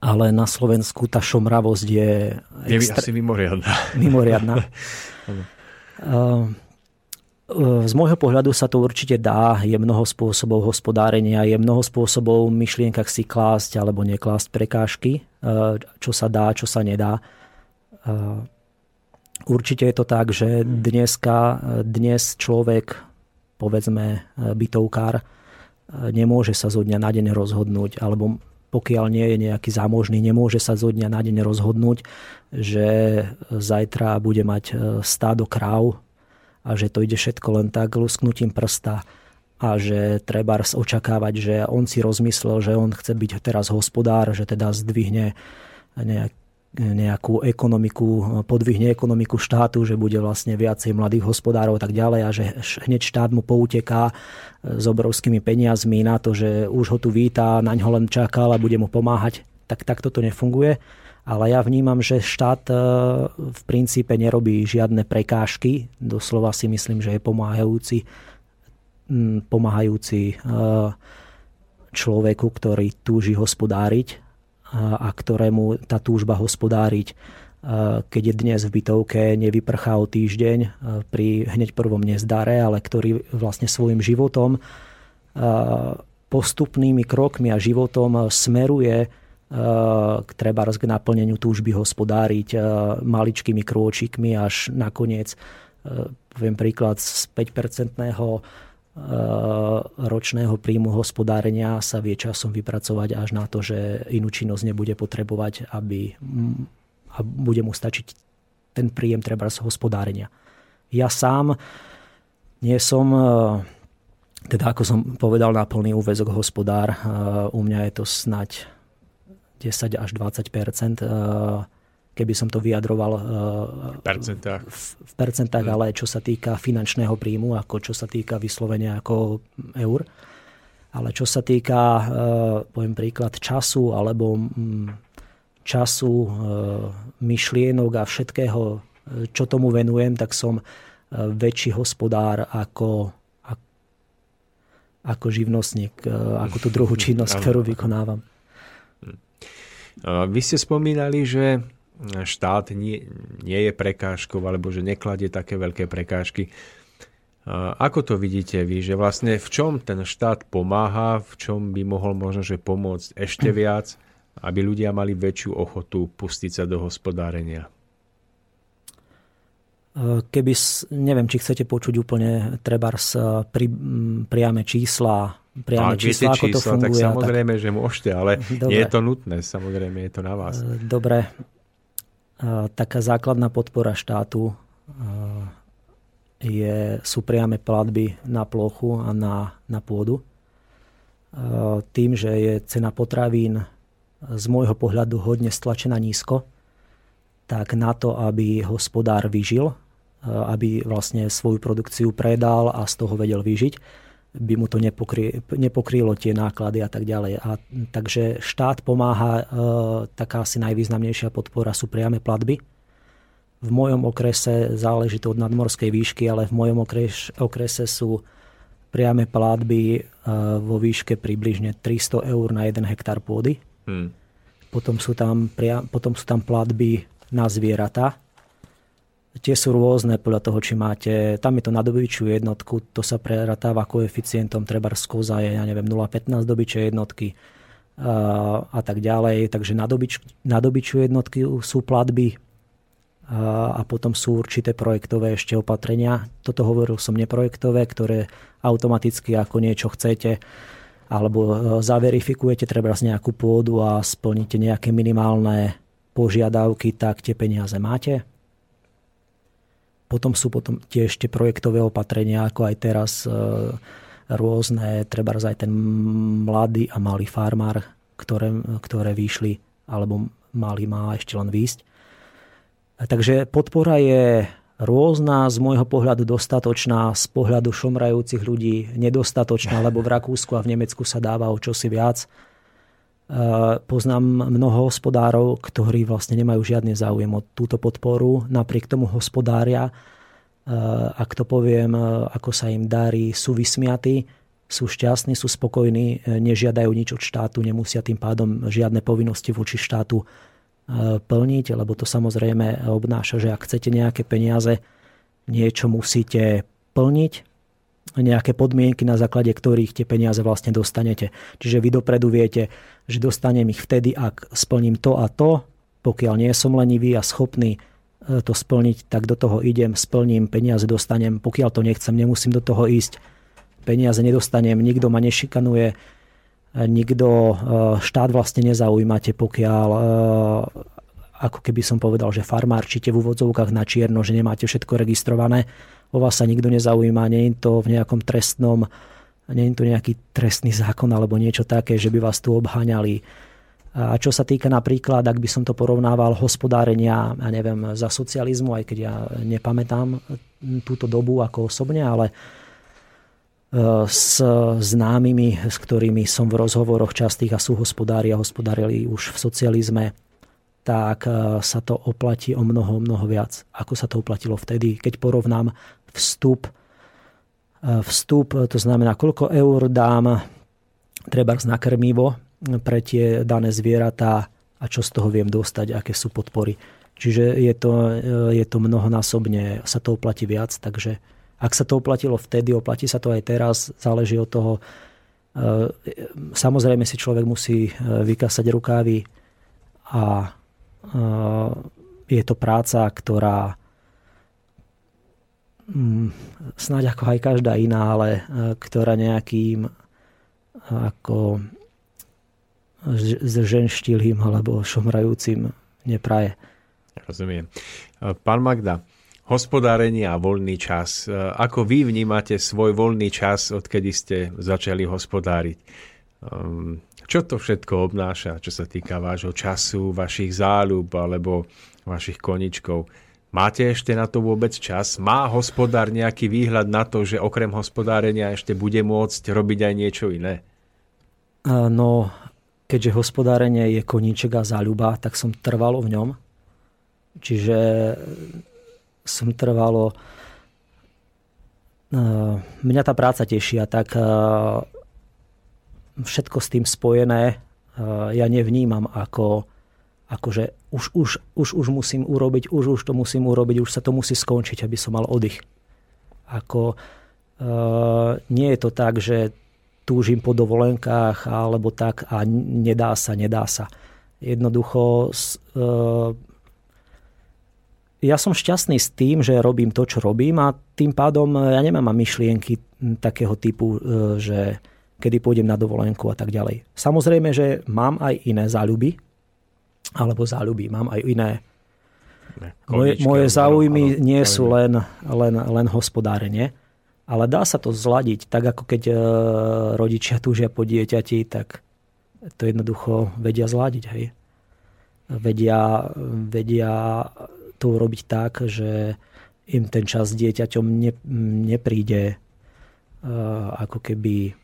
Ale na Slovensku tá šomravosť je... Je extra... asi mimoriadná. Mimoriadná. Z môjho pohľadu sa to určite dá. Je mnoho spôsobov hospodárenia, je mnoho spôsobov v myšlienkach si klásť alebo neklásť prekážky, čo sa dá, čo sa nedá. Určite je to tak, že dneska, dnes človek, povedzme bytovkár, nemôže sa zo dňa na deň rozhodnúť, alebo pokiaľ nie je nejaký zámožný, nemôže sa zo dňa na deň rozhodnúť, že zajtra bude mať stádo kráv a že to ide všetko len tak lusknutím prsta a že treba očakávať, že on si rozmyslel, že on chce byť teraz hospodár, že teda zdvihne nejakú ekonomiku, podvihne ekonomiku štátu, že bude vlastne viacej mladých hospodárov a tak ďalej a že hneď štát mu pouteká s obrovskými peniazmi na to, že už ho tu víta, naň ho len čakal a bude mu pomáhať, tak takto to nefunguje. Ale ja vnímam, že štát v princípe nerobí žiadne prekážky. Doslova si myslím, že je pomáhajúci, pomáhajúci človeku, ktorý túži hospodáriť a ktorému tá túžba hospodáriť, keď je dnes v bytovke, nevyprchá o týždeň pri hneď prvom nezdare, ale ktorý vlastne svojim životom, postupnými krokmi a životom smeruje k trebárs k naplneniu túžby hospodáriť maličkými krôčikmi až nakoniec, poviem príklad, z päť percentného ročného príjmu hospodárenia sa vie časom vypracovať až na to, že inú činnosť nebude potrebovať, aby, a bude mu stačiť ten príjem treba z hospodárenia. Ja sám nie som, teda ako som povedal, na plný úväzok hospodár. U mňa je to snáď desať až dvadsať percent, keby som to vyjadroval v percentách, v, v percentách hmm. ale čo sa týka finančného príjmu, ako čo sa týka vyslovenia ako eur. Ale čo sa týka, poviem príklad, času alebo času, myšlienok a všetkého, čo tomu venujem, tak som väčší hospodár ako, ako živnostník, ako tú druhú činnosť, ktorú vykonávam. Vy ste spomínali, že štát nie, nie je prekážkou, alebo že nekladie také veľké prekážky. Ako to vidíte vy, že vlastne v čom ten štát pomáha, v čom by mohol možno že pomôcť ešte viac, aby ľudia mali väčšiu ochotu pustiť sa do hospodárenia? Keby, neviem, či chcete počuť úplne trebárs pri, priame čísla, priame čísla, ako to funguje. Tak samozrejme, tak... že môžete, ale dobre. Nie je to nutné, samozrejme je to na vás. Dobre. Taká základná podpora štátu je, sú priame platby na plochu a na, na pôdu. tým, že je cena potravín z môjho pohľadu hodne stlačená nízko, tak na to, aby hospodár vyžil, aby vlastne svoju produkciu predal a z toho vedel vyžiť, by mu to nepokry, nepokrylo tie náklady a tak ďalej. A, takže štát pomáha, e, taká asi najvýznamnejšia podpora sú priame platby. V mojom okrese, záleží to od nadmorskej výšky, ale v mojom okres, okrese sú priame platby e, vo výške približne tristo eur na jeden hektár pôdy. Hmm. Potom sú tam, priam, potom sú tam platby na zvieratá. Tie sú rôzne podľa toho, či máte, tam je to na dobyčiu jednotku, to sa preratáva koeficientom, treba z koza je, ja neviem, nula celá pätnásť dobyčej jednotky a, a tak ďalej. Takže na, dobyč, na dobyčiu jednotky sú platby a, a potom sú určité projektové ešte opatrenia. Toto hovoril som neprojektové, ktoré automaticky ako niečo chcete alebo zaverifikujete treba z nejakú pôdu a splníte nejaké minimálne požiadavky, tak tie peniaze máte. Potom sú potom tie ešte projektové opatrenia, ako aj teraz e, rôzne, trebárs aj ten mladý a malý farmár, ktoré, ktoré vyšli, alebo malý má ešte len výjsť. Takže podpora je rôzna, z môjho pohľadu dostatočná, z pohľadu šomrajúcich ľudí nedostatočná, lebo v Rakúsku a v Nemecku sa dáva o čosi viac. E, poznám mnoho hospodárov, ktorí vlastne nemajú žiadny záujem o túto podporu, napriek tomu hospodária, e, ak to poviem, ako sa im darí, sú vysmiatí, sú šťastní, sú spokojní, e, nežiadajú nič od štátu, nemusia tým pádom žiadne povinnosti voči štátu e, plniť, lebo to samozrejme obnáša, že ak chcete nejaké peniaze, niečo musíte plniť, nejaké podmienky, na základe ktorých tie peniaze vlastne dostanete. Čiže vy dopredu viete, že dostanem ich vtedy, ak splním to a to. Pokiaľ nie som lenivý a schopný to splniť, tak do toho idem, splním, peniaze dostanem. Pokiaľ to nechcem, nemusím do toho ísť. Peniaze nedostanem, nikto ma nešikanuje, nikto, štát vlastne nezaujímate, pokiaľ, ako keby som povedal, že farmárčite v úvodzovkách na čierno, že nemáte všetko registrované. O vás sa nikto nezaujíma, nie je to v nejakom trestnom, nie je to nejaký trestný zákon alebo niečo také, že by vás tu obháňali. A čo sa týka napríklad, ak by som to porovnával hospodárenia, ja neviem, za socializmu, aj keď ja nepamätám túto dobu ako osobne, ale s známymi, s ktorými som v rozhovoroch častých a sú hospodári a hospodárili už v socializme, tak sa to oplatí o mnoho, mnoho viac, ako sa to oplatilo vtedy. Keď porovnám vstup, vstup to znamená, koľko eur dám trebárs na krmivo pre tie dané zvieratá a čo z toho viem dostať, aké sú podpory. Čiže je to, je to mnohonásobne, sa to oplatí viac, takže ak sa to oplatilo vtedy, oplatí sa to aj teraz, záleží od toho. Samozrejme si človek musí vykasať rukávy a je to práca, ktorá snáď ako aj každá iná, ale ktorá nejakým ako zženštilým alebo šomrajúcim nepraje. Rozumiem. Pán Magda, hospodárenie a voľný čas. Ako vy vnímate svoj voľný čas, odkedy ste začali hospodáriť? Čo to všetko obnáša, čo sa týka vášho času, vašich záľub alebo vašich koničkov? Máte ešte na to vôbec čas? Má hospodár nejaký výhľad na to, že okrem hospodárenia ešte bude môcť robiť aj niečo iné? No, keďže hospodárenie je koníček a záľuba, tak som trvalo v ňom. Čiže som trvalo... Mňa tá práca teší a tak... Všetko s tým spojené ja nevnímam ako, ako že už, už, už, už musím urobiť, už, už to musím urobiť, už sa to musí skončiť, aby som mal oddych. Ako, e, nie je to tak, že túžim po dovolenkách alebo tak a nedá sa, nedá sa. Jednoducho e, ja som šťastný s tým, že robím to, čo robím a tým pádom ja nemám myšlienky takého typu, e, že kedy pôjdem na dovolenku a tak ďalej. Samozrejme, že mám aj iné záľuby, alebo záľuby, mám aj iné. Moje, moje záujmy nie sú len, len, len hospodárenie, Ale dá sa to zladiť, tak ako keď rodičia túžia po dieťati, tak to jednoducho vedia zladiť. Hej. Vedia, vedia to urobiť tak, že im ten čas s dieťaťom ne, nepríde ako keby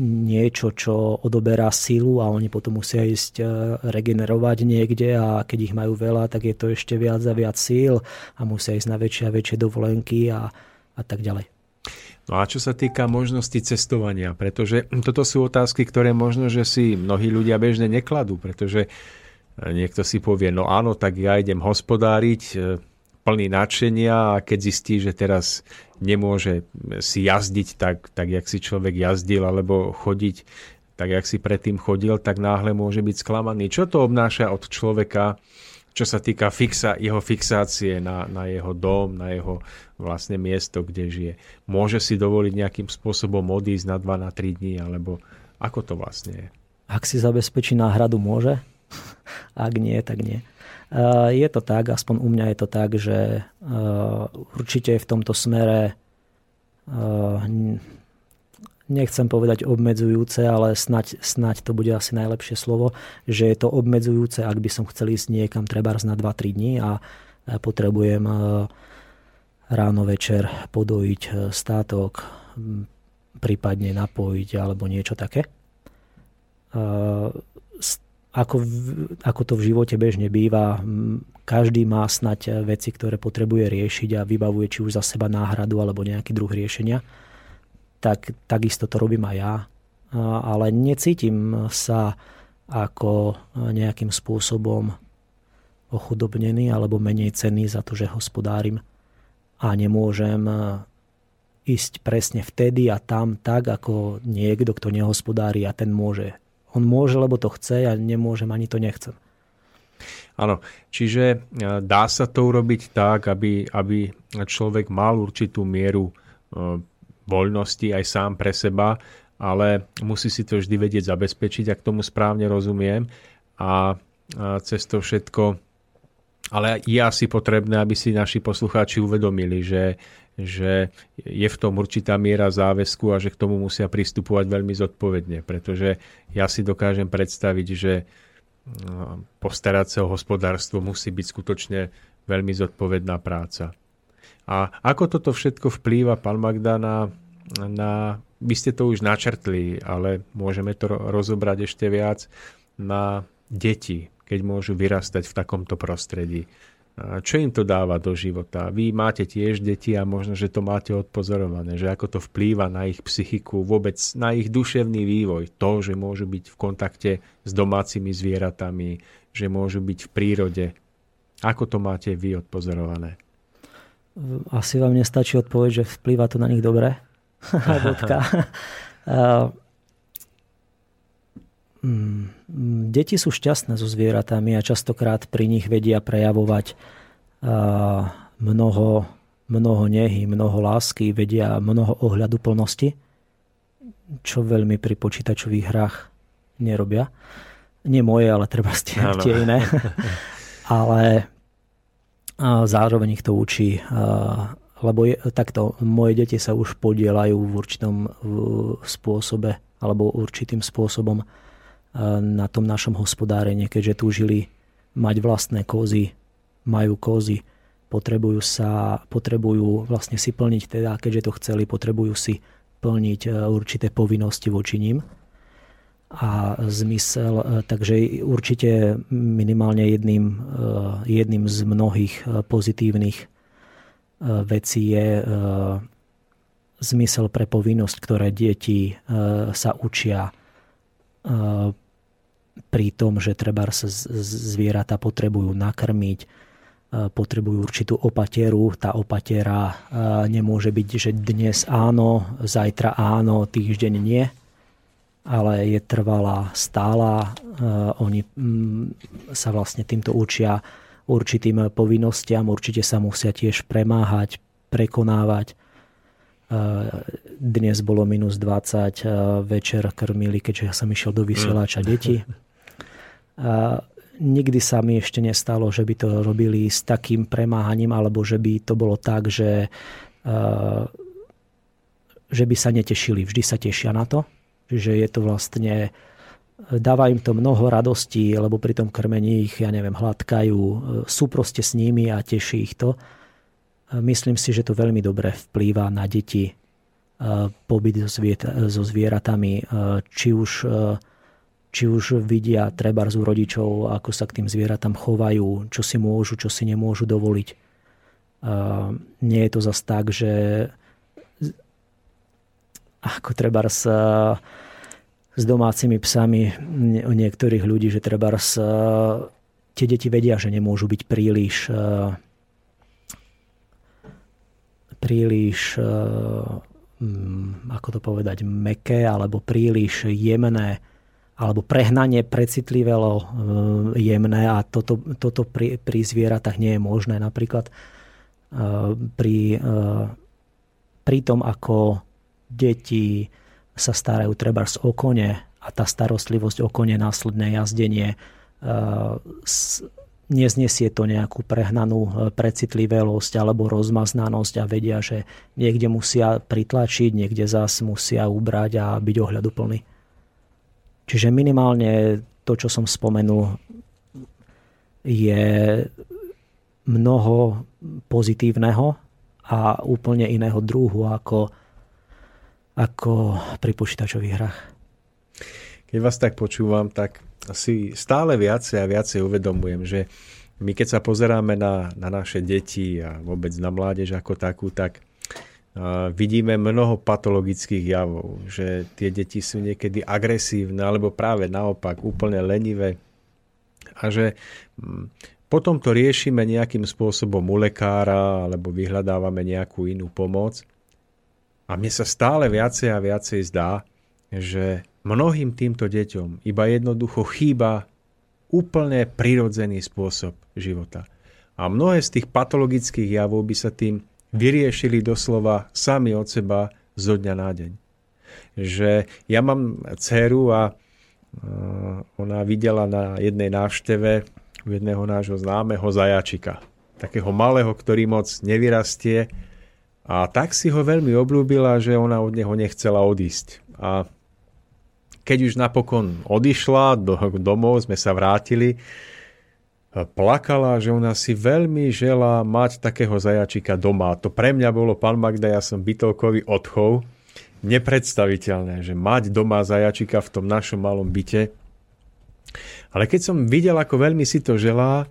niečo, čo odoberá silu a oni potom musia ísť regenerovať niekde a keď ich majú veľa, tak je to ešte viac a viac síl a musia ísť na väčšie a väčšie dovolenky a, a tak ďalej. No a čo sa týka možnosti cestovania, pretože toto sú otázky, ktoré možno, že si mnohí ľudia bežne nekladú, pretože niekto si povie, no áno, tak ja idem hospodáriť plný nadšenia a keď zistí, že teraz nemôže si jazdiť tak, tak jak si človek jazdil, alebo chodiť tak, jak si predtým chodil, tak náhle môže byť sklamaný. Čo to obnáša od človeka, čo sa týka fixa, jeho fixácie na, na jeho dom, na jeho vlastne miesto, kde žije. Môže si dovoliť nejakým spôsobom odísť na dva, na tri dní, alebo ako to vlastne je? Ak si zabezpečí náhradu, môže. Ak nie, tak nie. Je to tak, aspoň u mňa je to tak, že určite v tomto smere nechcem povedať obmedzujúce, ale snaď, snaď to bude asi najlepšie slovo, že je to obmedzujúce, ak by som chcel ísť niekam trebárs na dva tri dní a potrebujem ráno večer podojiť státok, prípadne napojiť alebo niečo také. Ako, ako to v živote bežne býva, každý má snaď veci, ktoré potrebuje riešiť a vybavuje či už za seba náhradu alebo nejaký druh riešenia. Tak, takisto to robím aj ja, ale necítim sa ako nejakým spôsobom ochudobnený alebo menej cenný za to, že hospodárim a nemôžem ísť presne vtedy a tam tak, ako niekto, kto nehospodári a ten môže. On môže, lebo to chce, ja nemôžem, ani to nechcem. Áno, čiže dá sa to urobiť tak, aby, aby človek mal určitú mieru voľnosti aj sám pre seba, ale musí si to vždy vedieť zabezpečiť, ak tomu správne rozumiem. A cez to všetko, ale je asi potrebné, aby si naši poslucháči uvedomili, že, že je v tom určitá miera záväzku a že k tomu musia pristupovať veľmi zodpovedne, pretože ja si dokážem predstaviť, že postarať sa o hospodárstvo musí byť skutočne veľmi zodpovedná práca. A ako toto všetko vplýva, pán Magda, na, na, vy ste to už načrtli, ale môžeme to rozobrať ešte viac, na deti, keď môžu vyrastať v takomto prostredí. Čo im to dáva do života? Vy máte tiež deti a možno, že to máte odpozorované, že ako to vplýva na ich psychiku, vôbec na ich duševný vývoj, to, že môžu byť v kontakte s domácimi zvieratami, že môžu byť v prírode. Ako to máte vy odpozorované? Asi vám nestačí odpoveď, že vplýva to na nich dobre. Deti sú šťastné so zvieratami a častokrát pri nich vedia prejavovať mnoho, mnoho nehy, mnoho lásky, vedia mnoho ohľadu plnosti, čo veľmi pri počítačových hrách nerobia. Nie moje, ale treba ste tie iné. Ale a zároveň ich to učí, lebo je, takto moje deti sa už podielajú v určitom spôsobe alebo určitým spôsobom na tom našom hospodárení, keďže túžili mať vlastné kozy, majú kozy, potrebujú sa, potrebujú vlastne si plniť, teda keďže to chceli, potrebujú si plniť určité povinnosti voči nim. A zmysel, takže určite minimálne jedným, jedným z mnohých pozitívnych vecí je zmysel pre povinnosť, ktoré deti sa učia pri tom, že trebárs zvieratá potrebujú nakrmiť, potrebujú určitú opateru. Tá opatera nemôže byť, že dnes áno, zajtra áno, týždeň nie. Ale je trvalá, stála. Oni sa vlastne týmto učia určitým povinnostiam, určite sa musia tiež premáhať, prekonávať. Dnes bolo minus dvadsať, večer krmili, keďže ja som išiel do vysielača deti. Nikdy sa mi ešte nestalo, že by to robili s takým premáhaním, alebo že by to bolo tak, že že by sa netešili. Vždy sa tešia na to, že je to vlastne, dáva im to mnoho radostí, lebo pri tom krmení ich, ja neviem, hladkajú, sú proste s nimi a teší ich to. Myslím si, že to veľmi dobre vplýva na deti pobyt so zvieratami, či už, či už vidia trebárs u rodičov, ako sa k tým zvieratám chovajú, čo si môžu, čo si nemôžu dovoliť. Nie je to zas tak, že ako trebárs s domácimi psami u niektorých ľudí, že trebárs tie deti vedia, že nemôžu byť príliš príliš ako to povedať, mäkké alebo príliš jemné alebo prehnanie precitlivelo jemné a toto, toto pri, pri zvieratách nie je možné. Napríklad pri, pri tom, ako deti sa starajú trebárs o kone a tá starostlivosť o kone, následné jazdenie, neznesie to nejakú prehnanú precitlivelosť alebo rozmaznanosť a vedia, že niekde musia pritlačiť, niekde zás musia ubrať a byť ohľaduplný. Čiže minimálne to, čo som spomenul, je mnoho pozitívneho a úplne iného druhu ako ako pri počítačových hrách. Keď vás tak počúvam, tak asi stále viacej a viacej uvedomujem, že my keď sa pozeráme na, na naše deti a vôbec na mládež ako takú, tak uh, vidíme mnoho patologických javov, že tie deti sú niekedy agresívne alebo práve naopak úplne lenivé a že hm, potom to riešime nejakým spôsobom u lekára alebo vyhľadávame nejakú inú pomoc. A mne sa stále viacej a viacej zdá, že mnohým týmto deťom iba jednoducho chýba úplne prirodzený spôsob života. A mnohé z tých patologických javov by sa tým vyriešili doslova sami od seba zo dňa na deň. Že ja mám dceru a ona videla na jednej návšteve u jedného nášho známeho zajačika. Takého malého, ktorý moc nevyrastie. A tak si ho veľmi obľúbila, že ona od neho nechcela odísť. A keď už napokon odišla, do, domov sme sa vrátili, plakala, že ona si veľmi želá mať takého zajačika doma. A to pre mňa bolo, pán Magda, ja som bytovkový odchov, nepredstaviteľné, že mať doma zajačika v tom našom malom byte. Ale keď som videl, ako veľmi si to želá,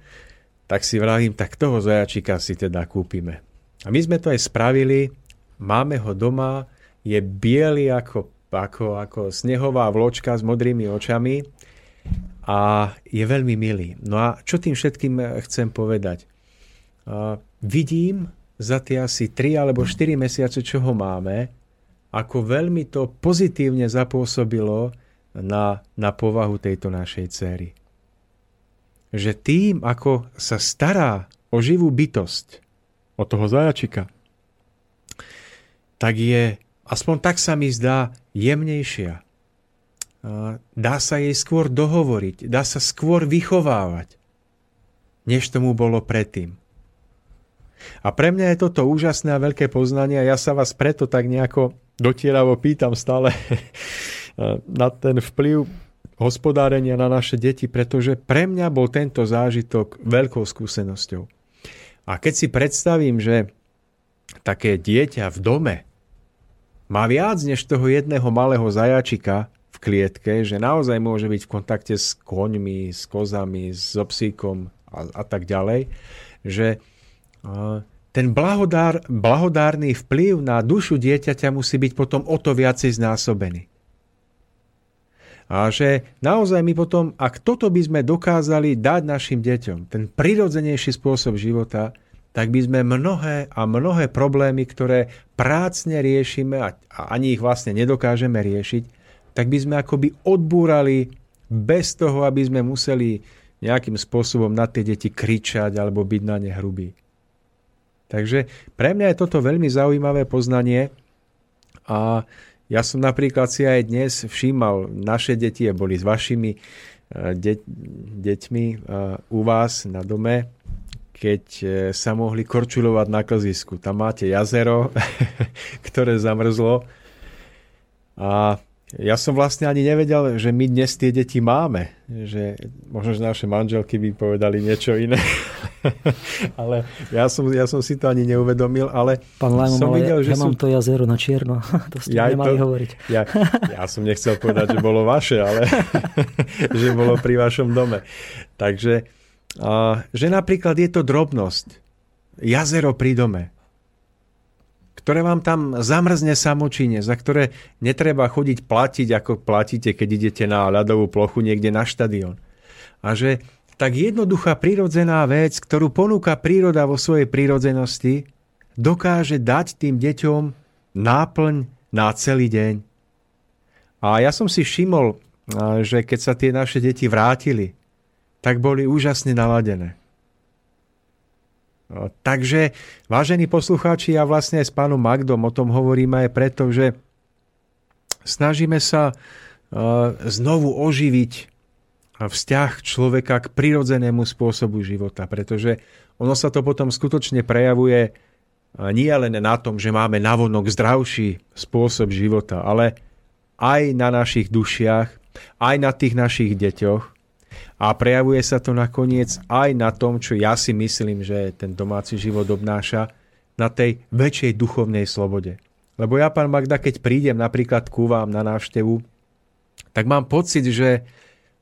tak si vravím, tak toho zajačika si teda kúpime. A my sme to aj spravili, máme ho doma, je biely ako, ako, ako snehová vločka s modrými očami a je veľmi milý. No a čo tým všetkým chcem povedať? Uh, vidím za tie asi tri alebo štyri mesiace, čo ho máme, ako veľmi to pozitívne zapôsobilo na, na povahu tejto našej dcery. Že tým, ako sa stará o živú bytosť, od toho zajačika, tak je, aspoň tak sa mi zdá, jemnejšia. Dá sa jej skôr dohovoriť, dá sa skôr vychovávať, než tomu bolo predtým. A pre mňa je toto úžasné a veľké poznanie a ja sa vás preto tak nejako dotieravo pýtam stále na ten vplyv hospodárenia na naše deti, pretože pre mňa bol tento zážitok veľkou skúsenosťou. A keď si predstavím, že také dieťa v dome má viac než toho jedného malého zajačika v klietke, že naozaj môže byť v kontakte s koňmi, s kozami, so psíkom a, a tak ďalej, že ten blahodár, blahodárny vplyv na dušu dieťaťa musí byť potom o to viacej znásobený. A že naozaj my potom, ak toto by sme dokázali dať našim deťom, ten prirodzenejší spôsob života, tak by sme mnohé a mnohé problémy, ktoré prácne riešime a ani ich vlastne nedokážeme riešiť, tak by sme akoby odbúrali bez toho, aby sme museli nejakým spôsobom na tie deti kričať alebo byť na ne hrubí. Takže pre mňa je toto veľmi zaujímavé poznanie a ja som napríklad si aj dnes všímal, naše deti boli s vašimi de- deťmi u vás na dome, keď sa mohli korčulovať na klzisku. Tam máte jazero, ktoré zamrzlo A ja som vlastne ani nevedel, že my dnes tie deti máme. Že možno, že naše manželky by povedali niečo iné. Ale ja som, ja som si to ani neuvedomil, ale Pán Lajmo, som videl, ja, že ja sú... mám to jazero na čierno. To ste ja nemali to... hovoriť. Ja, ja som nechcel povedať, že bolo vaše, ale že bolo pri vašom dome. Takže, a, že napríklad je to drobnosť. Jazero pri dome, ktoré vám tam zamrzne samočine, za ktoré netreba chodiť platiť, ako platíte, keď idete na ľadovú plochu niekde na štadión. A že tak jednoduchá prirodzená vec, ktorú ponúka príroda vo svojej prirodzenosti, dokáže dať tým deťom náplň na celý deň. A ja som si všimol, že keď sa tie naše deti vrátili, tak boli úžasne naladené. Takže, vážení poslucháči, ja vlastne s pánom Magdom o tom hovorím aj preto, že snažíme sa znovu oživiť vzťah človeka k prirodzenému spôsobu života, pretože ono sa to potom skutočne prejavuje nie len na tom, že máme navonok zdravší spôsob života, ale aj na našich dušiach, aj na tých našich deťoch. A prejavuje sa to nakoniec aj na tom, čo ja si myslím, že ten domáci život obnáša, na tej väčšej duchovnej slobode. Lebo ja, pán Magda, keď prídem napríklad ku vám na návštevu, tak mám pocit, že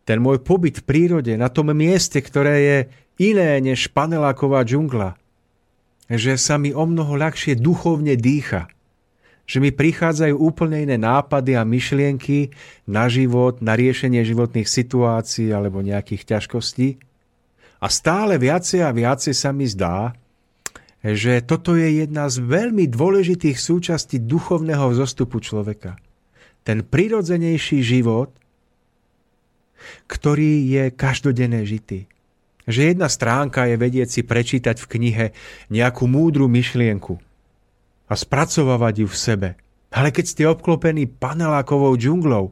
ten môj pobyt v prírode, na tom mieste, ktoré je iné než paneláková džungla, že sa mi omnoho ľahšie duchovne dýcha, že mi prichádzajú úplne iné nápady a myšlienky na život, na riešenie životných situácií alebo nejakých ťažkostí. A stále viacej a viacej sa mi zdá, že toto je jedna z veľmi dôležitých súčastí duchovného vzostupu človeka. Ten prirodzenejší život, ktorý je každodenne žitý. Že jedna stránka je vedieť si prečítať v knihe nejakú múdru myšlienku a spracovávať ju v sebe. Ale keď ste obklopení panelákovou džunglou,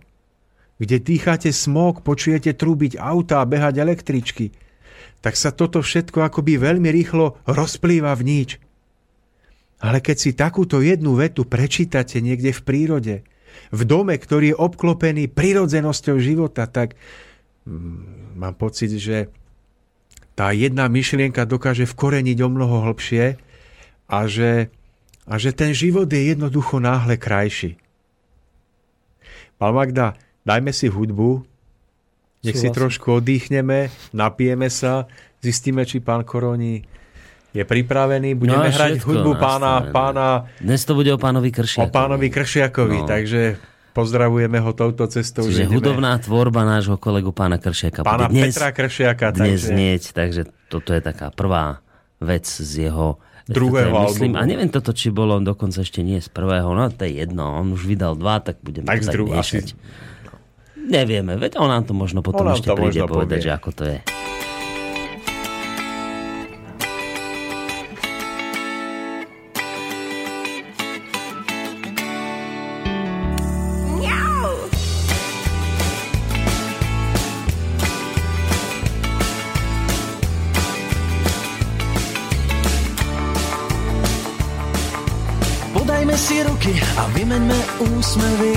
kde dýchate smog, počujete trúbiť auta a behať električky, tak sa toto všetko akoby veľmi rýchlo rozplýva v nič. Ale keď si takúto jednu vetu prečítate niekde v prírode, v dome, ktorý je obklopený prirodzenosťou života, tak mm, mám pocit, že tá jedna myšlienka dokáže vkoreniť o mnoho hlbšie a že A že ten život je jednoducho náhle krajší. Pán Magda, dajme si hudbu, nech si trošku oddychneme, napijeme sa, zistíme, či pán Koroni je pripravený. Budeme no hrať hudbu pána, pána... Dnes to bude o pánovi Kršiakovi. O pánovi Kršiakovi, no. Takže pozdravujeme ho touto cestou. Čiže hudobná tvorba nášho kolegu pána Kršiaka. Pána dnes, Petra Kršiaka. Dnes takže... nieť, takže toto je taká prvá vec z jeho... druhého albumu. A neviem toto, či bolo dokonca ešte nie z prvého, no to je jedno, on už vydal dva, tak budeme tak to tak miešať. No. Nevieme, veď on nám to možno potom on ešte príde povedať, povie. Že ako to je. A vymeňme úsmevy.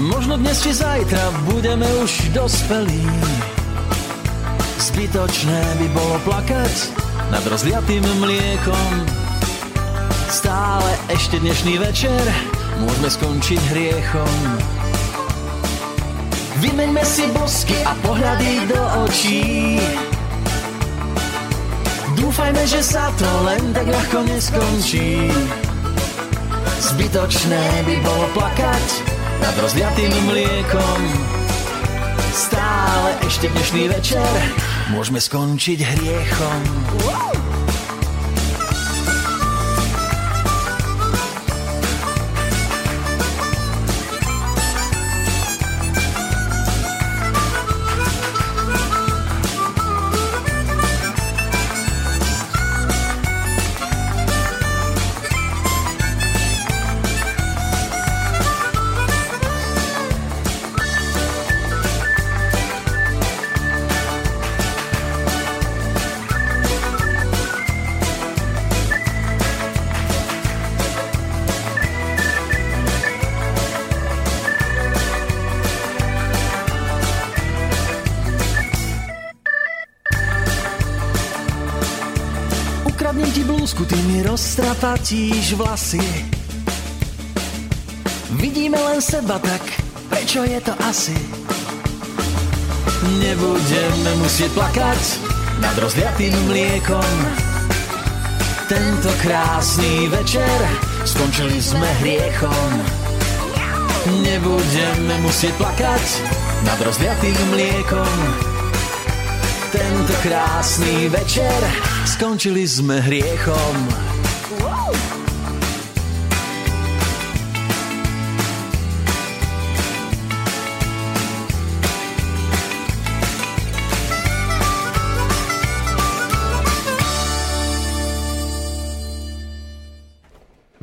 Možno dnes či zajtra budeme už dospelí. Zbytočné by bolo plakať nad rozliatým mliekom. Stále ešte dnešný večer môžeme skončiť hriechom. Vymeňme si bosky a pohľady do očí. Dúfajme, že sa to len tak ľahko neskončí. Zbytočné by bolo plakať nad rozliatým mliekom. Stále ešte dnešný večer môžeme skončiť hriechom. ukradnem ti blůzku, ty mi roztrapatíš vlasy. Vidíme len seba, tak prečo je to asi? Nebudeme musieť plakať nad rozliatým mliekom. Tento krásny večer skončili sme hriechom. Nebudeme musieť plakať nad rozliatým mliekom. Tento krásny večer skončili sme hriechom.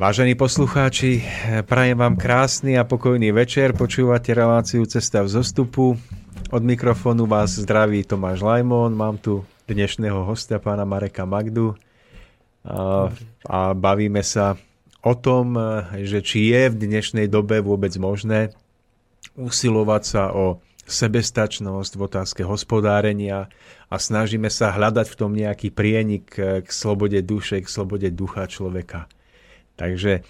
Vážení poslucháči, prajem vám krásny a pokojný večer. Počúvate reláciu Cesta vzostupu. Od mikrofónu vás zdraví Tomáš Lajmon. Mám tu dnešného hostia, pána Mareka Magdu. A, a bavíme sa o tom, že či je v dnešnej dobe vôbec možné usilovať sa o sebestačnosť v otázke hospodárenia a snažíme sa hľadať v tom nejaký prienik k slobode duše, k slobode ducha človeka. Takže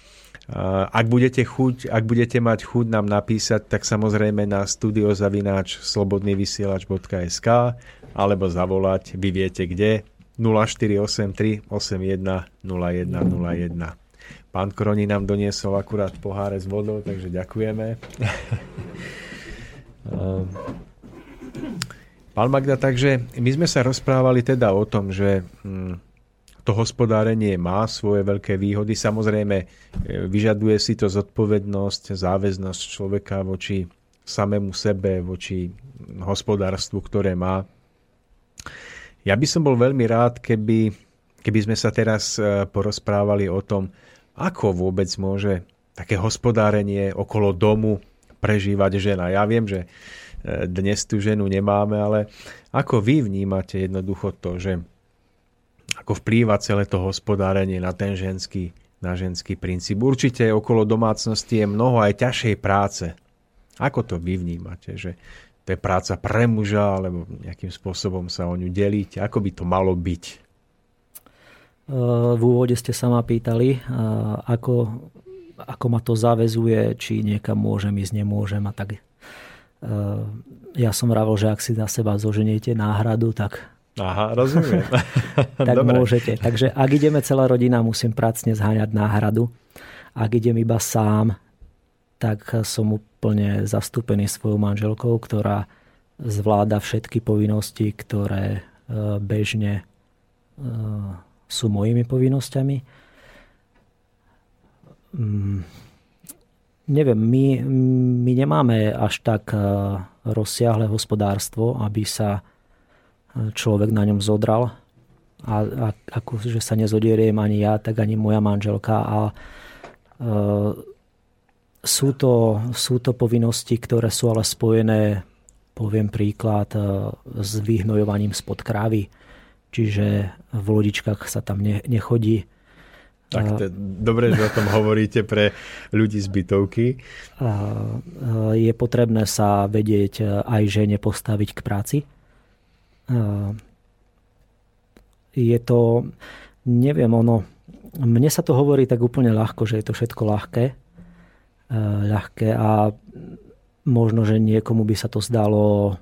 ak budete, chuť, ak budete mať chuť nám napísať, tak samozrejme na studio zavináč slobodný vysielač bodka es ká alebo zavolať, vy viete kde, nula štyri osem tri osem jeden nula jeden nula jeden. Pán Kroni nám doniesol akurát poháre s vodou, takže ďakujeme. Pán Magda, takže my sme sa rozprávali teda o tom, že... Hm, to hospodárenie má svoje veľké výhody. Samozrejme, vyžaduje si to zodpovednosť, záväznosť človeka voči samému sebe, voči hospodárstvu, ktoré má. Ja by som bol veľmi rád, keby, keby sme sa teraz porozprávali o tom, ako vôbec môže také hospodárenie okolo domu prežívať žena. Ja viem, že dnes tú ženu nemáme, ale ako vy vnímate jednoducho to, že ako vplýva celé to hospodárenie na ten ženský, na ženský princíp. Určite okolo domácnosti je mnoho aj ťažšej práce. Ako to vy vnímate? Že to je práca pre muža, alebo nejakým spôsobom sa o ňu delíte? Ako by to malo byť? V úvode ste sa ma pýtali, ako, ako ma to zaväzuje, či niekam môžem ísť, nemôžem a tak. Ja som vravil, že ak si na seba zoženiete náhradu, tak... Aha, rozumiem. Tak dobre. Môžete. Takže ak ideme celá rodina, musím pracne zháňať náhradu. Ak idem iba sám, tak som úplne zastúpený svojou manželkou, ktorá zvláda všetky povinnosti, ktoré bežne sú mojimi povinnosťami. Neviem, my, my nemáme až tak rozsiahle hospodárstvo, aby sa človek na ňom zodral a, a akože sa nezodieriem ani ja, tak ani moja manželka a e, sú, to, sú to povinnosti, ktoré sú ale spojené, poviem príklad, e, s vyhnojovaním spod krávy, čiže v lodičkách sa tam ne, nechodí. Tak to je dobre, že o tom hovoríte pre ľudí z bytovky. Je potrebné sa vedieť aj žene postaviť k práci. Je to, neviem, ono, mne sa to hovorí tak úplne ľahko, že je to všetko ľahké, ľahké a možno, že niekomu by sa to zdalo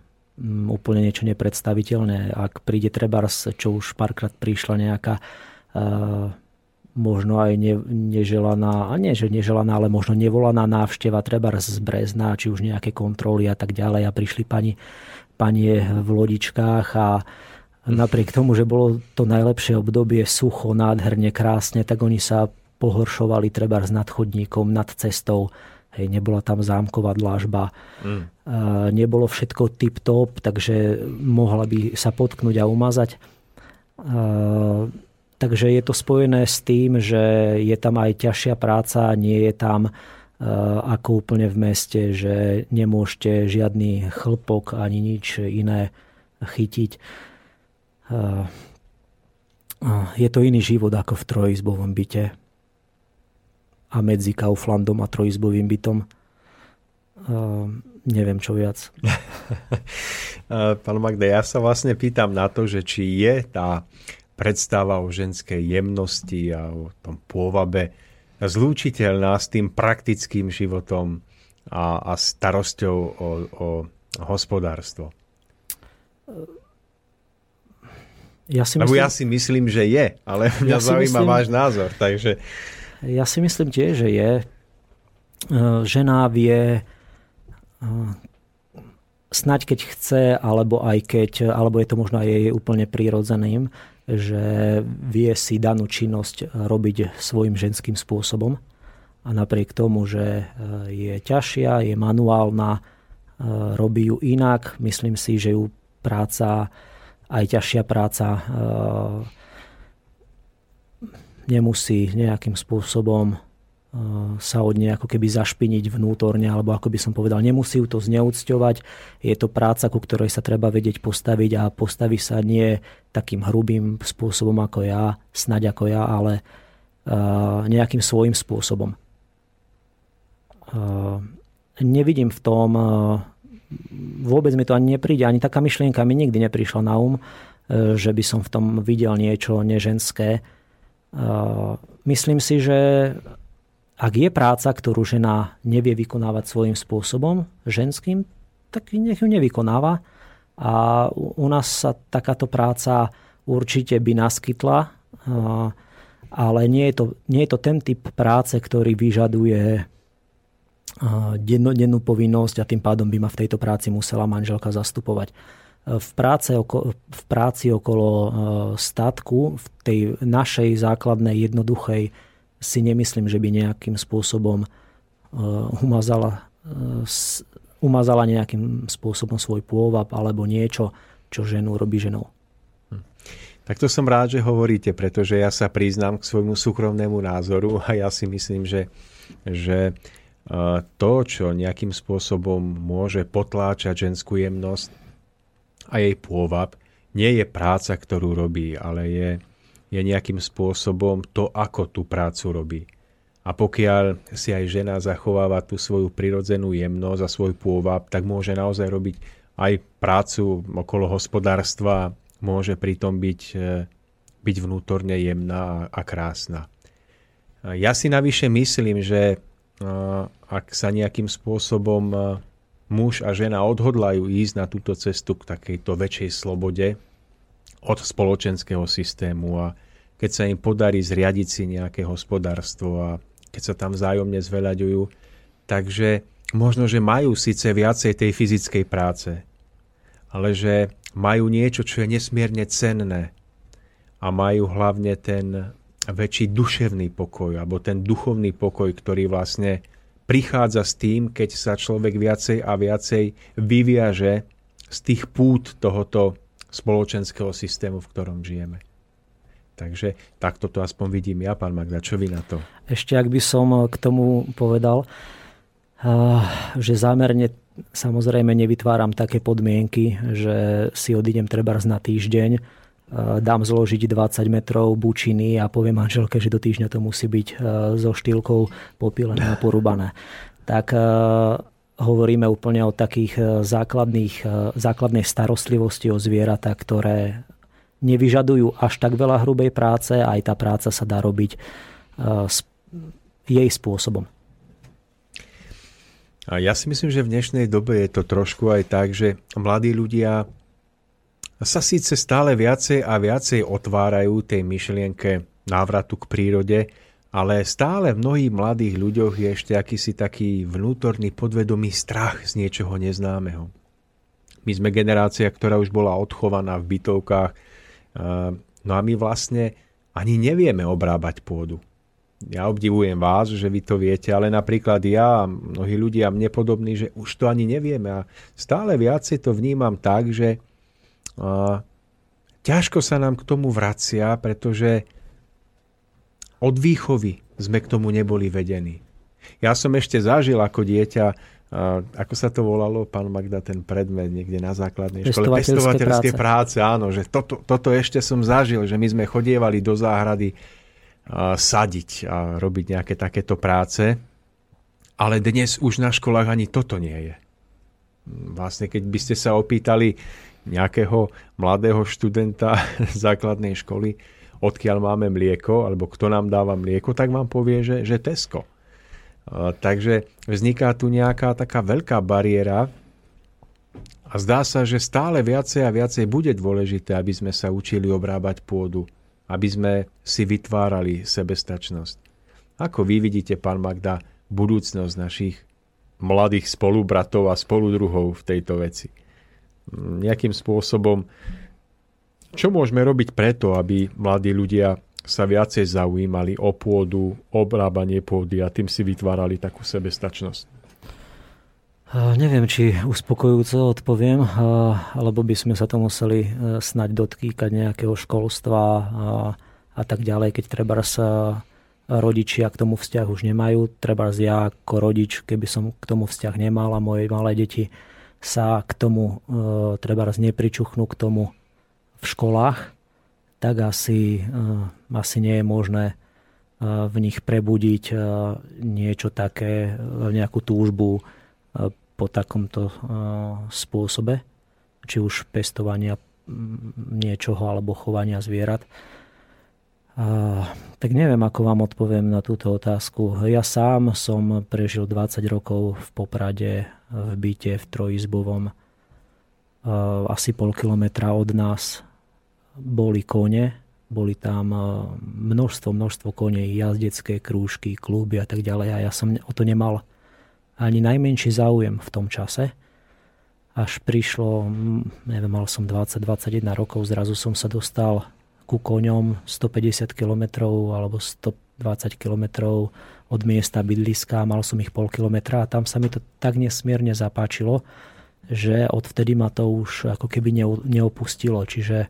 úplne niečo nepredstaviteľné. Ak príde trebárs, čo už párkrát prišla nejaká možno aj ne, neželaná, a nie že neželaná, ale možno nevolaná návšteva trebárs z Brezna, či už nejaké kontroly a tak ďalej a prišli pani panie v lodičkách a napriek tomu, že bolo to najlepšie obdobie, sucho, nádherne, krásne, tak oni sa pohoršovali trebárs nad chodníkom, nad cestou. Hej, nebola tam zámková dlážba. Mm. Nebolo všetko tip-top, takže mohla by sa potknúť a umazať. Takže je to spojené s tým, že je tam aj ťažšia práca, nie je tam... ako úplne v meste, že nemôžete žiadny chlpok ani nič iné chytiť. Je to iný život ako v trojizbovom byte a medzi Kauflandom a trojizbovým bytom. Neviem čo viac. Pán Magda, ja sa vlastne pýtam na to, že či je tá predstava o ženskej jemnosti a o tom pôvabe zlúčiteľná s tým praktickým životom a, a starosťou o, o hospodárstvo? Ja si myslím... Lebo ja si myslím, že je, ale mňa ja zaujíma myslím... váš názor. Takže... Ja si myslím tiež, že je. Žena vie snáď keď chce, alebo aj keď, alebo je to možno aj jej úplne prirodzeným, že vie si danú činnosť robiť svojím ženským spôsobom. A napriek tomu, že je ťažšia, je manuálna, robí ju inak. Myslím si, že ju práca, aj ťažšia práca nemusí nejakým spôsobom sa od nej ako keby zašpiniť vnútorne, alebo ako by som povedal, nemusí ju to zneúcťovať. Je to práca, ku ktorej sa treba vedieť postaviť a postaví sa nie takým hrubým spôsobom ako ja, snaď ako ja, ale uh, nejakým svojím spôsobom. Uh, nevidím v tom, uh, vôbec mi to ani nepríde, ani taká myšlienka mi nikdy neprišla na um, uh, že by som v tom videl niečo neženské. Uh, myslím si, že ak je práca, ktorú žena nevie vykonávať svojím spôsobom, ženským, tak nech ju nevykonáva. A u nás sa takáto práca určite by naskytla, ale nie je to, nie je to ten typ práce, ktorý vyžaduje dennodennú povinnosť a tým pádom by ma v tejto práci musela manželka zastupovať. V, práce oko, v práci okolo statku, v tej našej základnej, jednoduchej, si nemyslím, že by nejakým spôsobom umazala, umazala nejakým spôsobom svoj pôvab alebo niečo, čo ženu robí ženou. Hm. Tak to som rád, že hovoríte, pretože ja sa priznám k svojmu súkromnému názoru a ja si myslím, že, že to, čo nejakým spôsobom môže potláčať ženskú jemnosť a jej pôvab, nie je práca, ktorú robí, ale je je nejakým spôsobom to, ako tú prácu robí. A pokiaľ si aj žena zachováva tú svoju prirodzenú jemnosť a svoj pôvab, tak môže naozaj robiť aj prácu okolo hospodárstva, môže pritom byť, byť vnútorne jemná a krásna. Ja si navyše myslím, že ak sa nejakým spôsobom muž a žena odhodlajú ísť na túto cestu k takejto väčšej slobode od spoločenského systému a keď sa im podarí zriadiť si nejaké hospodárstvo a keď sa tam vzájomne zveľaďujú, takže možno, že majú síce viacej tej fyzickej práce, ale že majú niečo, čo je nesmierne cenné a majú hlavne ten väčší duševný pokoj alebo ten duchovný pokoj, ktorý vlastne prichádza s tým, keď sa človek viacej a viacej vyviaže z tých pút tohoto spoločenského systému, v ktorom žijeme. Takže takto to aspoň vidím ja, pán Magda, čo vy na to? Ešte ak by som k tomu povedal, že zámerne samozrejme nevytváram také podmienky, že si odídem trebárs na týždeň, dám zložiť dvadsať metrov bučiny a poviem manželke, že do týždňa to musí byť so štýlkou popílené a porúbané. Tak hovoríme úplne o takých základných, základnej starostlivosti o zvieratá, ktoré nevyžadujú až tak veľa hrubej práce a aj tá práca sa dá robiť jej spôsobom. A ja si myslím, že v dnešnej dobe je to trošku aj tak, že mladí ľudia sa síce stále viacej a viacej otvárajú tej myšlienke návratu k prírode, ale stále v mnohých mladých ľuďoch je ešte akýsi taký vnútorný podvedomý strach z niečoho neznámeho. My sme generácia, ktorá už bola odchovaná v bytovkách, no a my vlastne ani nevieme obrábať pôdu. Ja obdivujem vás, že vy to viete, ale napríklad ja a mnohí ľudia mne podobní, že už to ani nevieme. A stále viacej to vnímam tak, že ťažko sa nám k tomu vracia, pretože od výchovy sme k tomu neboli vedení. Ja som ešte zažil ako dieťa, ako sa to volalo, pán Magda, ten predmet niekde na základnej škole. Pestovateľské práce. práce. Áno, že toto, toto ešte som zažil, že my sme chodievali do záhrady sadiť a robiť nejaké takéto práce. Ale dnes už na školách ani toto nie je. Vlastne, keď by ste sa opýtali nejakého mladého študenta základnej školy, odkiaľ máme mlieko, alebo kto nám dáva mlieko, tak vám povie, že, že Tesco. Takže vzniká tu nejaká taká veľká bariéra a zdá sa, že stále viacej a viacej bude dôležité, aby sme sa učili obrábať pôdu, aby sme si vytvárali sebestačnosť. Ako vy vidíte, pán Magda, budúcnosť našich mladých spolubratov a spoludruhov v tejto veci? Nejakým spôsobom, čo môžeme robiť preto, aby mladí ľudia sa viacej zaujímali o pôdu, obrábanie pôdy a tým si vytvárali takú sebestačnosť? Neviem, či uspokojujúco odpoviem, alebo by sme sa to museli snaď dotkýkať nejakého školstva a, a tak ďalej, keď trebárs rodičia k tomu vzťah už nemajú. Trebárs ja ako rodič, keby som k tomu vzťah nemal a moje malé deti sa k tomu trebárs nepričuchnú k tomu v školách, tak asi, asi nie je možné v nich prebudiť niečo také, nejakú túžbu po takomto spôsobe, či už pestovania niečoho alebo chovania zvierat. Tak neviem, ako vám odpoviem na túto otázku. Ja sám som prežil dvadsať rokov v Poprade, v byte, v trojizbovom. Asi pol kilometra od nás boli kone, boli tam množstvo, množstvo koní, jazdecké krúžky, kluby a tak ďalej. A ja som o to nemal ani najmenší záujem v tom čase. Až prišlo, neviem, mal som dvadsať, dvadsaťjeden rokov, zrazu som sa dostal ku koňom stopäťdesiat kilometrov alebo stodvadsať kilometrov od miesta bydliska, mal som ich pol kilometra a tam sa mi to tak nesmierne zapáčilo, že odvtedy ma to už ako keby neopustilo. Čiže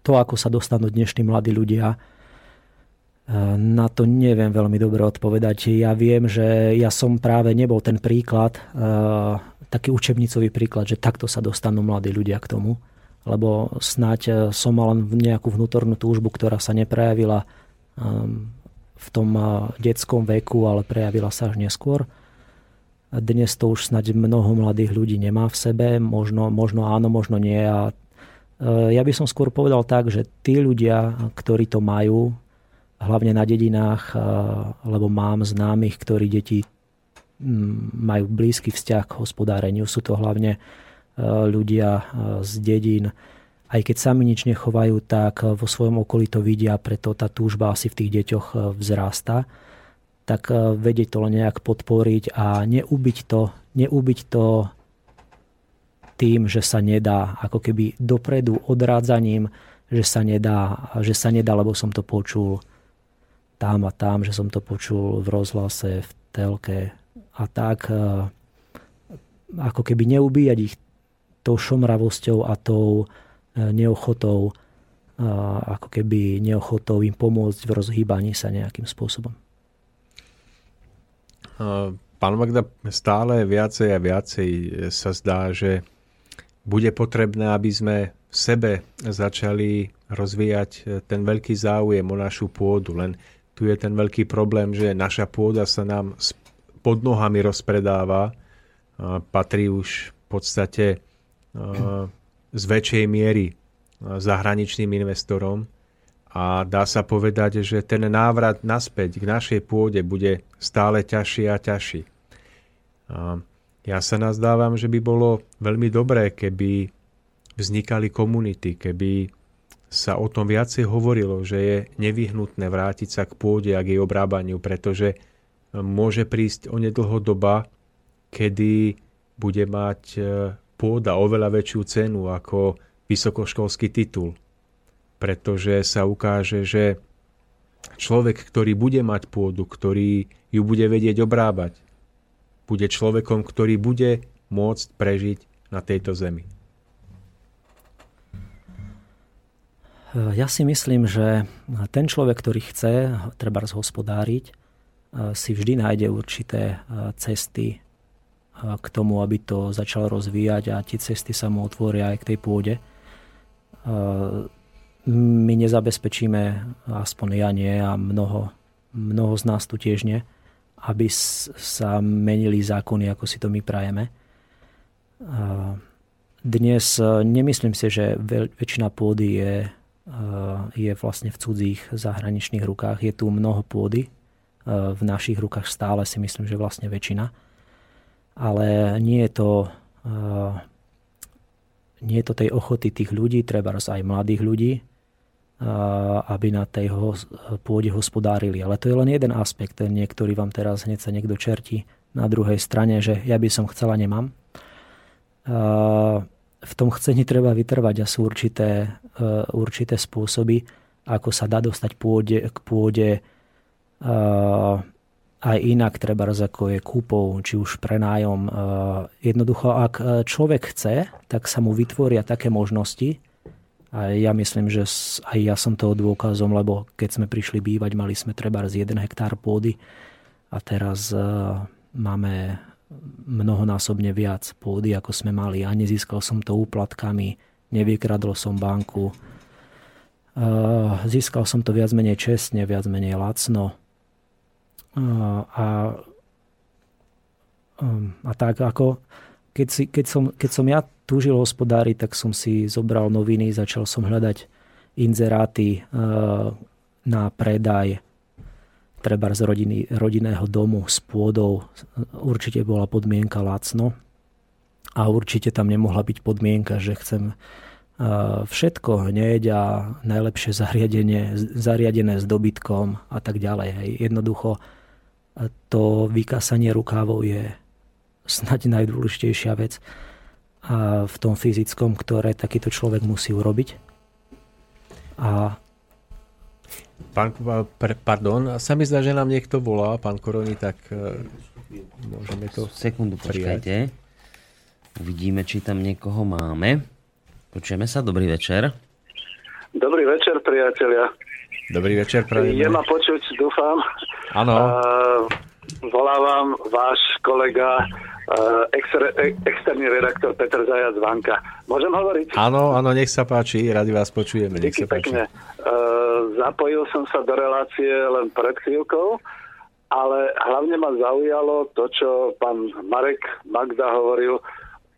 to, ako sa dostanú dnešní mladí ľudia, na to neviem veľmi dobre odpovedať. Ja viem, že ja som práve nebol ten príklad, taký učebnicový príklad, že takto sa dostanú mladí ľudia k tomu, lebo snáď som mal nejakú vnútornú túžbu, ktorá sa neprejavila v tom detskom veku, ale prejavila sa až neskôr. Dnes to už snáď mnoho mladých ľudí nemá v sebe, možno, možno áno, možno nie. A ja by som skôr povedal tak, že tí ľudia, ktorí to majú, hlavne na dedinách, lebo mám známych, ktorí deti majú blízky vzťah k hospodáreniu, sú to hlavne ľudia z dedín. Aj keď sami nič nechovajú, tak vo svojom okolí to vidia, preto tá túžba asi v tých deťoch vzrasta. Tak vedieť to len nejak podporiť a neubiť to, neubiť to tým, že sa nedá, ako keby dopredu odrádzaním, že sa nedá, že sa nedá, lebo som to počul tam a tam, že som to počul v rozhlase, v telke a tak, ako keby neubíjať ich tou šomravosťou a tou neochotou, ako keby neochotou im pomôcť v rozhýbaní sa nejakým spôsobom. Pán Magda, stále viacej a viacej sa zdá, že bude potrebné, aby sme v sebe začali rozvíjať ten veľký záujem o našu pôdu. Len tu je ten veľký problém, že naša pôda sa nám pod nohami rozpredáva. Patrí už v podstate z väčšej miery zahraničným investorom. A dá sa povedať, že ten návrat naspäť k našej pôde bude stále ťažší a ťažší. Ja sa nazdávam, že by bolo veľmi dobré, keby vznikali komunity, keby sa o tom viacej hovorilo, že je nevyhnutné vrátiť sa k pôde a k jej obrábaniu, pretože môže prísť onedlho doba, kedy bude mať pôda oveľa väčšiu cenu ako vysokoškolský titul. Pretože sa ukáže, že človek, ktorý bude mať pôdu, ktorý ju bude vedieť obrábať, bude človekom, ktorý bude môcť prežiť na tejto zemi. Ja si myslím, že ten človek, ktorý chce treba zhospodáriť, si vždy nájde určité cesty k tomu, aby to začal rozvíjať a tie cesty sa mu otvoria aj k tej pôde. My nezabezpečíme, aspoň ja nie a mnoho, mnoho z nás tu tiež nie, aby sa menili zákony, ako si to my prajeme. Dnes nemyslím si, že väčšina pôdy je, je vlastne v cudzích zahraničných rukách. Je tu mnoho pôdy. V našich rukách stále si myslím, že vlastne väčšina. Ale nie je to, nie je to tej ochoty tých ľudí, trebárs aj mladých ľudí, aby na tej pôde hospodárili. Ale to je len jeden aspekt. Niektorý vám teraz hneď sa niekto čertí na druhej strane, že ja by som chcela, nemám. V tom chcení treba vytrvať a sú určité, určité spôsoby, ako sa dá dostať pôde, k pôde aj inak, treba ako je kúpou, či už prenájom. Jednoducho, ak človek chce, tak sa mu vytvoria také možnosti. A ja myslím, že aj ja som toho dôkazom, lebo keď sme prišli bývať, mali sme treba z jeden hektár pôdy a teraz máme mnohonásobne viac pôdy, ako sme mali. A nezískal som to úplatkami, nevykradol som banku. Získal som to viac menej čestne, viac menej lacno. A, a tak ako keď, si, keď, som, keď som ja túžil hospodáriť, tak som si zobral noviny, začal som hľadať inzeráty na predaj treba z rodiny, rodinného domu s pôdou. Určite bola podmienka lacno a určite tam nemohla byť podmienka, že chcem všetko hneď a najlepšie zariadenie, zariadené s dobytkom a tak ďalej. Jednoducho to vykasanie rukávov je snáď najdôležitejšia vec a v tom fyzickom, ktoré takýto človek musí urobiť. A Pán, pardon, sa mi zdá, že nám niekto volá, pán Koroni, tak môžeme to sekundu, počkajte. Uvidíme, či tam niekoho máme. Počujeme sa, dobrý večer. Dobrý večer, priatelia. Dobrý večer, priatelia. Je ma počuť, dúfam. Áno. Volá vám váš kolega, exter- externý redaktor Petr Zajac-Vanka. Môžem hovoriť? Áno, áno, nech sa páči, radi vás počujeme. Nech sa páči. Pekne. Zapojil som sa do relácie len pred chvíľkou, ale hlavne ma zaujalo to, čo pán Marek Magda hovoril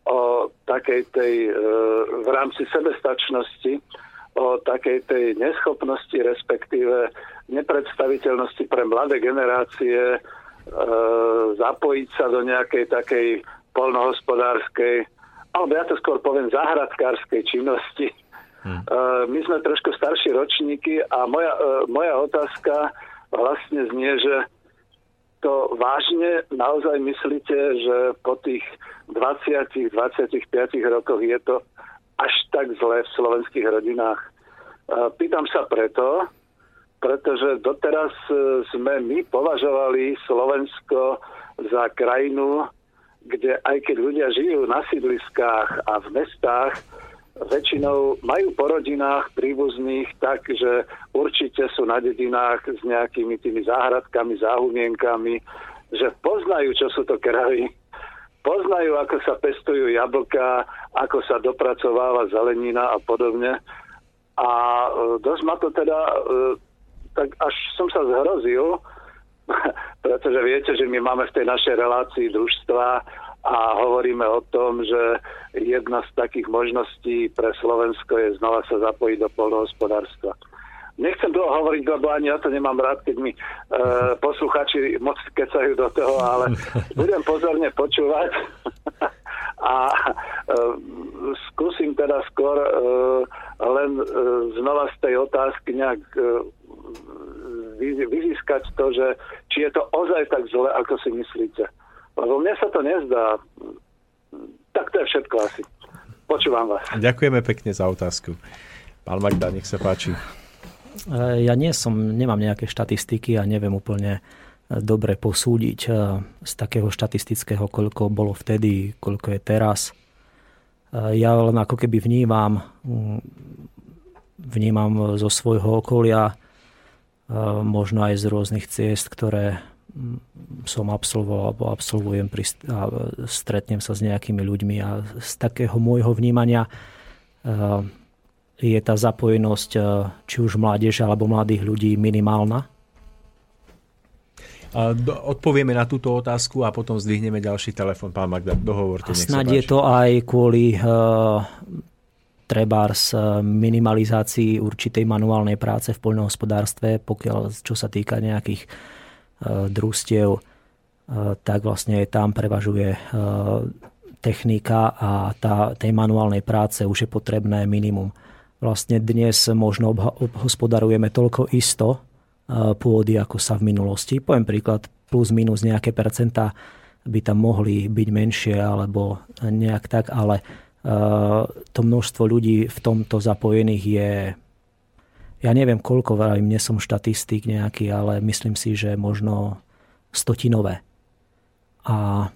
o takej tej, v rámci sebestačnosti, o takej tej neschopnosti, respektíve nepredstaviteľnosti pre mladé generácie zapojiť sa do nejakej takej poľnohospodárskej, alebo ja to skôr poviem záhradkárskej činnosti. Hmm. My sme trošku starší ročníky a moja, moja otázka vlastne znie, že to vážne naozaj myslíte, že po tých dvadsiatich dvadsiatich piatich rokoch je to až tak zlé v slovenských rodinách. Pýtam sa preto, pretože doteraz sme my považovali Slovensko za krajinu, kde aj keď ľudia žijú na sídliskách a v mestách, väčšinou majú po rodinách príbuzných tak, že určite sú na dedinách s nejakými tými záhradkami, záhumienkami, že poznajú, čo sú to kravy, poznajú, ako sa pestujú jablká, ako sa dopracováva zelenina a podobne. A dosť ma to teda, tak až som sa zhrozil, pretože viete, že my máme v tej našej relácii družstva a hovoríme o tom, že jedna z takých možností pre Slovensko je znova sa zapojiť do poľnohospodárstva. Nechcem dlho hovoriť, lebo ani ja to nemám rád, keď mi e, posluchači moc kecajú do toho, ale budem pozorne počúvať a e, skúsim teda skôr e, len e, znova z tej otázky nejak e, vyzískať to, že či je to ozaj tak zle, ako si myslíte. Lebo mne sa to nezdá. Tak to je všetko asi. Počúvam vás. Ďakujeme pekne za otázku. Pán Magda, nech sa páči. Ja nie som, nemám nejaké štatistiky a neviem úplne dobre posúdiť z takého štatistického, koľko bolo vtedy, koľko je teraz. Ja len ako keby vnímam, vnímam zo svojho okolia, možno aj z rôznych ciest, ktoré som absolvoval alebo absolvujem a stretnem sa s nejakými ľuďmi a z takého môjho vnímania je tá zapojenosť či už mládeže alebo mladých ľudí minimálna? Odpovieme na túto otázku a potom zdvihneme ďalší telefon. Pán Magda, dohovorte. A snad je to aj kvôli uh, trebárs minimalizácii určitej manuálnej práce v poľnohospodárstve, pokiaľ čo sa týka nejakých uh, družstiev, uh, tak vlastne tam prevažuje uh, technika a tá, tej manuálnej práce už je potrebné minimum. Vlastne dnes možno obhospodarujeme toľko isto pôdy, ako sa v minulosti. Poviem príklad, plus minus nejaké percentá by tam mohli byť menšie alebo nejak tak, ale to množstvo ľudí v tomto zapojených je, ja neviem koľko, vravím, nie som štatistik nejaký, ale myslím si, že možno stotinové. A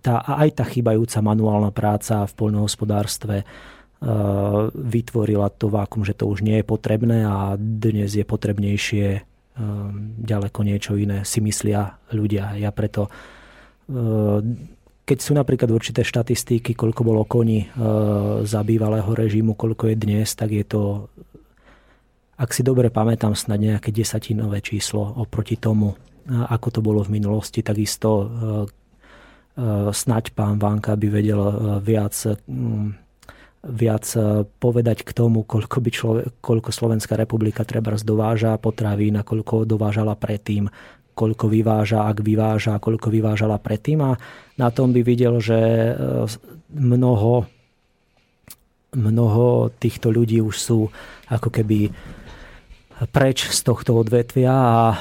Tá, aj tá chýbajúca manuálna práca v poľnohospodárstve vytvorila to vákum, že to už nie je potrebné a dnes je potrebnejšie ďaleko niečo iné, si myslia ľudia. Ja preto, keď sú napríklad určité štatistiky, koľko bolo koní za bývalého režimu, koľko je dnes, tak je to, ak si dobre pamätám, snad nejaké desatinové číslo oproti tomu, ako to bolo v minulosti. Takisto snaď pán Vanka by vedel viac, viac povedať k tomu, koľko, by človek, koľko Slovenská republika trebárs dováža potravín, koľko dovážala predtým, koľko vyváža, ak vyváža, koľko vyvážala predtým. A na tom by videl, že mnoho, mnoho týchto ľudí už sú ako keby preč z tohto odvetvia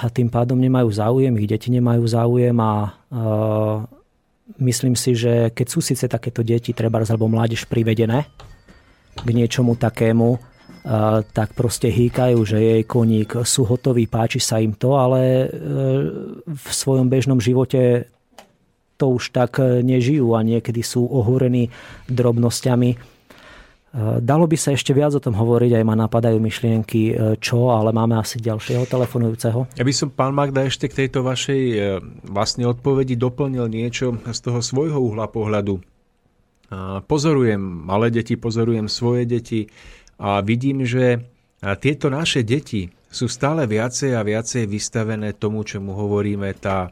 a tým pádom nemajú záujem, ich deti nemajú záujem a uh, myslím si, že keď sú síce takéto deti, trebárs alebo mládež privedené k niečomu takému, uh, tak proste hýkajú, že jej koník sú hotoví, páči sa im to, ale uh, v svojom bežnom živote to už tak nežijú a niekedy sú ohúrení drobnosťami. Dalo by sa ešte viac o tom hovoriť, aj ma napadajú myšlienky, čo, ale máme asi ďalšieho telefonujúceho. Ja by som, pán Magda, ešte k tejto vašej vlastne odpovedi doplnil niečo z toho svojho uhla pohľadu. Pozorujem malé deti, pozorujem svoje deti a vidím, že tieto naše deti sú stále viacej a viacej vystavené tomu, čomu hovoríme tá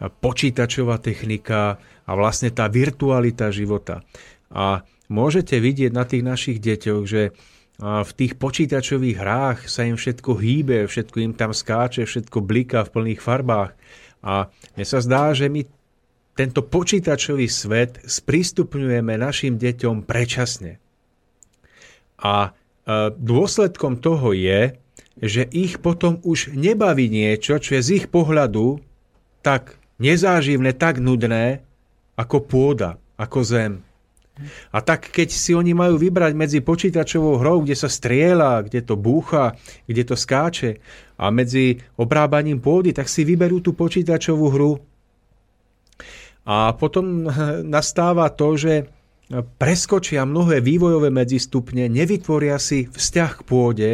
počítačová technika a vlastne tá virtualita života. A môžete vidieť na tých našich deťoch, že v tých počítačových hrách sa im všetko hýbe, všetko im tam skáče, všetko bliká v plných farbách. A mne sa zdá, že my tento počítačový svet sprístupňujeme našim deťom predčasne. A dôsledkom toho je, že ich potom už nebaví niečo, čo je z ich pohľadu tak nezáživné, tak nudné, ako pôda, ako zem. A tak, keď si oni majú vybrať medzi počítačovou hrou, kde sa strieľa, kde to búcha, kde to skáče, a medzi obrábaním pôdy, tak si vyberú tú počítačovú hru. A potom nastáva to, že preskočia mnohé vývojové medzistupne, nevytvoria si vzťah k pôde,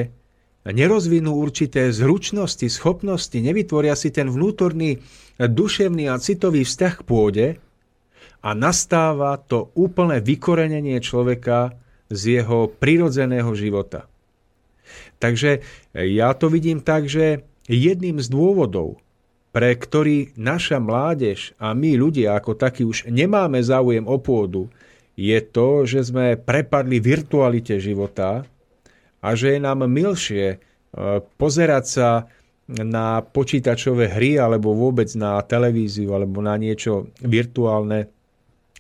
nerozvinú určité zručnosti, schopnosti, nevytvoria si ten vnútorný, duševný a citový vzťah k pôde, a nastáva to úplné vykorenenie človeka z jeho prirodzeného života. Takže ja to vidím tak, že jedným z dôvodov, pre ktorý naša mládež a my ľudia ako takí už nemáme záujem o pôdu, je to, že sme prepadli virtualite života a že je nám milšie pozerať sa na počítačové hry alebo vôbec na televíziu alebo na niečo virtuálne,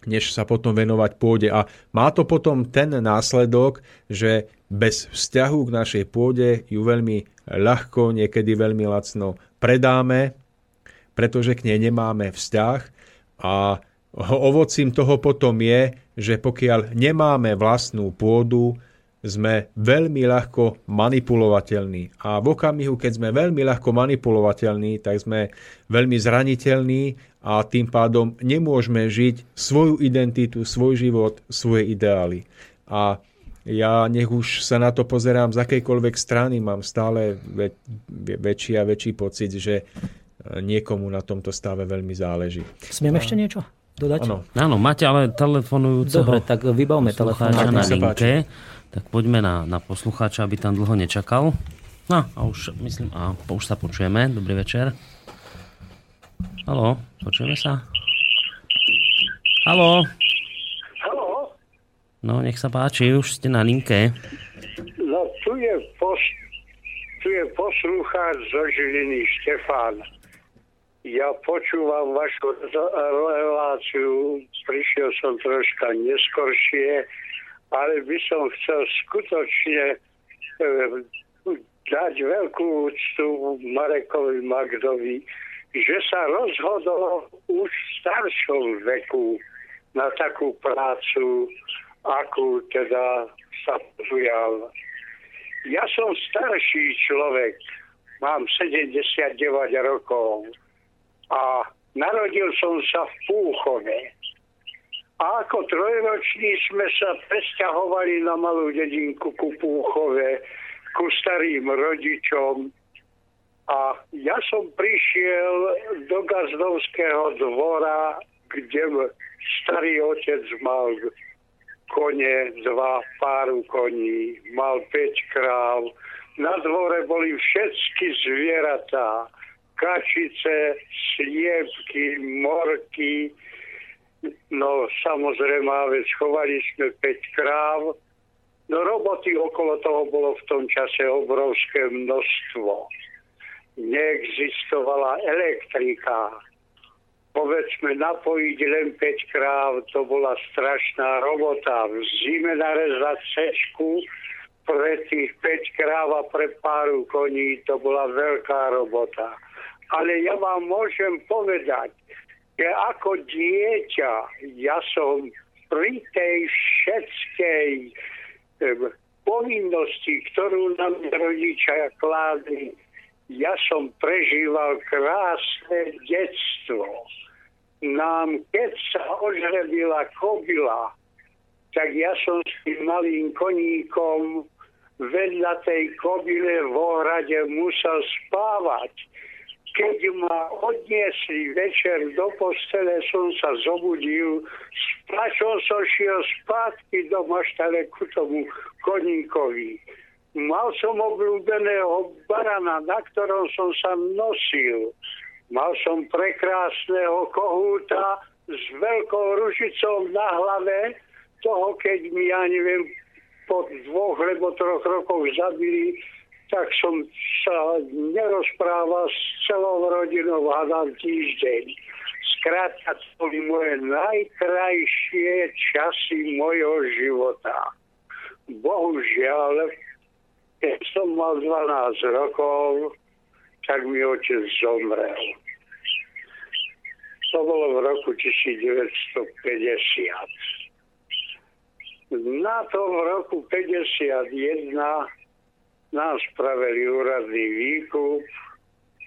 než sa potom venovať pôde. A má to potom ten následok, že bez vzťahu k našej pôde ju veľmi ľahko, niekedy veľmi lacno predáme, pretože k nej nemáme vzťah. A ovocím toho potom je, že pokiaľ nemáme vlastnú pôdu, sme veľmi ľahko manipulovateľní. A v okamihu, keď sme veľmi ľahko manipulovateľní, tak sme veľmi zraniteľní a tým pádom nemôžeme žiť svoju identitu, svoj život, svoje ideály. A ja nech už sa na to pozerám z akejkoľvek strany, mám stále väč- väčší a väčší pocit, že niekomu na tomto stave veľmi záleží. Smiem a... ešte niečo dodať? Áno, Áno máte ale telefonujúceho. Dobre, tak vybavme telefóna na linke. Tak poďme na, na poslucháča, aby tam dlho nečakal. No a už myslím, a už sa počujeme. Dobrý večer. Haló, počujeme sa? Haló. Haló. No, nech sa páči, už ste na linke. No, tu je, pos, tu je poslucháč zo Žiliny, Štefán. Ja počúvam vašu reláciu, prišiel som troška neskoršie, ale by som chcel skutočne e, dať veľkú úctu Marekovi Magdovi, že sa rozhodol už v staršom veku na takú prácu, akú teda sa podujal. Ja som starší človek, mám sedemdesiatdeväť rokov a narodil som sa v Púchove. A ako trojroční sme sa presťahovali na malú dedinku ku Púchove, ku starým rodičom. A ja som prišiel do gazdovského dvora, kde starý otec mal kone, dva páru koní, mal päť kráv. Na dvore boli všetky zvieratá, kačice, sliepky, morky. No samozrejme, schovali sme päť kráv. No roboty okolo toho bolo v tom čase obrovské množstvo. Neexistovala elektrika. Povedzme, napojiť len päť kráv, to bola strašná robota. V zime narezať sečku pre tých päť kráv a pre páru koní, to bola veľká robota. Ale ja vám môžem povedať, že ako dieťa ja som pri tej všetkej povinnosti, ktorú nám rodičia kládli, ja som prežíval krásne detstvo. Nám, keď sa ožrebila kobila, tak ja som s tým malým koníkom vedľa tej kobile v ohrade musel spávať. Keď ma odniesli večer do postele, som sa zobudil, s plačom som šiel spátky do maštale ku tomu koníkovi. Mal som obľúbeného barana, na ktorom som sa nosil. Mal som prekrásneho kohúta s veľkou ružicou na hlave, toho keď mi, ja neviem, po dvoch alebo troch rokoch zabili, tak som sa nerozprával s celou rodinou a na týždeň. Skrátka, to boli moje najkrajšie časy mojho života. Bohužiaľ, keď som mal dvanásť rokov, tak mi otec zomrel. To bolo v roku devätnásťstopäťdesiat. Na tom roku päťdesiatjeden nám spravili úradný výkup,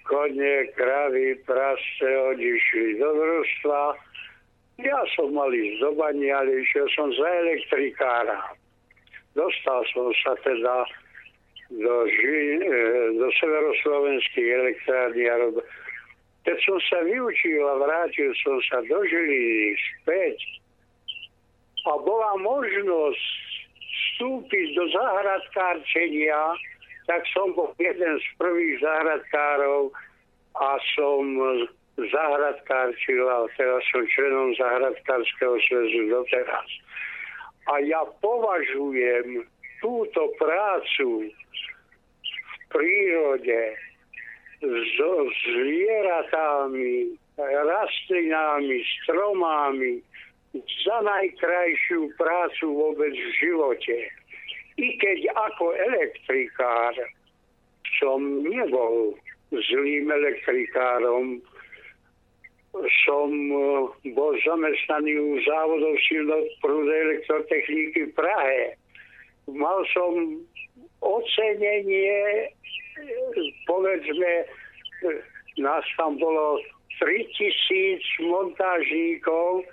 konie, krávy, prasce odišli do družstva. Ja som mal ísť do bani, ale išiel som za elektrikára. Dostal som sa teda do, Ži- do severoslovenských elektrární. Keď som sa vyučil a vrátil som sa do Žiliny späť a bola možnosť vstúpiť do zahradkárčenia, tak som bol jeden z prvých zahradkárov a som zahradkárčil a teraz som členom Zahradkárskeho zväzu doteraz. A ja považujem túto prácu v prírode so zvieratami, rastlinami, stromami za najkrajšiu prácu vôbec v živote. I keď ako elektrikár som nebol zlým elektrikárom, som bol zamestnaný u závodov Silnoprúdnej elektrotechniky v Prahe. Mal som ocenenie, povedzme, nás tam bolo tritisíc montážníkov,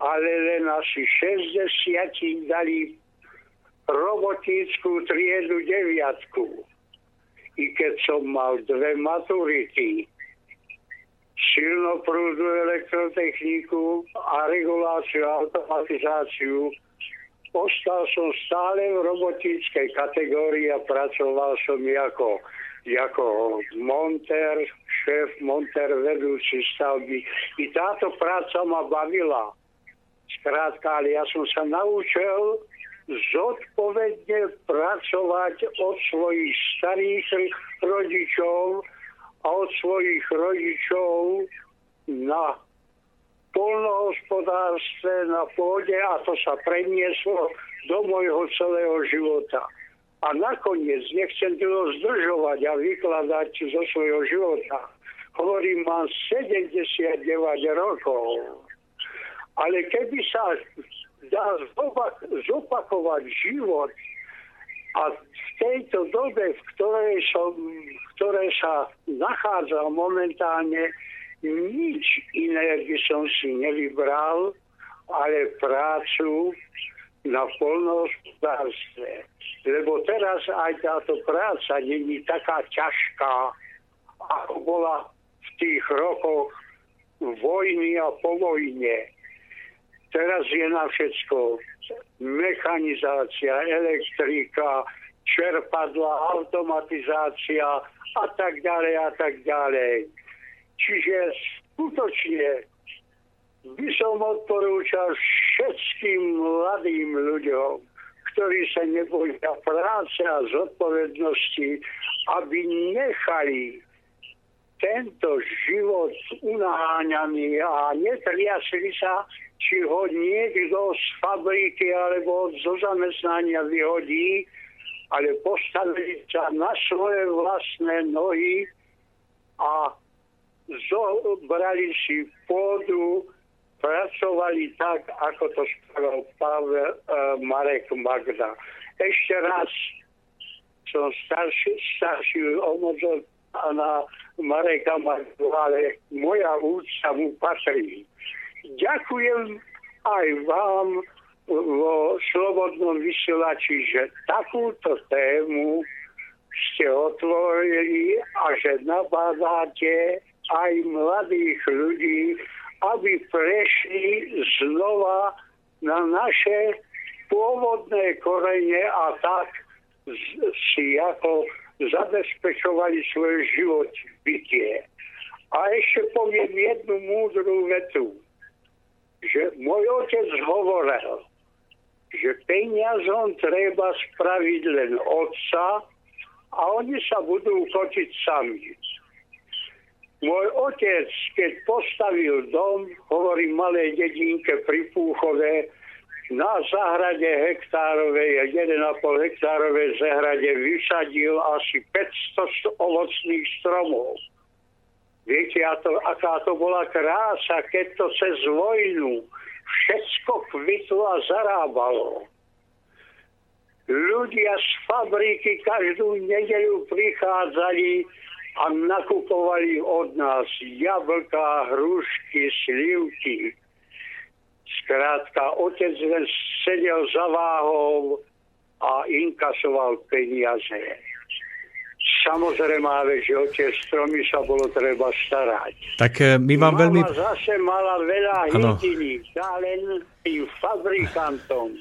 ale len asi šesťdesiat dali robotnícku triedu deviatku. I keď som mal dve maturity, silnoprúdnu elektrotechniku a reguláciu, automatizáciu, Ostal som stále v robotníckej kategórii a pracoval som ako, ako montér, šéf, montér, vedúci stavby. I táto práca ma bavila. Skrátka, ale ja som sa naučil zodpovedne pracovať od svojich starých rodičov a od svojich rodičov na poľnohospodárstve, na pôde, a to sa prenieslo do môjho celého života. A nakoniec, nechcem to zdržovať a vykladať zo svojho života. Hovorím, mám sedemdesiatdeväť rokov. Ale keby sa dá zopakovať život a v tejto dobe, v ktorej, som, v ktorej sa nachádzam momentálne, nič iné by som si nevybral, ale prácu na poľnohospodárstve. Lebo teraz aj táto práca není taká ťažká, ako bola v tých rokoch vojny a po vojne. Teraz je na všetko mechanizácia, elektrika, čerpadla, automatizácia a tak ďalej a tak ďalej. Čiže skutočne by som odporúčal všetkým mladým ľuďom, ktorí sa neboja práce a zodpovednosti, aby nechali tento život unáňaný a netriasli sa, či ho niekto z fabriky alebo zo zamestnania vyhodí, ale postavili sa na svoje vlastné nohy a zobrali si pôdu, pracovali tak, ako to spravil Pavel, e, Marek Magda. Ešte raz som starší, starší omozol na Mareka Magdu, ale moja úcta mu patrí. Ďakujem aj vám vo Slobodnom vysielači, že takúto tému ste otvorili a že nabádáte aj mladých ľudí, aby prešli znova na naše pôvodné korene a tak si ako zabezpečovali svoj život bytie. A ešte poviem jednu múdru vetu, že môj otec hovoril, že peniazom treba spraviť len otca a oni sa budú kotiť sami. Môj otec, keď postavil dom, hovorím, malé dedinke pri Púchove, na záhrade hektárovej, jeden a pol hektárovej záhrade vysadil asi päťsto ovocných stromov. Viete, aká to bola krása, keď to cez vojnu všetko kvitlo a zarábalo. Ľudia z fabriky každú nedeľu prichádzali a nakupovali od nás jablka, hrušky, slivky. Skrátka, otec len sedel za váhou a inkasoval peniaze. Samozrejme, že o tie stromy sa bolo treba starať. Tak my vám veľmi... Mama zase mala veľa hydiny, len tým fabrikantom,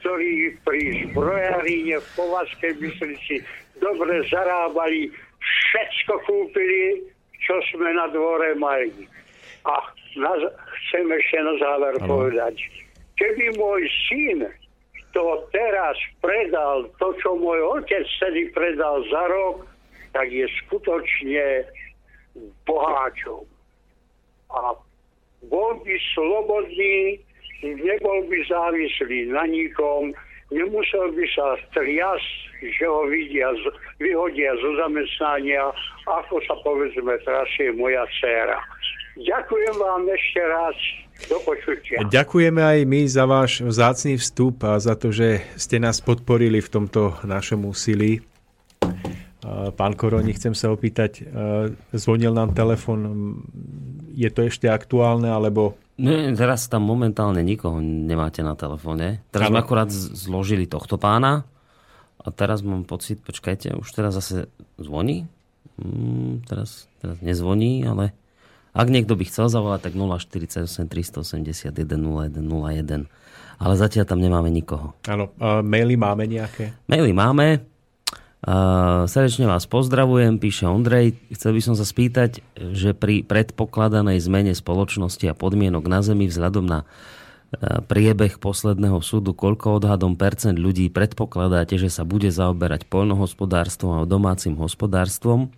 ktorí pri zbrojaríne v Povazkej Bystrici dobre zarábali. Všetko kúpili, čo sme na dvore mali. A na, chcem ešte na záver ano. povedať, keby môj syn to teraz predal, to, čo môj otec vtedy predal za rok, tak je skutočne boháčom. A bol by slobodný, nebol by závislý na nikom, nemusel by sa triasť, že ho vidia, vyhodia zo zamestnania, ako sa povedzme, teraz je moja dcéra. Ďakujem vám ešte raz, do počutia. Ďakujeme aj my za váš vzácny vstup a za to, že ste nás podporili v tomto našom úsilí. Pán Koroni, chcem sa opýtať, zvonil nám telefon, je to ešte aktuálne, alebo... Ne, teraz tam momentálne nikoho nemáte na telefóne. Teraz sme akurát zložili tohto pána a teraz mám pocit, počkajte, už teraz zase zvoní? Mm, teraz, teraz nezvoní, ale ak niekto by chcel zavolať, tak nula štyridsaťosem, tristoosemdesiatjeden, nula jeden, nula jeden. ale zatiaľ tam nemáme nikoho. Áno, uh, maily máme nejaké? Maily máme. Uh, srdečne vás pozdravujem, píše Ondrej. Chcel by som sa spýtať, že pri predpokladanej zmene spoločnosti a podmienok na Zemi vzhľadom na priebeh posledného súdu, koľko odhadom percent ľudí predpokladáte, že sa bude zaoberať poľnohospodárstvom a domácim hospodárstvom?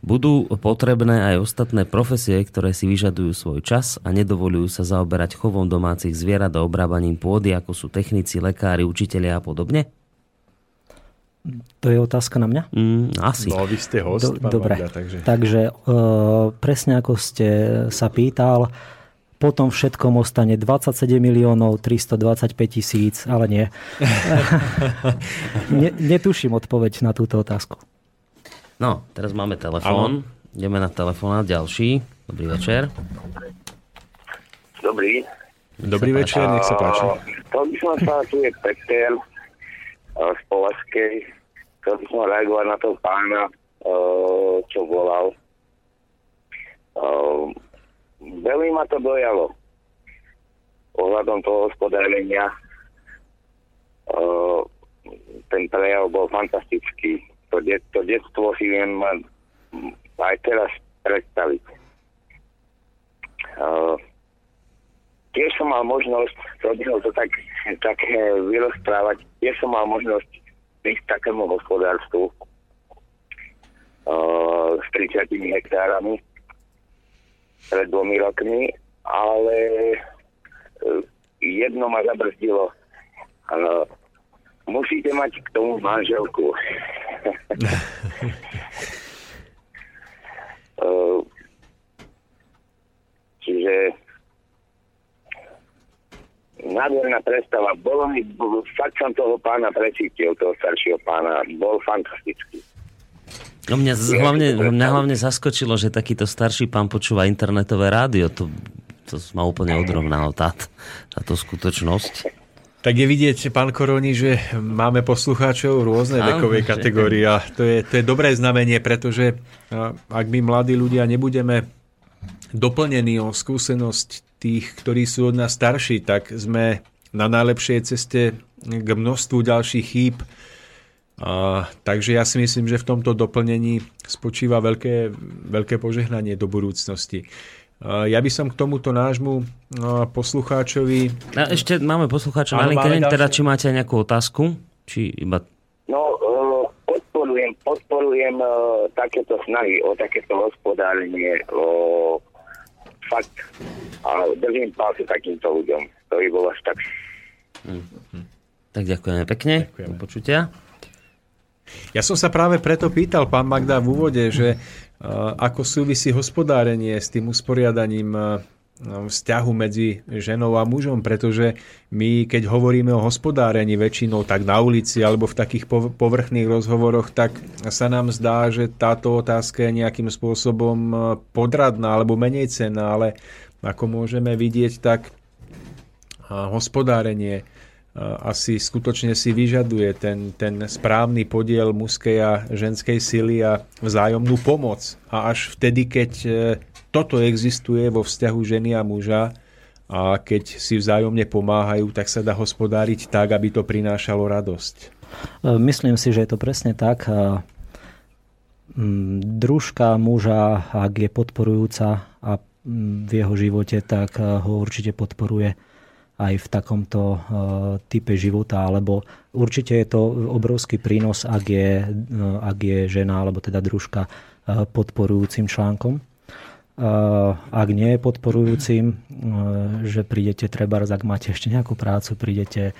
Budú potrebné aj ostatné profesie, ktoré si vyžadujú svoj čas a nedovolujú sa zaoberať chovom domácich zvierat a obrábaním pôdy, ako sú technici, lekári, učitelia a podobne? To je otázka na mňa? Mm, asi. No, vy ste host, Do, pán Magda, takže... Takže uh, presne ako ste sa pýtal, potom všetkom ostane dvadsaťsedem miliónov tristodvadsaťpäť tisíc, ale nie. ne, netuším odpoveď na túto otázku. No, teraz máme telefón. Ideme na telefonát ďalší. Dobrý večer. Dobrý. Dobrý večer, nech sa páči. To by som sa, tu je Peter z Poleskej. Chcel by som reagovať na toho pána, čo volal. Veľmi ma to dojalo ohľadom toho hospodárenia. E, ten prejav bol fantastický. To, det, to detstvo si viem aj teraz predstaviť. E, tiež som mal možnosť, rodinov to tak, tak vyrozprávať, tiež som mal možnosť prísť takému hospodárstvu e, s tridsiatimi hektárami. Pred dvomi rokmi, ale jedno ma zabrzdilo. Ano, musíte mať k tomu manželku. Čiže nádherná predstava. Bolo mi, fakt som toho pána precítil, toho staršieho pána. Bol fantastický. No mňa hlavne, mňa hlavne zaskočilo, že takýto starší pán počúva internetové rádio. To, to ma úplne odrovnalo tá, táto skutočnosť. Tak je vidieť, pán Koroni, že máme poslucháčov rôzne vekovej kategórie. To je, to je dobré znamenie, pretože ak my mladí ľudia nebudeme doplnení o skúsenosť tých, ktorí sú od nás starší, tak sme na najlepšej ceste k množstvu ďalších chýb. A, takže ja si myslím, že v tomto doplnení spočíva veľké, veľké požehnanie do budúcnosti. A, ja by som k tomuto nášmu a, poslucháčovi... A ešte máme poslucháča na linke, teda či máte nejakú otázku? Či iba... No, podporujem, podporujem takéto snahy o takéto hospodárenie, o fakt, ale držím palce takýmto ľuďom, ktorí bolo až tak. Mm-hmm. Tak ďakujeme pekne, do počutia. Ja som sa práve preto pýtal, pán Magda, v úvode, že ako súvisí hospodárenie s tým usporiadaním vzťahu medzi ženou a mužom, pretože my, keď hovoríme o hospodárení väčšinou tak na ulici alebo v takých povrchných rozhovoroch, tak sa nám zdá, že táto otázka je nejakým spôsobom podradná alebo menej cenná, ale ako môžeme vidieť, tak hospodárenie asi skutočne si vyžaduje ten, ten správny podiel mužskej a ženskej sily a vzájomnú pomoc. A až vtedy, keď toto existuje vo vzťahu ženy a muža a keď si vzájomne pomáhajú, tak sa dá hospodáriť tak, aby to prinášalo radosť. Myslím si, že je to presne tak. Družka muža, ak je podporujúca a v jeho živote, tak ho určite podporuje aj v takomto uh, type života, alebo určite je to obrovský prínos, ak je, uh, ak je žena, alebo teda družka uh, podporujúcim článkom. Uh, ak nie je podporujúcim, uh, že prídete trebárs, ak máte ešte nejakú prácu, prídete,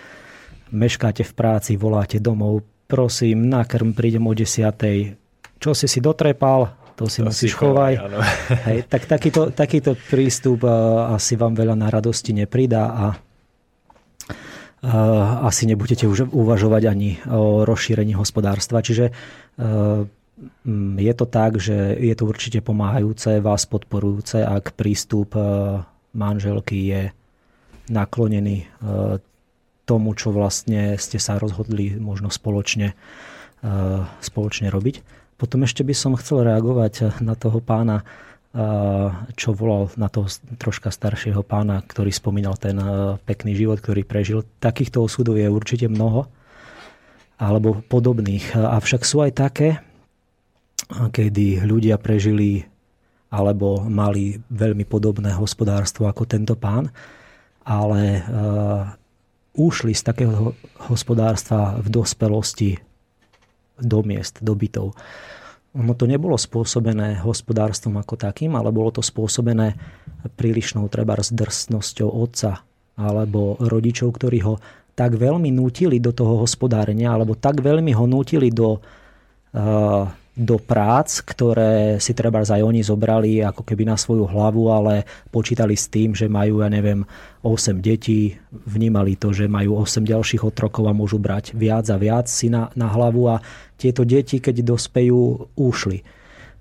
meškáte v práci, voláte domov, prosím, na krm, prídem o desiatej, čo si si dotrepal, to si to musíš chovaj. Hej, tak takýto, takýto prístup uh, asi vám veľa na radosti nepridá a uh, asi nebudete už uvažovať ani o rozšírení hospodárstva. Čiže uh, je to tak, že je to určite pomáhajúce, vás podporujúce, ak prístup uh, manželky je naklonený uh, tomu, čo vlastne ste sa rozhodli možno spoločne, uh, spoločne robiť. Potom ešte by som chcel reagovať na toho pána, čo volal na toho troška staršieho pána, ktorý spomínal ten pekný život, ktorý prežil. Takýchto osudov je určite mnoho, alebo podobných. Avšak sú aj také, kedy ľudia prežili alebo mali veľmi podobné hospodárstvo ako tento pán, ale ušli z takého hospodárstva v dospelosti do miest, do bytov. Ono to nebolo spôsobené hospodárstvom ako takým, ale bolo to spôsobené prílišnou trebárs drsnosťou otca alebo rodičov, ktorí ho tak veľmi nútili do toho hospodárenia alebo tak veľmi ho nútili do, do prác, ktoré si trebárs aj oni zobrali ako keby na svoju hlavu, ale počítali s tým, že majú, ja neviem, osem detí, vnímali to, že majú osem ďalších otrokov a môžu brať viac a viac si na, na hlavu a tieto deti, keď dospejú, ušli.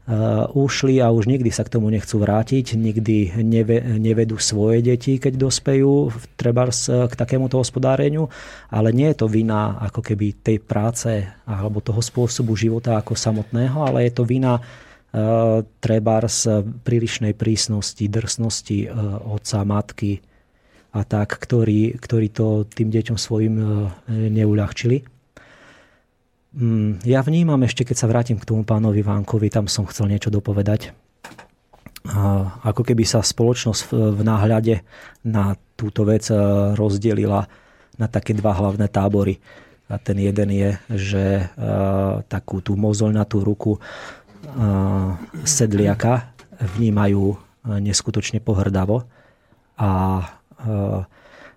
Uh, ušli a už nikdy sa k tomu nechcú vrátiť, nikdy neve, nevedú svoje deti, keď dospejú trebárs k takémuto hospodáreniu, ale nie je to vina ako keby tej práce alebo toho spôsobu života ako samotného, ale je to vina uh, trebárs prílišnej prísnosti, drsnosti uh, otca, matky a tak, ktorí, ktorí to tým deťom svojim uh, neuľahčili. Ja vnímam ešte, keď sa vrátim k tomu pánovi Vankovi, tam som chcel niečo dopovedať. Ako keby sa spoločnosť v náhľade na túto vec rozdelila na také dva hlavné tábory. A ten jeden je, že takú tú mozoľnatú ruku sedliaka vnímajú neskutočne pohrdavo. A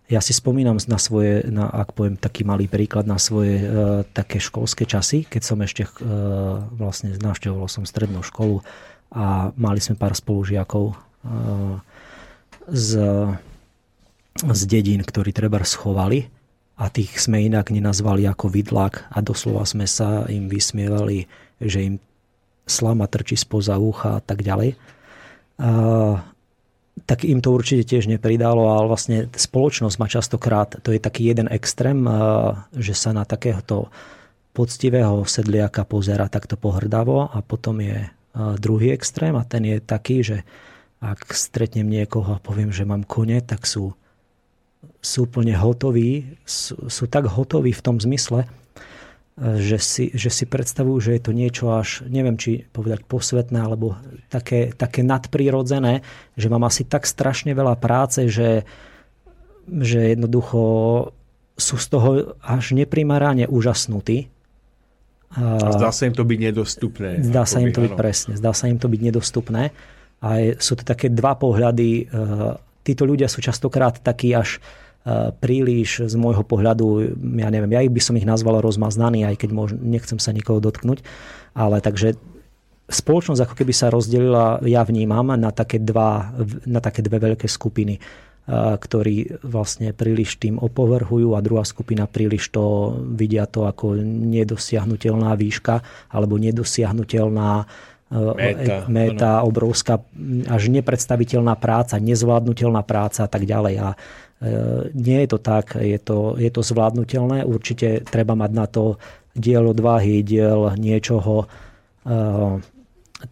ja si spomínam na svoje, na, ak poviem taký malý príklad, na svoje e, také školské časy, keď som ešte e, vlastne navštevoval som strednú školu a mali sme pár spolužiakov e, z, z dedín, ktorí treba schovali a tých sme inak nenazvali ako vidlák a doslova sme sa im vysmievali, že im slama trčí spoza ucha a tak ďalej. A e, tak im to určite tiež nepridalo, ale vlastne spoločnosť má častokrát, to je taký jeden extrém, že sa na takéhoto poctivého sedliaka pozerá takto pohrdavo a potom je druhý extrém a ten je taký, že ak stretnem niekoho a poviem, že mám kone, tak sú, sú úplne hotoví, sú, sú tak hotoví v tom zmysle, že si, že si predstavujú, že je to niečo až, neviem, či povedať posvetné, alebo také, také nadprirodzené, že mám asi tak strašne veľa práce, že, že jednoducho sú z toho až neprimerane úžasnutí. A zdá sa im to byť nedostupné. Zdá sa im to byť, presne, zdá sa im to byť nedostupné. A sú to také dva pohľady. Títo ľudia sú častokrát takí až príliš z môjho pohľadu, ja neviem, ja by som ich nazval rozmaznaný, aj keď môž, nechcem sa nikoho dotknúť, ale takže spoločnosť ako keby sa rozdelila, ja vnímam, na také, dva, na také dve veľké skupiny, ktorí vlastne príliš tým opovrhujú a druhá skupina príliš to vidia to ako nedosiahnutelná výška alebo nedosiahnutelná Méta, méta obrovská, až nepredstaviteľná práca, nezvládnutelná práca a tak ďalej. A nie je to tak, je to, je to zvládnutelné, určite treba mať na to diel odvahy, diel niečoho uh,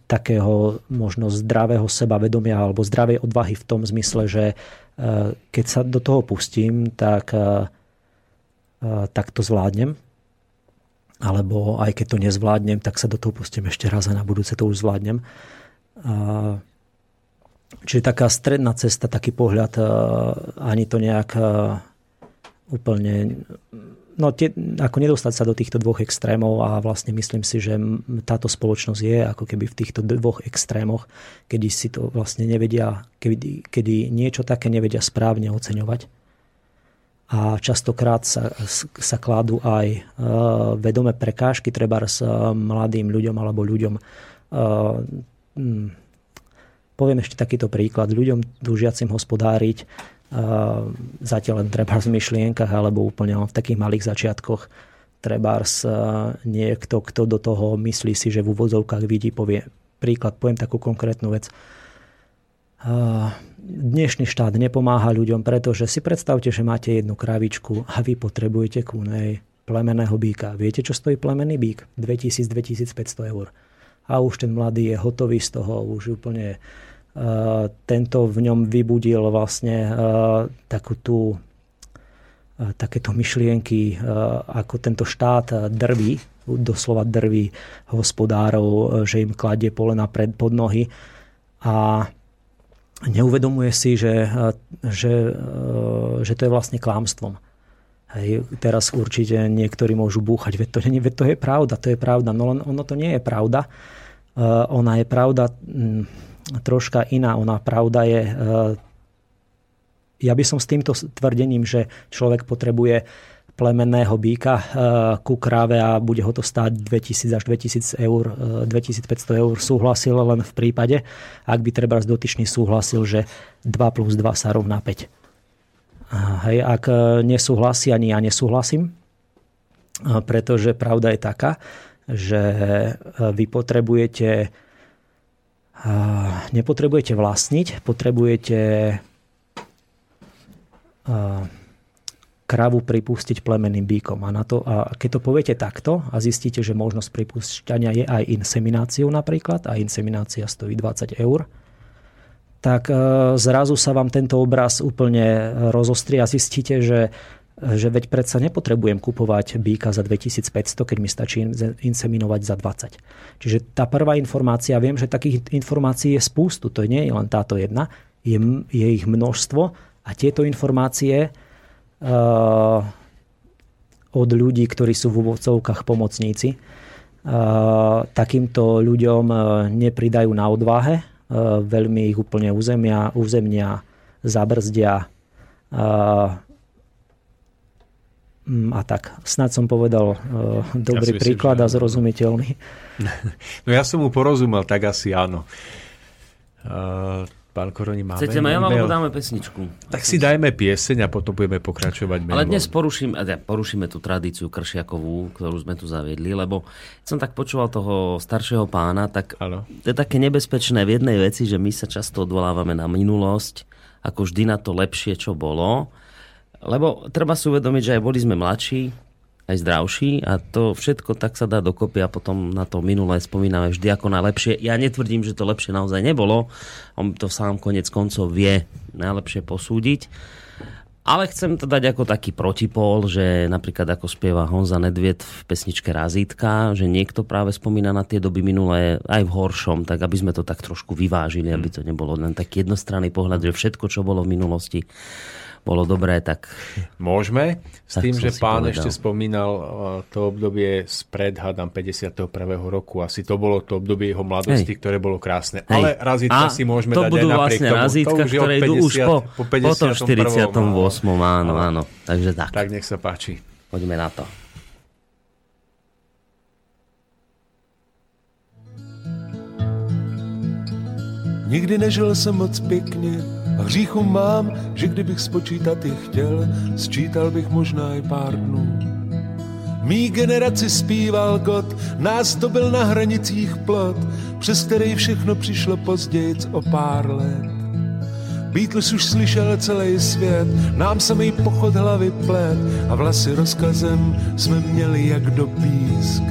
takého možno zdravého sebavedomia alebo zdravej odvahy v tom zmysle, že uh, keď sa do toho pustím, tak, uh, uh, tak to zvládnem. Alebo aj keď to nezvládnem, tak sa do toho pustím ešte raz a na budúce to už zvládnem. Čiže taká stredná cesta, taký pohľad, ani to nejak úplne... No, tie, ako nedostať sa do týchto dvoch extrémov a vlastne myslím si, že táto spoločnosť je ako keby v týchto dvoch extrémoch, kedy si to vlastne nevedia, kedy, kedy niečo také nevedia správne oceňovať. A častokrát sa, sa kladú aj e, vedomé prekážky trebárs mladým ľuďom alebo ľuďom. E, m, poviem ešte takýto príklad. Ľuďom dúžiacim hospodáriť e, zatiaľ len trebárs v myšlienkach alebo úplne v takých malých začiatkoch. Trebárs e, niekto, kto do toho myslí si, že v úvodzovkách vidí, povie príklad, poviem takú konkrétnu vec. Dnešný štát nepomáha ľuďom, pretože si predstavte, že máte jednu kravičku a vy potrebujete ku nej plemenného býka. Viete, čo stojí plemenný býk? dvetisíc až dvetisícpäťsto eur. A už ten mladý je hotový z toho, už úplne tento v ňom vybudil vlastne takú tú, takéto myšlienky, ako tento štát drví, doslova drví hospodárov, že im kladie polena pred pod nohy a neuvedomuje si, že, že, že to je vlastne klamstvom. Hej, teraz určite niektorí môžu búchať, veď to, veď to je pravda, to je pravda, no len ono to nie je pravda. Ona je pravda troška iná, ona pravda je... Ja by som s týmto tvrdením, že človek potrebuje plemenného býka ku kráve a bude ho to stáť dvetisíc až dvetisíc eur, dvetisícpäťsto eur, súhlasil len v prípade, ak by trebárs dotyčný súhlasil, že dva plus dva sa rovná päť. Hej, ak nesúhlasí, ani ja nesúhlasím, pretože pravda je taká, že vy potrebujete, nepotrebujete vlastniť, potrebujete kravu pripustiť plemenným býkom. A, na to, a keď to poviete takto a zistíte, že možnosť pripúšťania je aj insemináciou napríklad, a inseminácia stojí dvadsať eur, tak zrazu sa vám tento obraz úplne rozostrie a zistíte, že, že veď predsa nepotrebujem kupovať býka za dvetisícpäťsto, keď mi stačí inseminovať za dvadsať. Čiže tá prvá informácia, viem, že takých informácií je spústu, to nie je len táto jedna, je, je ich množstvo a tieto informácie od ľudí, ktorí sú v úvodzovkách pomocníci, takýmto ľuďom nepridajú na odvahe, veľmi ich úplne uzemia, uzemia zabrzdia a tak. Snad som povedal dobrý ja príklad myslím, a zrozumiteľný. No ja som mu porozumel, tak asi áno. Pán Koroni, máme chcete mail, alebo dáme pesničku? Tak si dajme pieseň a potom budeme pokračovať. Ale dnes porušíme, porušíme tú tradíciu kršiakovú, ktorú sme tu zaviedli, lebo som tak počúval toho staršieho pána, tak Halo. To je také nebezpečné v jednej veci, že my sa často odvolávame na minulosť, ako vždy na to lepšie, čo bolo. Lebo treba si uvedomiť, že aj boli sme mladší, aj zdravší a to všetko tak sa dá dokopy a potom na to minulé spomíname vždy ako najlepšie. Ja netvrdím, že to lepšie naozaj nebolo. On to sám konec koncov vie najlepšie posúdiť. Ale chcem to dať ako taký protipól, že napríklad ako spieva Honza Nedvěd v pesničke Razítka, že niekto práve spomína na tie doby minulé aj v horšom, tak aby sme to tak trošku vyvážili, aby to nebolo len taký jednostranný pohľad, že všetko, čo bolo v minulosti, bolo dobré, tak... Môžeme, s tak tým, že pán povedal. Ešte spomínal to obdobie spred, hádam, päťdesiateho prvého roku. Asi to bolo to obdobie jeho mladosti, hej, ktoré bolo krásne. Hej. Ale razítka a si môžeme dať aj napriek tomu. To budú vlastne razítka, to ktoré idú už po, po, po tom štyridsiatom ôsmom. Áno, áno. Takže tak. Tak nech sa páči. Poďme na to. Nikdy nežil jsem moc pěkně, hříchu mám, že kdybych spočítat je chtěl, sčítal bych možná i pár dnů. Mí generaci zpíval God, nás to byl na hranicích plot, přes který všechno přišlo pozdějc o pár let. Beatles už slyšel celý svět, nám samej pochod hlavy plet a vlasy rozkazem jsme měli jak do písk.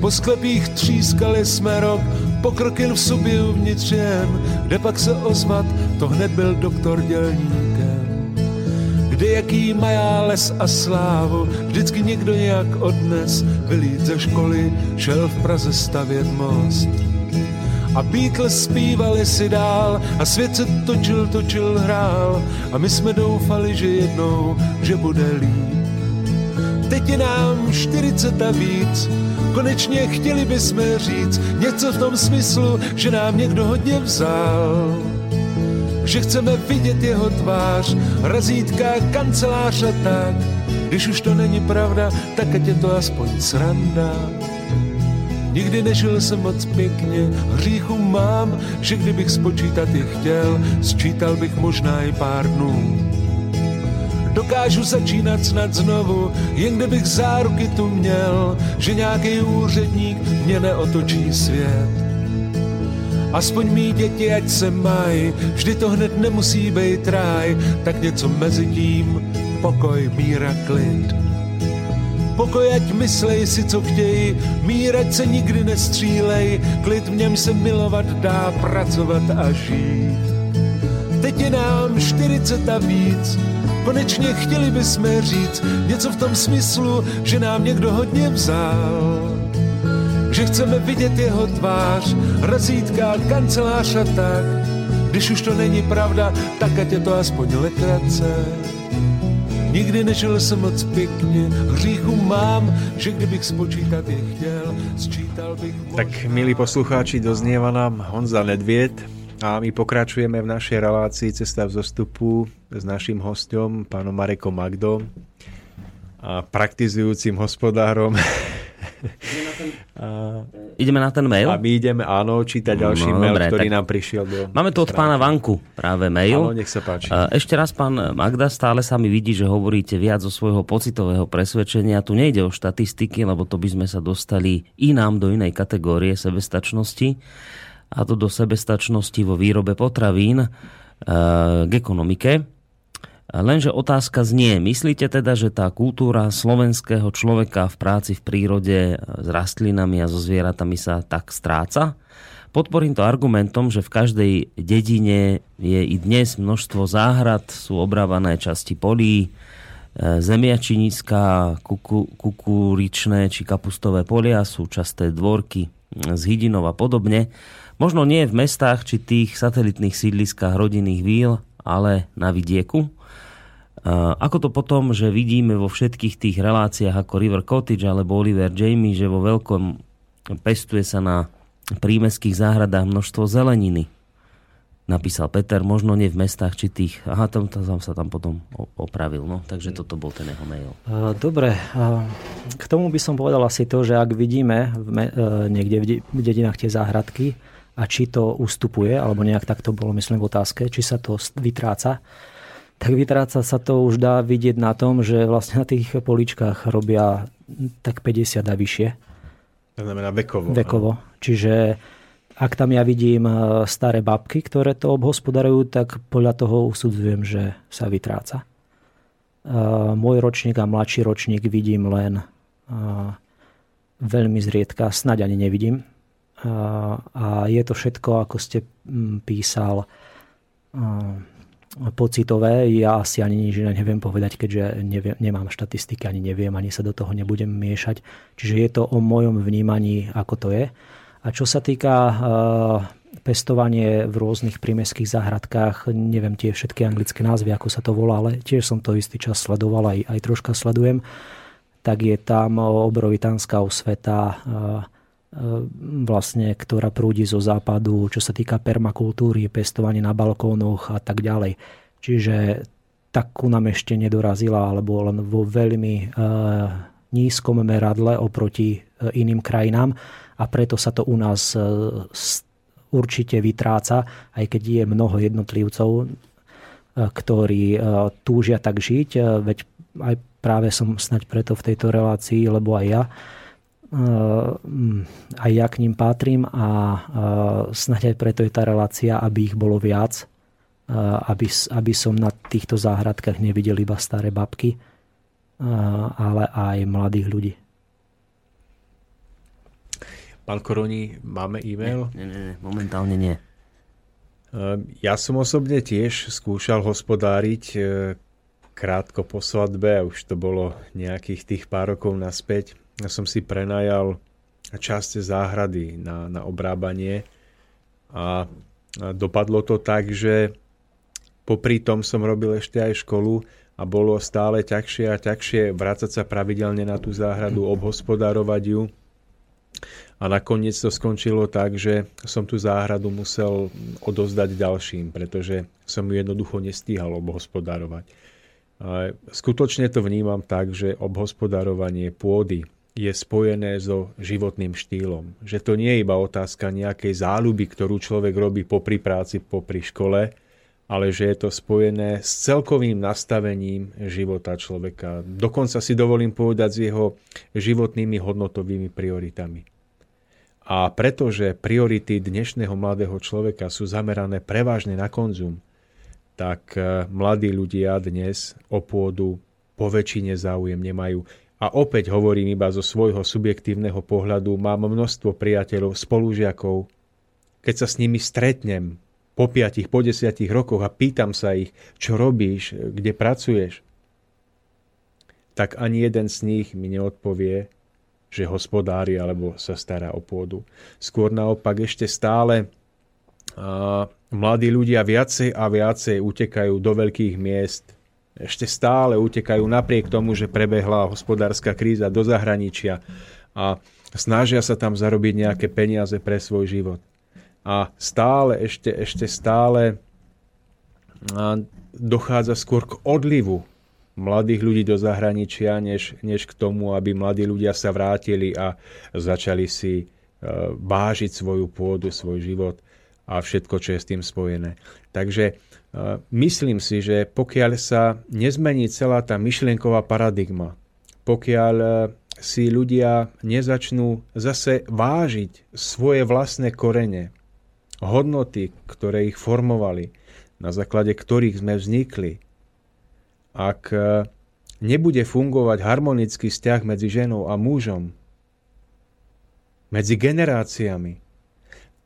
Po sklepích třískali jsme rok, pokrokil v sobě uvnitřem, kde pak se ozvat, to hned byl doktor dělníkem. Kde jaký majá les a slávu, vždycky někdo nějak odnes, vylít ze školy, šel v Praze stavět most. A Beatles zpívali si dál, a svět se točil, točil, hrál, a my jsme doufali, že jednou, že bude líp. Teď je nám čtyřicet a víc, konečně chtěli bychom říct něco v tom smyslu, že nám někdo hodně vzal. Že chceme vidět jeho tvář, razítka, kancelář a tak. Když už to není pravda, tak ať je to aspoň sranda. Nikdy nežil jsem moc pěkně, hříchu mám, že kdybych spočítat je chtěl, sčítal bych možná i pár dnů. Dokážu začínat snad znovu, jen kdybych záruky tu měl, že nějaký úředník mě neotočí svět. Aspoň mý děti, ať se mají, vždy to hned nemusí být ráj, tak něco mezi tím, pokoj, míra, klid. pokoj, ať myslej si, co chtěj, mír, ať se nikdy nestřílej, klid v něm se milovat dá, pracovat a žít. Teď je nám čtyřicet a víc, konečně chtěli bysme říct něco v tom smyslu, že nám někdo hodně vzal. Že chceme vidět jeho tvář, razítka, kancelář a tak. Když už to není pravda, tak ať je to aspoň legrace. Nikdy nežil jsem moc pěkně, hříchu mám, že kdybych spočítat je chtěl, sčítal bych... Možná... Tak, milí poslucháči, doznieva nám Honza Nedvěd a my pokračujeme v našej relácii Cesta vzostupu s naším hostom, pánom Marekom Magdom a praktizujúcim hospodárom. Ideme na ten, a, ideme na ten mail? A my ideme, áno, čítať ďalší no, mail, dobre, ktorý tak... nám prišiel. Do Máme to od stránky. Pána Vanku práve mail. Áno, nech sa páči. Ešte raz, pán Magda, stále sa mi vidí, že hovoríte viac o svojho pocitového presvedčenia. Tu nejde o štatistiky, lebo to by sme sa dostali inám do inej kategórie sebestačnosti, a to do sebestačnosti vo výrobe potravín k ekonomike. Lenže otázka znie, myslíte teda, že tá kultúra slovenského človeka v práci v prírode s rastlinami a so zvieratami sa tak stráca? Podporím to argumentom, že v každej dedine je i dnes množstvo záhrad, sú obrávané časti polí, zemiačinická, kuku, kukuričné či kapustové polia, sú časté dvorky z hydinov a podobne. Možno nie v mestách či tých satelitných sídliskách rodinných víl, ale na vidieku. Ako to potom, že vidíme vo všetkých tých reláciách ako River Cottage alebo Oliver Jamie, že vo veľkom pestuje sa na prímeských záhradách množstvo zeleniny, napísal Peter, možno nie v mestách či tých, aha, tam, tam sa tam potom opravil, no, takže toto bol ten jeho mail. Dobre, k tomu by som povedal asi to, že ak vidíme niekde v dedinách tie záhradky a či to ustupuje, alebo nejak tak to bolo, myslím, v otázke, či sa to vytráca, tak vytráca sa to už dá vidieť na tom, že vlastne na tých políčkach robia tak päťdesiat a vyššie. To znamená vekovo. Vekovo. Ne? Čiže ak tam ja vidím staré babky, ktoré to obhospodarujú, tak podľa toho usudzujem, že sa vytráca. Môj ročník a mladší ročník vidím len veľmi zriedka, snáď ani nevidím. A je to všetko, ako ste písal, pocitové, ja asi ani nič iné neviem povedať, keďže neviem, nemám štatistiky, ani neviem, ani sa do toho nebudem miešať. Čiže je to o mojom vnímaní, ako to je. A čo sa týka uh, pestovanie v rôznych prímeských záhradkách, neviem tie všetky anglické názvy, ako sa to volá, ale tiež som to istý čas sledoval, aj, aj troška sledujem, tak je tam obrovitánska osveta, uh, vlastne, ktorá prúdi zo západu, čo sa týka permakultúry, pestovanie na balkónoch a tak ďalej. Čiže takú nám ešte nedorazila, alebo len vo veľmi e, nízkom meradle oproti iným krajinám, a preto sa to u nás e, určite vytráca, aj keď je mnoho jednotlivcov, e, ktorí e, túžia tak žiť, e, veď aj práve som snaď preto v tejto relácii, lebo aj ja a ja k ním pátrím a snáď aj preto je tá relácia, aby ich bolo viac, aby, aby som na týchto záhradkách nevidel iba staré babky, ale aj mladých ľudí. Pán Koroni, máme e-mail? Nie, nie, nie, momentálne nie. Ja som osobne tiež skúšal hospodáriť krátko po svadbe, už to bolo nejakých tých pár rokov naspäť. Ja som si prenajal časť záhrady na, na obrábanie a dopadlo to tak, že popri tom som robil ešte aj školu a bolo stále ťažšie a ťažšie vrácať sa pravidelne na tú záhradu, obhospodárovať ju. A nakoniec to skončilo tak, že som tú záhradu musel odozdať ďalším, pretože som ju jednoducho nestíhal obhospodárovať. A skutočne to vnímam tak, že obhospodárovanie pôdy je spojené so životným štýlom. Že to nie je iba otázka nejakej záľuby, ktorú človek robí popri práci, popri škole, ale že je to spojené s celkovým nastavením života človeka. Dokonca si dovolím povedať s jeho životnými hodnotovými prioritami. A pretože priority dnešného mladého človeka sú zamerané prevažne na konzum, tak mladí ľudia dnes o pôdu po väčšine záujem nemajú. A opäť hovorím iba zo svojho subjektívneho pohľadu, mám množstvo priateľov, spolužiakov. Keď sa s nimi stretnem po piatich, po desiatich rokoch a pýtam sa ich, čo robíš, kde pracuješ, tak ani jeden z nich mi neodpovie, že hospodári alebo sa stará o pôdu. Skôr naopak ešte stále a mladí ľudia viacej a viacej utekajú do veľkých miest. Ešte stále utekajú napriek tomu, že prebehla hospodárska kríza, do zahraničia a snažia sa tam zarobiť nejaké peniaze pre svoj život. A stále, ešte, ešte stále dochádza skôr k odlivu mladých ľudí do zahraničia, než, než k tomu, aby mladí ľudia sa vrátili a začali si vážiť svoju pôdu, svoj život a všetko, čo je s tým spojené. Takže myslím si, že pokiaľ sa nezmení celá tá myšlienková paradigma, pokiaľ si ľudia nezačnú zase vážiť svoje vlastné korene, hodnoty, ktoré ich formovali, na základe ktorých sme vznikli, ak nebude fungovať harmonický vzťah medzi ženou a mužom, medzi generáciami,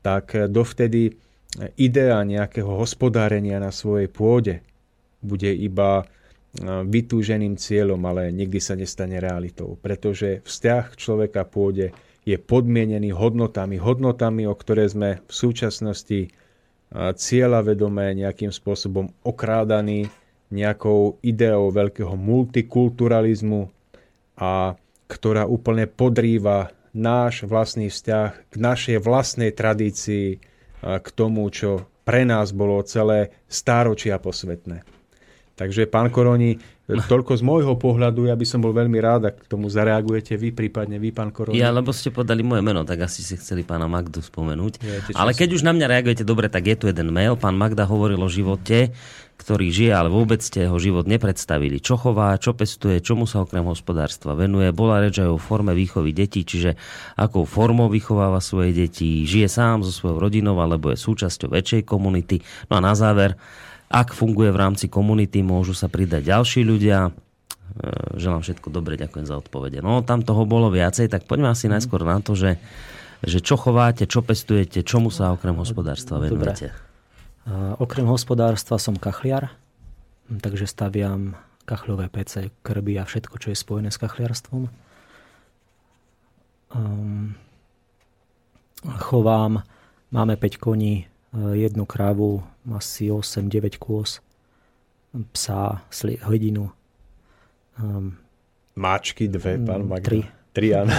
tak dovtedy idea nejakého hospodárenia na svojej pôde bude iba vytúženým cieľom, ale nikdy sa nestane realitou, pretože vzťah človeka pôde je podmienený hodnotami, hodnotami, o ktoré sme v súčasnosti cieľavedomé nejakým spôsobom okrádaní nejakou ideou veľkého multikulturalizmu, a ktorá úplne podrýva náš vlastný vzťah k našej vlastnej tradícii, k tomu, čo pre nás bolo celé stáročia posvetné. Takže, pán Koroni, toľko z môjho pohľadu, ja by som bol veľmi rád, ak k tomu zareagujete vy, prípadne vy, pán Koroni. Ja, lebo ste podali moje meno, tak asi si chceli pána Magdu spomenúť. Viete, ale keď som... už na mňa reagujete dobre, tak je tu jeden mail. Pán Magda hovoril o živote, ktorý žije, ale vôbec ste ho život nepredstavili. Čo chová, čo pestuje, čomu sa okrem hospodárstva venuje. Bola reč aj o forme výchovy detí, čiže akou formou vychováva svoje deti, žije sám so svojou rodinou alebo je súčasťou väčšej komunity. No a na záver, ak funguje v rámci komunity, môžu sa pridať ďalší ľudia. Želám všetko dobre, ďakujem za odpovede. No, tam toho bolo viacej, tak poďme asi najskôr na to, že, že čo chováte, čo pestujete, čomu sa okrem hospodárstva venujete. Dobre. Okrem hospodárstva som kachliar, takže staviam kachľové pece, krby a všetko, čo je spojené s kachliarstvom. Chovám, máme päť koní, jednu krávu, asi osem deväť kôz, psa, hydinu. Máčky dve, pán Magda. Tri. Tri, áno.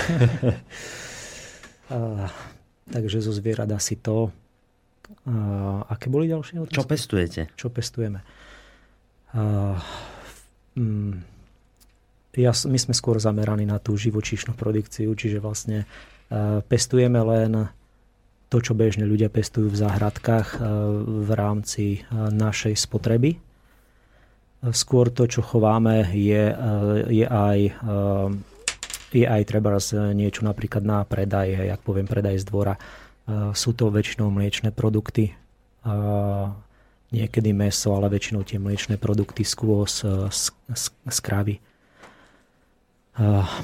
Takže zo zvierat asi to. Uh, aké boli ďalšie otázky? Čo pestujete? Čo pestujeme? Uh, mm, ja, my sme skôr zameraní na tú živočíšnu produkciu, čiže vlastne uh, pestujeme len to, čo bežne ľudia pestujú v záhradkách uh, v rámci uh, našej spotreby. Uh, skôr to, čo chováme, je, uh, je aj... Uh, je aj treba niečo napríklad na predaj, jak poviem, predaj z dvora. Sú to väčšinou mliečne produkty, niekedy mäso, ale väčšinou tie mliečne produkty skôr z, z, z kravy.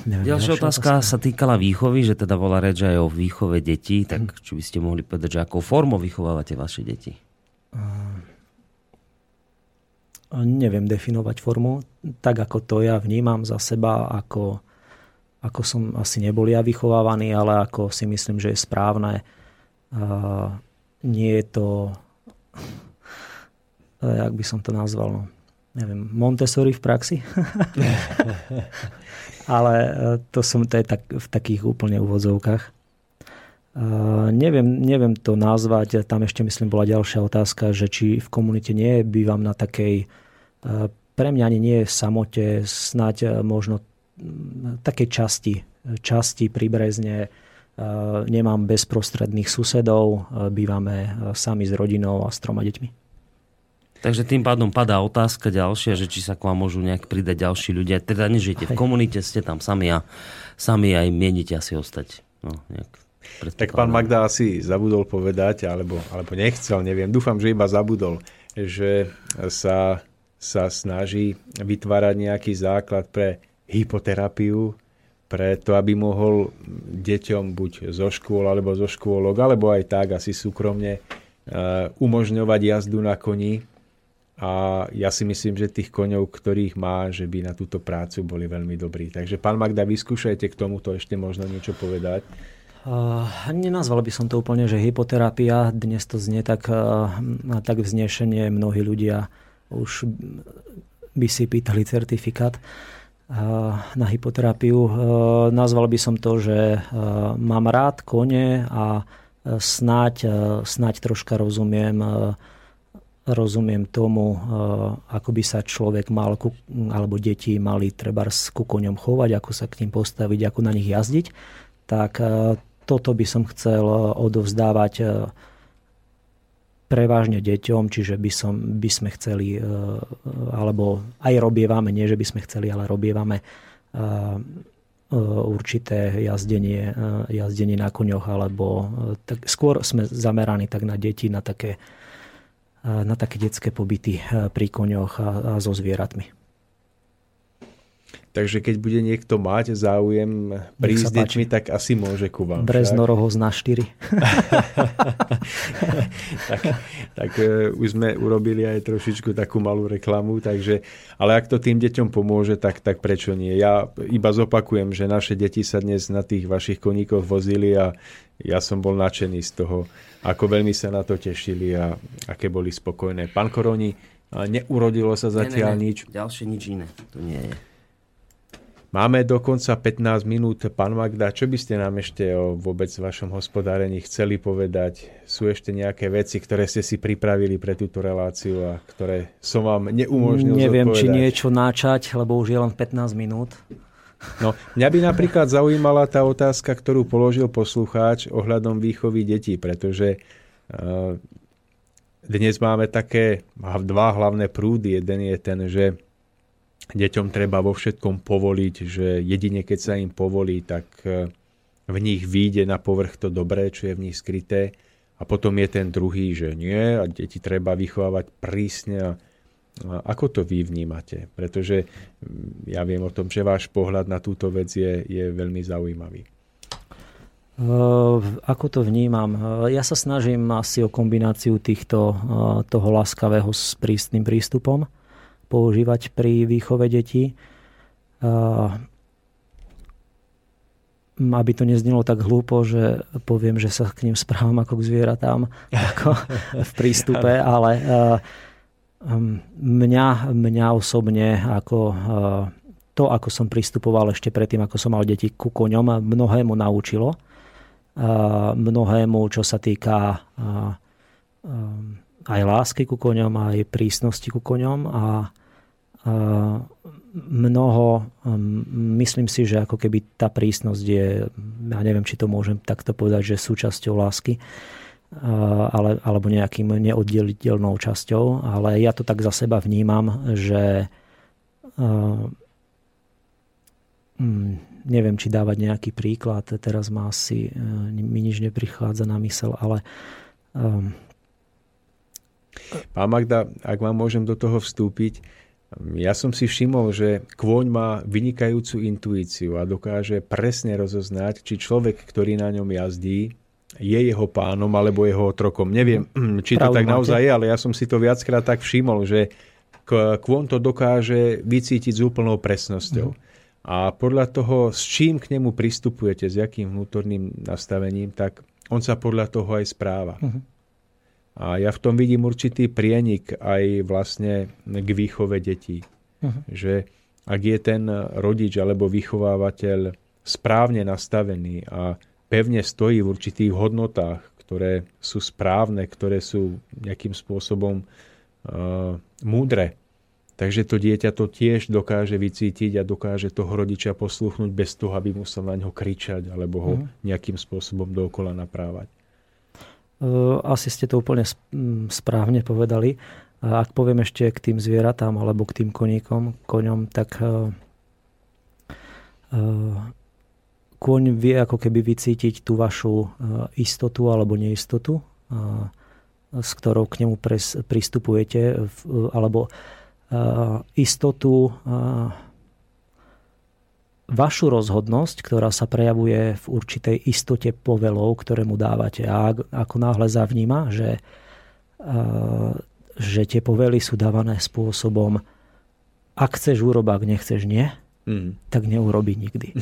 Ďalšia otázka sa týkala výchovy, že teda bola reč aj o výchove detí, tak či by ste mohli povedať, že akou formou vychovávate vaše deti? Neviem definovať formu, tak ako to ja vnímam za seba, ako, ako som asi nebol ja vychovávaný, ale ako si myslím, že je správne. Uh, nie je to uh, jak by som to nazval, no, neviem, Montessori v praxi ale uh, to som to je tak, v takých úplne úvodzovkách, uh, neviem, neviem to nazvať. Tam ešte myslím bola ďalšia otázka, že či v komunite nie bývam na takej uh, pre mňa ani nie v samote, snáď uh, možno uh, takej časti časti pri Brezne. Nemám bezprostredných susedov, bývame sami s rodinou a s troma deťmi. Takže tým pádom padá otázka ďalšia, že či sa k vám môžu nejak pridať ďalší ľudia. Teda nežijete v komunite, ste tam sami a sami aj mienite asi ostať. No, nejak tak pán Magda asi zabudol povedať, alebo, alebo nechcel, neviem. Dúfam, že iba zabudol, že sa, sa snaží vytvárať nejaký základ pre hypoterapiu preto, aby mohol deťom buď zo škôl alebo zo škôlok, alebo aj tak asi súkromne umožňovať jazdu na koni. A ja si myslím, že tých koňov, ktorých má, že by na túto prácu boli veľmi dobrí. Takže pán Magda, vyskúšajte k tomuto ešte možno niečo povedať. Uh, nenazval by som to úplne, že hypoterapia. Dnes to znie tak, uh, tak vznešenie. Mnohí ľudia už by si pýtali certifikát uh, na hypoterapiu. Uh, nazval by som to, že uh, mám rád kone a snáď, uh, snáď troška rozumiem uh, rozumiem tomu, ako by sa človek mal, alebo deti mali trebárs ku koňom chovať, ako sa k ním postaviť, ako na nich jazdiť. Tak toto by som chcel odovzdávať prevažne deťom, čiže by, som, by sme chceli, alebo aj robievame, nie že by sme chceli, ale robievame určité jazdenie, jazdenie na koňoch, alebo tak skôr sme zameraní tak na deti, na také na také detské pobyty pri koňoch a, a so zvieratmi. Takže keď bude niekto mať záujem prísť s deťmi, tak asi môže ku vám. Breznorohoz na štyri. tak, tak už sme urobili aj trošičku takú malú reklamu, takže, ale ak to tým deťom pomôže, tak, tak prečo nie? Ja iba zopakujem, že naše deti sa dnes na tých vašich koníkoch vozili a ja som bol nadšený z toho, ako veľmi sa na to tešili a aké boli spokojné. Pán Koroni, neurodilo sa zatiaľ ne, ne, ne. nič? Ďalšie nič iné, to nie je. Máme dokonca pätnásť minút. Pán Magda, čo by ste nám ešte o vôbec vašom hospodárení chceli povedať? Sú ešte nejaké veci, ktoré ste si pripravili pre túto reláciu a ktoré som vám neumožnil Neviem, zodpovedať? Neviem, či niečo načať, lebo už je len pätnásť minút. No, mňa by napríklad zaujímala tá otázka, ktorú položil poslucháč ohľadom výchovy detí, pretože uh, dnes máme také dva hlavné prúdy. Jeden je ten, že deťom treba vo všetkom povoliť, že jedine keď sa im povolí, tak v nich vyjde na povrch to dobré, čo je v nich skryté. A potom je ten druhý, že nie, a deti treba vychovávať prísne. A ako to vy vnímate? Pretože ja viem o tom, že váš pohľad na túto vec je, je veľmi zaujímavý. Ako to vnímam? Ja sa snažím asi o kombináciu týchto, toho láskavého s prísnym prístupom používať pri výchove detí. Aby to neznelo tak hlúpo, že poviem, že sa k nim správam ako k zvieratám, ako v prístupe, ale mňa, mňa osobne ako to, ako som pristupoval ešte predtým, ako som mal deti ku koňom, mnohému naučilo. Mnohému, čo sa týka aj lásky ku koňom, aj prísnosti ku koňom a mnoho, myslím si, že ako keby tá prísnosť je, ja neviem, či to môžem takto povedať, že súčasťou lásky, ale, alebo nejakým neoddeliteľnou časťou, ale ja to tak za seba vnímam, že neviem, či dávať nejaký príklad, teraz ma asi, mi nič neprichádza na mysel, ale Pán Magda, ak vám môžem do toho vstúpiť, ja som si všimol, že kôň má vynikajúcu intuíciu a dokáže presne rozoznať, či človek, ktorý na ňom jazdí, je jeho pánom alebo jeho otrokom. Neviem, či to Pravdu tak máte. Naozaj je, ale ja som si to viackrát tak všimol, že kôň to dokáže vycítiť s úplnou presnosťou. Mm. A podľa toho, s čím k nemu pristupujete, s jakým vnútorným nastavením, tak on sa podľa toho aj správa. Mm. A ja v tom vidím určitý prienik aj vlastne k výchove detí. Uh-huh. Že ak je ten rodič alebo vychovávateľ správne nastavený a pevne stojí v určitých hodnotách, ktoré sú správne, ktoré sú nejakým spôsobom uh, múdre, takže to dieťa to tiež dokáže vycítiť a dokáže toho rodiča posluchnúť bez toho, aby musel na ňo kričať alebo ho uh-huh. nejakým spôsobom dookola naprávať. Asi ste to úplne správne povedali. Ak poviem ešte k tým zvieratám alebo k tým koníkom, koňom, tak koň vie ako keby vycítiť tú vašu istotu alebo neistotu, s ktorou k nemu pristupujete, alebo istotu vašu rozhodnosť, ktorá sa prejavuje v určitej istote povelov, ktoré mu dávate. A ako náhle zavníma, že, že tie povely sú dávané spôsobom, ak chceš urob, ak nechceš nie, mm. tak neurobi nikdy.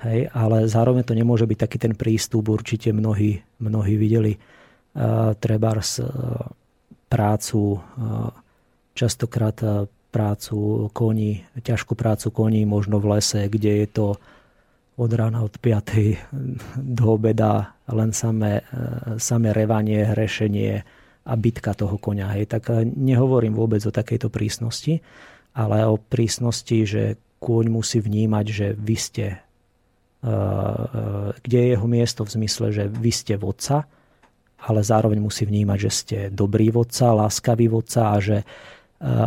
Hej, ale zároveň to nemôže byť taký ten prístup, určite mnohí, mnohí videli uh, trebárs uh, prácu, uh, častokrát uh, prácu koní, ťažkú prácu koní možno v lese, kde je to od rána od piatej do obeda len samé, uh, samé revanie, hrešenie a bitka toho konia. Hej, tak uh, nehovorím vôbec o takejto prísnosti, ale o prísnosti, že kôň musí vnímať, že vy ste kde je jeho miesto v zmysle, že vy ste vodca, ale zároveň musí vnímať, že ste dobrý vodca, láskavý vodca a že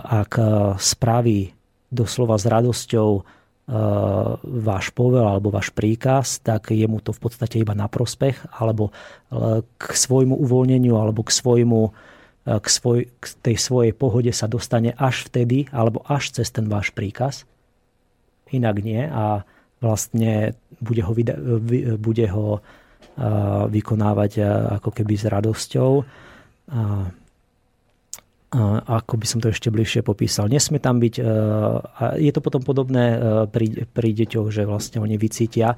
ak spraví doslova s radosťou váš povel alebo váš príkaz, tak je mu to v podstate iba na prospech alebo k svojmu uvoľneniu alebo k svojmu k, svoj, k tej svojej pohode sa dostane až vtedy alebo až cez ten váš príkaz. Inak nie a vlastne bude ho, bude ho vykonávať ako keby s radosťou. A, a ako by som to ešte bližšie popísal. Nesmie tam byť, a je to potom podobné pri, pri deťoch, že vlastne oni vycítia,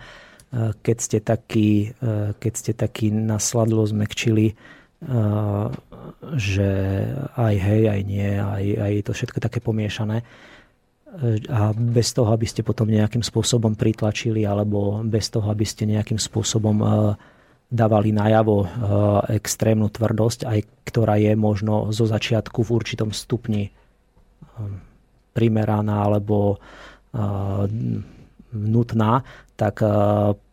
keď ste taký, keď ste taký nasladlo zmekčili, že aj hej, aj nie, aj, aj je to všetko také pomiešané. A bez toho, aby ste potom nejakým spôsobom pritlačili alebo bez toho, aby ste nejakým spôsobom dávali najavo extrémnu tvrdosť, aj ktorá je možno zo začiatku v určitom stupni primeraná alebo nutná, tak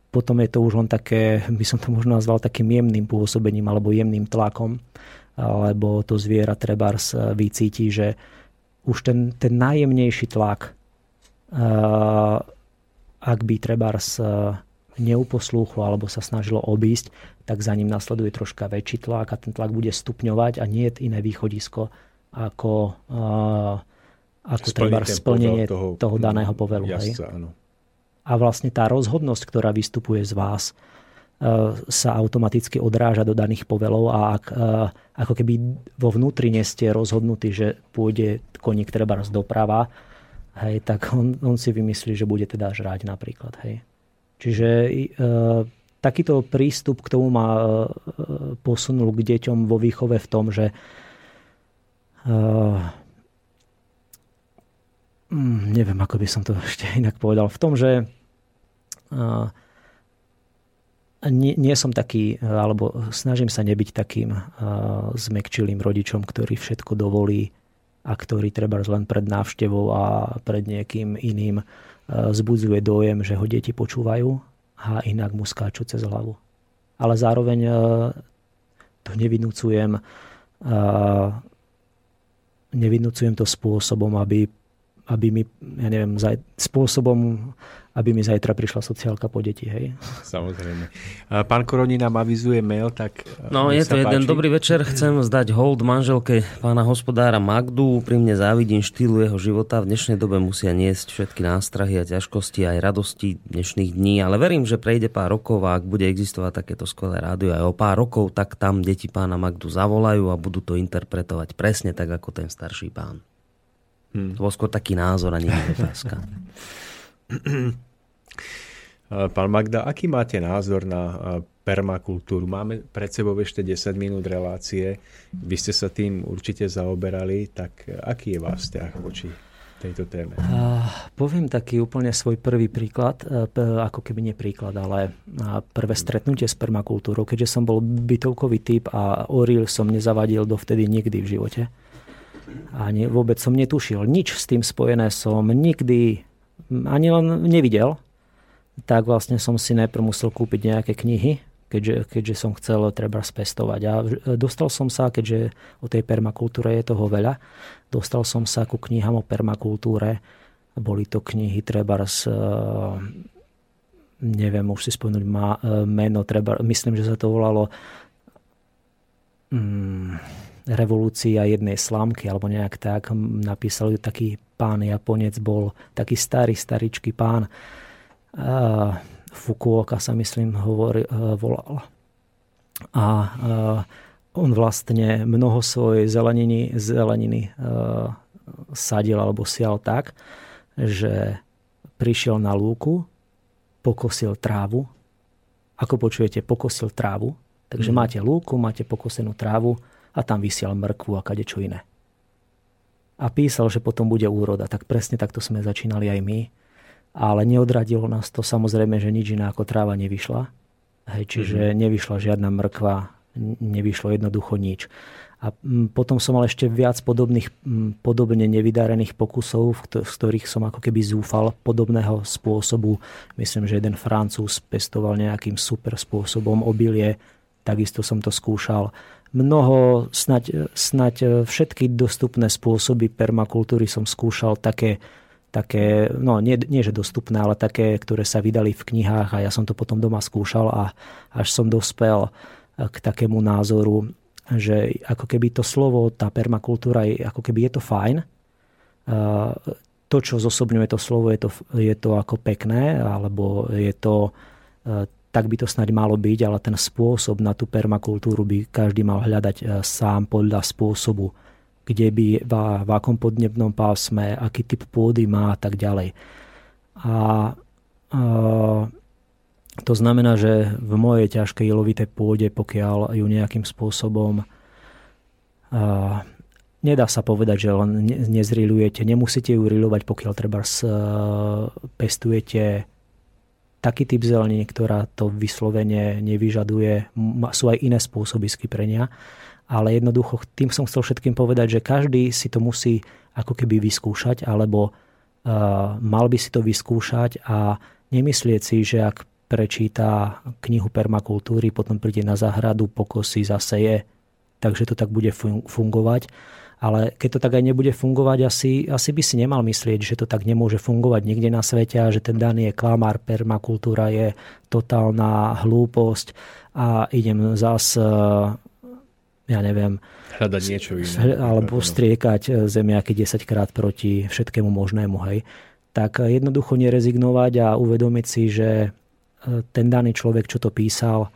potom je to už len také, by som to možno nazval takým jemným pôsobením alebo jemným tlakom, lebo to zviera trebárs vycíti, že už ten, ten najjemnejší tlak, uh, ak by trebárs uh, neuposlúchlo alebo sa snažilo obísť, tak za ním nasleduje troška väčší tlak a ten tlak bude stupňovať a nie je iné východisko ako, uh, ako trebárs splnenie toho, toho daného povelu. Jasca, a vlastne tá rozhodnosť, ktorá vystupuje z vás, uh, sa automaticky odráža do daných povelov a ak... Uh, ako keby vo vnútri neste rozhodnutý, že pôjde koník trebárs doprava, hej, tak on, on si vymyslí, že bude teda žrať napríklad. Hej. Čiže e, takýto prístup k tomu ma e, posunul k deťom vo výchove v tom, že e, neviem, ako by som to ešte inak povedal, v tom, že e, Nie, nie som taký, alebo snažím sa nebyť takým uh, zmekčilým rodičom, ktorý všetko dovolí a ktorý trebárs len pred návštevou a pred niekým iným uh, zbudzuje dojem, že ho deti počúvajú a inak mu skáču cez hlavu. Ale zároveň uh, to nevinúcujem, uh, nevinúcujem to spôsobom, aby, aby mi, ja neviem, zaj, spôsobom... aby mi zajtra prišla sociálka po deti, hej? Samozrejme. Pán Koroni nám avizuje mail, tak... No, je to jeden dobrý večer. Chcem zdať hold manželke pána hospodára Magdu. Úprimne závidím štýlu jeho života. V dnešnej dobe musia niesť všetky nástrahy a ťažkosti aj radosti dnešných dní. Ale verím, že prejde pár rokov a ak bude existovať takéto skvelé rádio aj o pár rokov, tak tam deti pána Magdu zavolajú a budú to interpretovať presne tak, ako ten starší pán. Hmm. To bol skôr taký názor a nie otázka. Pán Magda, aký máte názor na permakultúru? Máme pred sebou ešte desať minút relácie. Vy ste sa tým určite zaoberali, tak aký je váš vzťah voči tejto téme? Uh, poviem taký úplne svoj prvý príklad, ako keby nie príklad, ale prvé stretnutie s permakultúrou, keďže som bol bytovkový typ a oril som nezavadil dovtedy nikdy v živote. A ne, vôbec som netušil. Nič s tým spojené som nikdy ani len nevidel. Tak vlastne som si najprv musel kúpiť nejaké knihy, keďže, keďže som chcel treba spestovať. A dostal som sa, keďže o tej permakultúre je toho veľa, dostal som sa ku knihám o permakultúre. Boli to knihy treba z... Neviem, už si spomenúť má, meno. Treba, myslím, že sa to volalo hmm, Revolúcia jednej slámky, alebo nejak tak. Napísal taký pán Japonec, bol taký starý, staričký pán, Fukuoka sa myslím hovoril, volal. A on vlastne mnoho svojej zeleniny, zeleniny sadil alebo sial tak, že prišiel na lúku, pokosil trávu. Ako počujete, pokosil trávu. Takže hmm. máte lúku, máte pokosenú trávu a tam vysial mrkvu a kadečo iné. A písal, že potom bude úroda. Tak presne takto sme začínali aj my. Ale neodradilo nás to samozrejme, že nič iná ako tráva nevyšla. Hej, čiže hmm. nevyšla žiadna mrkva, nevyšlo jednoducho nič. A potom som mal ešte viac podobných, podobne nevydarených pokusov, z ktorých som ako keby zúfal podobného spôsobu. Myslím, že jeden Francúz pestoval nejakým super spôsobom obilie. Takisto som to skúšal. Mnoho, snaď, snaď všetky dostupné spôsoby permakultúry som skúšal také, také no nie, nie že dostupné, ale také, ktoré sa vydali v knihách a ja som to potom doma skúšal a až som dospel k takému názoru, že ako keby to slovo, tá permakultúra, ako keby je to fajn. To, čo zosobňuje to slovo, je to, je to ako pekné, alebo je to, tak by to snáď malo byť, ale ten spôsob na tú permakultúru by každý mal hľadať sám podľa spôsobu, kde by, v, v akom podnebnom pásme, aký typ pôdy má a tak ďalej. A, a to znamená, že v mojej ťažkej jelovitej pôde, pokiaľ ju nejakým spôsobom uh, nedá sa povedať, že len nezrilujete, nemusíte ju rilovať, pokiaľ treba s, uh, pestujete taký typ zeleniny, ktorá to vyslovene nevyžaduje. Sú aj iné spôsoby skyprenia, ale jednoducho tým som chcel všetkým povedať, že každý si to musí ako keby vyskúšať, alebo uh, mal by si to vyskúšať a nemyslieť si, že ak prečíta knihu permakultúry, potom príde na záhradu, pokosí, zaseje, takže to tak bude fungovať. Ale keď to tak aj nebude fungovať, asi, asi by si nemal myslieť, že to tak nemôže fungovať nikde na svete a že ten daný je klamár, permakultúra je totálna hlúposť a idem zas, ja neviem, hľadať niečo iné. Alebo striekať zemiaky desaťkrát proti všetkému možnému. Hej. Tak jednoducho nerezignovať a uvedomiť si, že ten daný človek, čo to písal,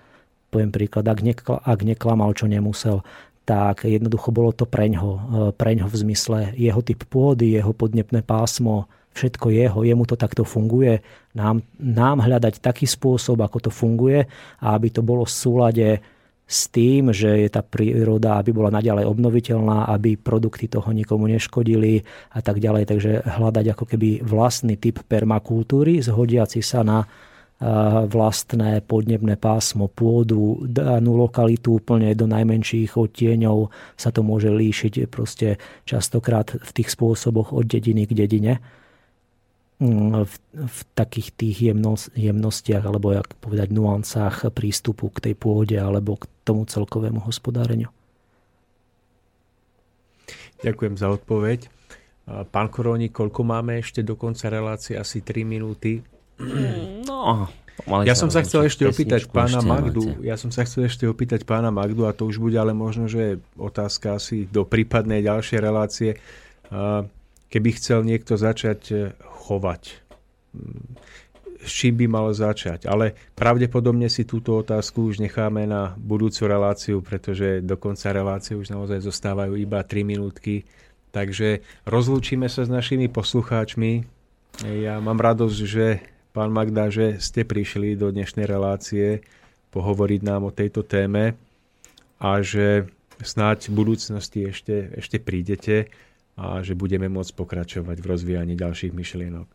poviem príklad, ak, nekla, ak neklamal, čo nemusel, tak jednoducho bolo to preňho, preňho v zmysle jeho typ pôdy, jeho podnebné pásmo, všetko jeho, jemu to takto funguje. Nám, nám hľadať taký spôsob, ako to funguje a aby to bolo v súlade s tým, že je tá príroda, aby bola naďalej obnoviteľná, aby produkty toho nikomu neškodili a tak ďalej. Takže hľadať ako keby vlastný typ permakultúry, zhodiaci sa na vlastné podnebné pásmo, pôdu, danú lokalitu úplne do najmenších odtieňov sa to môže líšiť proste častokrát v tých spôsoboch od dediny k dedine. V, v takých tých jemnos, jemnostiach alebo jak povedať nuancách prístupu k tej pôde alebo k tomu celkovému hospodáreniu. Ďakujem za odpoveď. Pán Koróni, koľko máme ešte do konca relácie? Asi tri minúty. No, ja som sa chcel ešte opýtať pána Magdu. Ja som sa chcel ešte opýtať pána Magdu a to už bude ale možno, že otázka asi do prípadnej ďalšej relácie. Keby chcel niekto začať chovať, s čím by mal začať? Ale pravdepodobne si túto otázku už necháme na budúcu reláciu, pretože do konca relácie už naozaj zostávajú iba tri minútky. Takže rozlúčime sa s našimi poslucháčmi. Ja mám radosť, že pán Magda, že ste prišli do dnešnej relácie pohovoriť nám o tejto téme a že snáď v budúcnosti ešte, ešte prídete a že budeme môcť pokračovať v rozvíjaní ďalších myšlienok.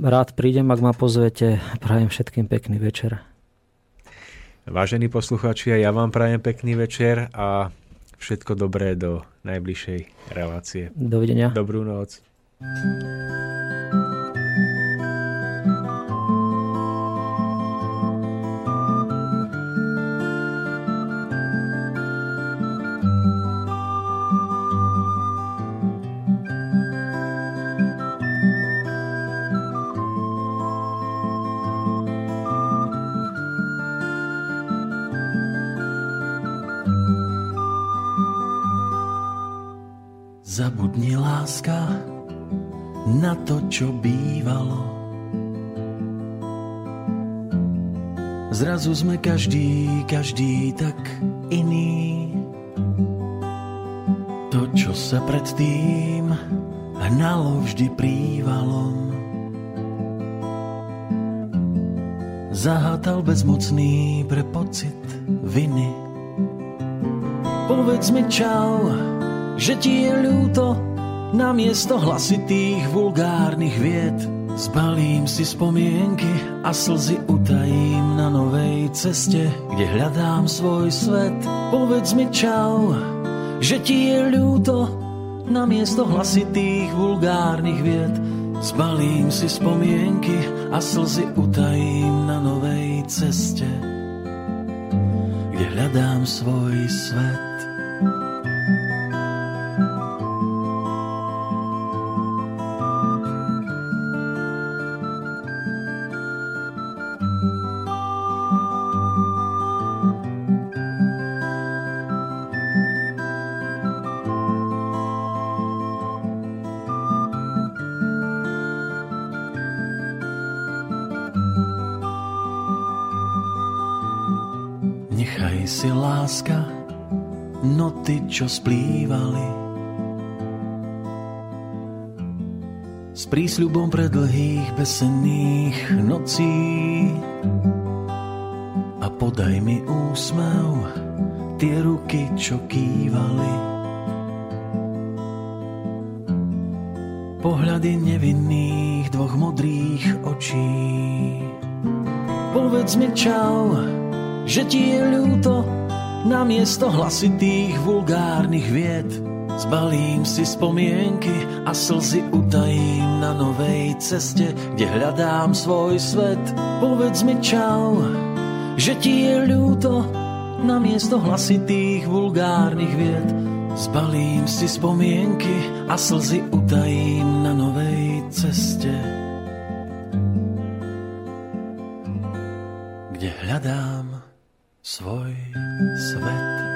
Rád prídem, ak ma pozvete. Prajem všetkým pekný večer. Vážení poslucháči, ja vám prajem pekný večer a všetko dobré do najbližšej relácie. Dovidenia. Dobrú noc. Zabudni, láska, na to, čo bývalo. Zrazu jsme každý, každý tak iný. To, čo se predtým hnalo vždy prívalom, zahátal bezmocný pre pocit viny. Povedz mi čau, že ti je ľúto, namiesto hlasitých vulgárnych vied. Zbalím si spomienky a slzy utajím na novej ceste, kde hľadám svoj svet. Povedz mi čau, že ti je ľúto, namiesto hlasitých vulgárnych vied. Zbalím si spomienky a slzy utajím na novej ceste, kde hľadám svoj svet. Nechaj si, láska, noty, čo splývali, s prísľubom pre dlhých besenných nocí. A podaj mi úsmev, tie ruky, čo kývali, pohľady nevinných dvoch modrých očí. Povedz mi čau, že ti je ľúto, namiesto hlasitých vulgárnych vied. Zbalím si spomienky a slzy utajím na novej ceste, kde hľadám svoj svet. Povedz mi čau, že ti je ľúto, namiesto hlasitých vulgárnych vied. Zbalím si spomienky a slzy utajím na novej ceste, kde hľadám svoj svet.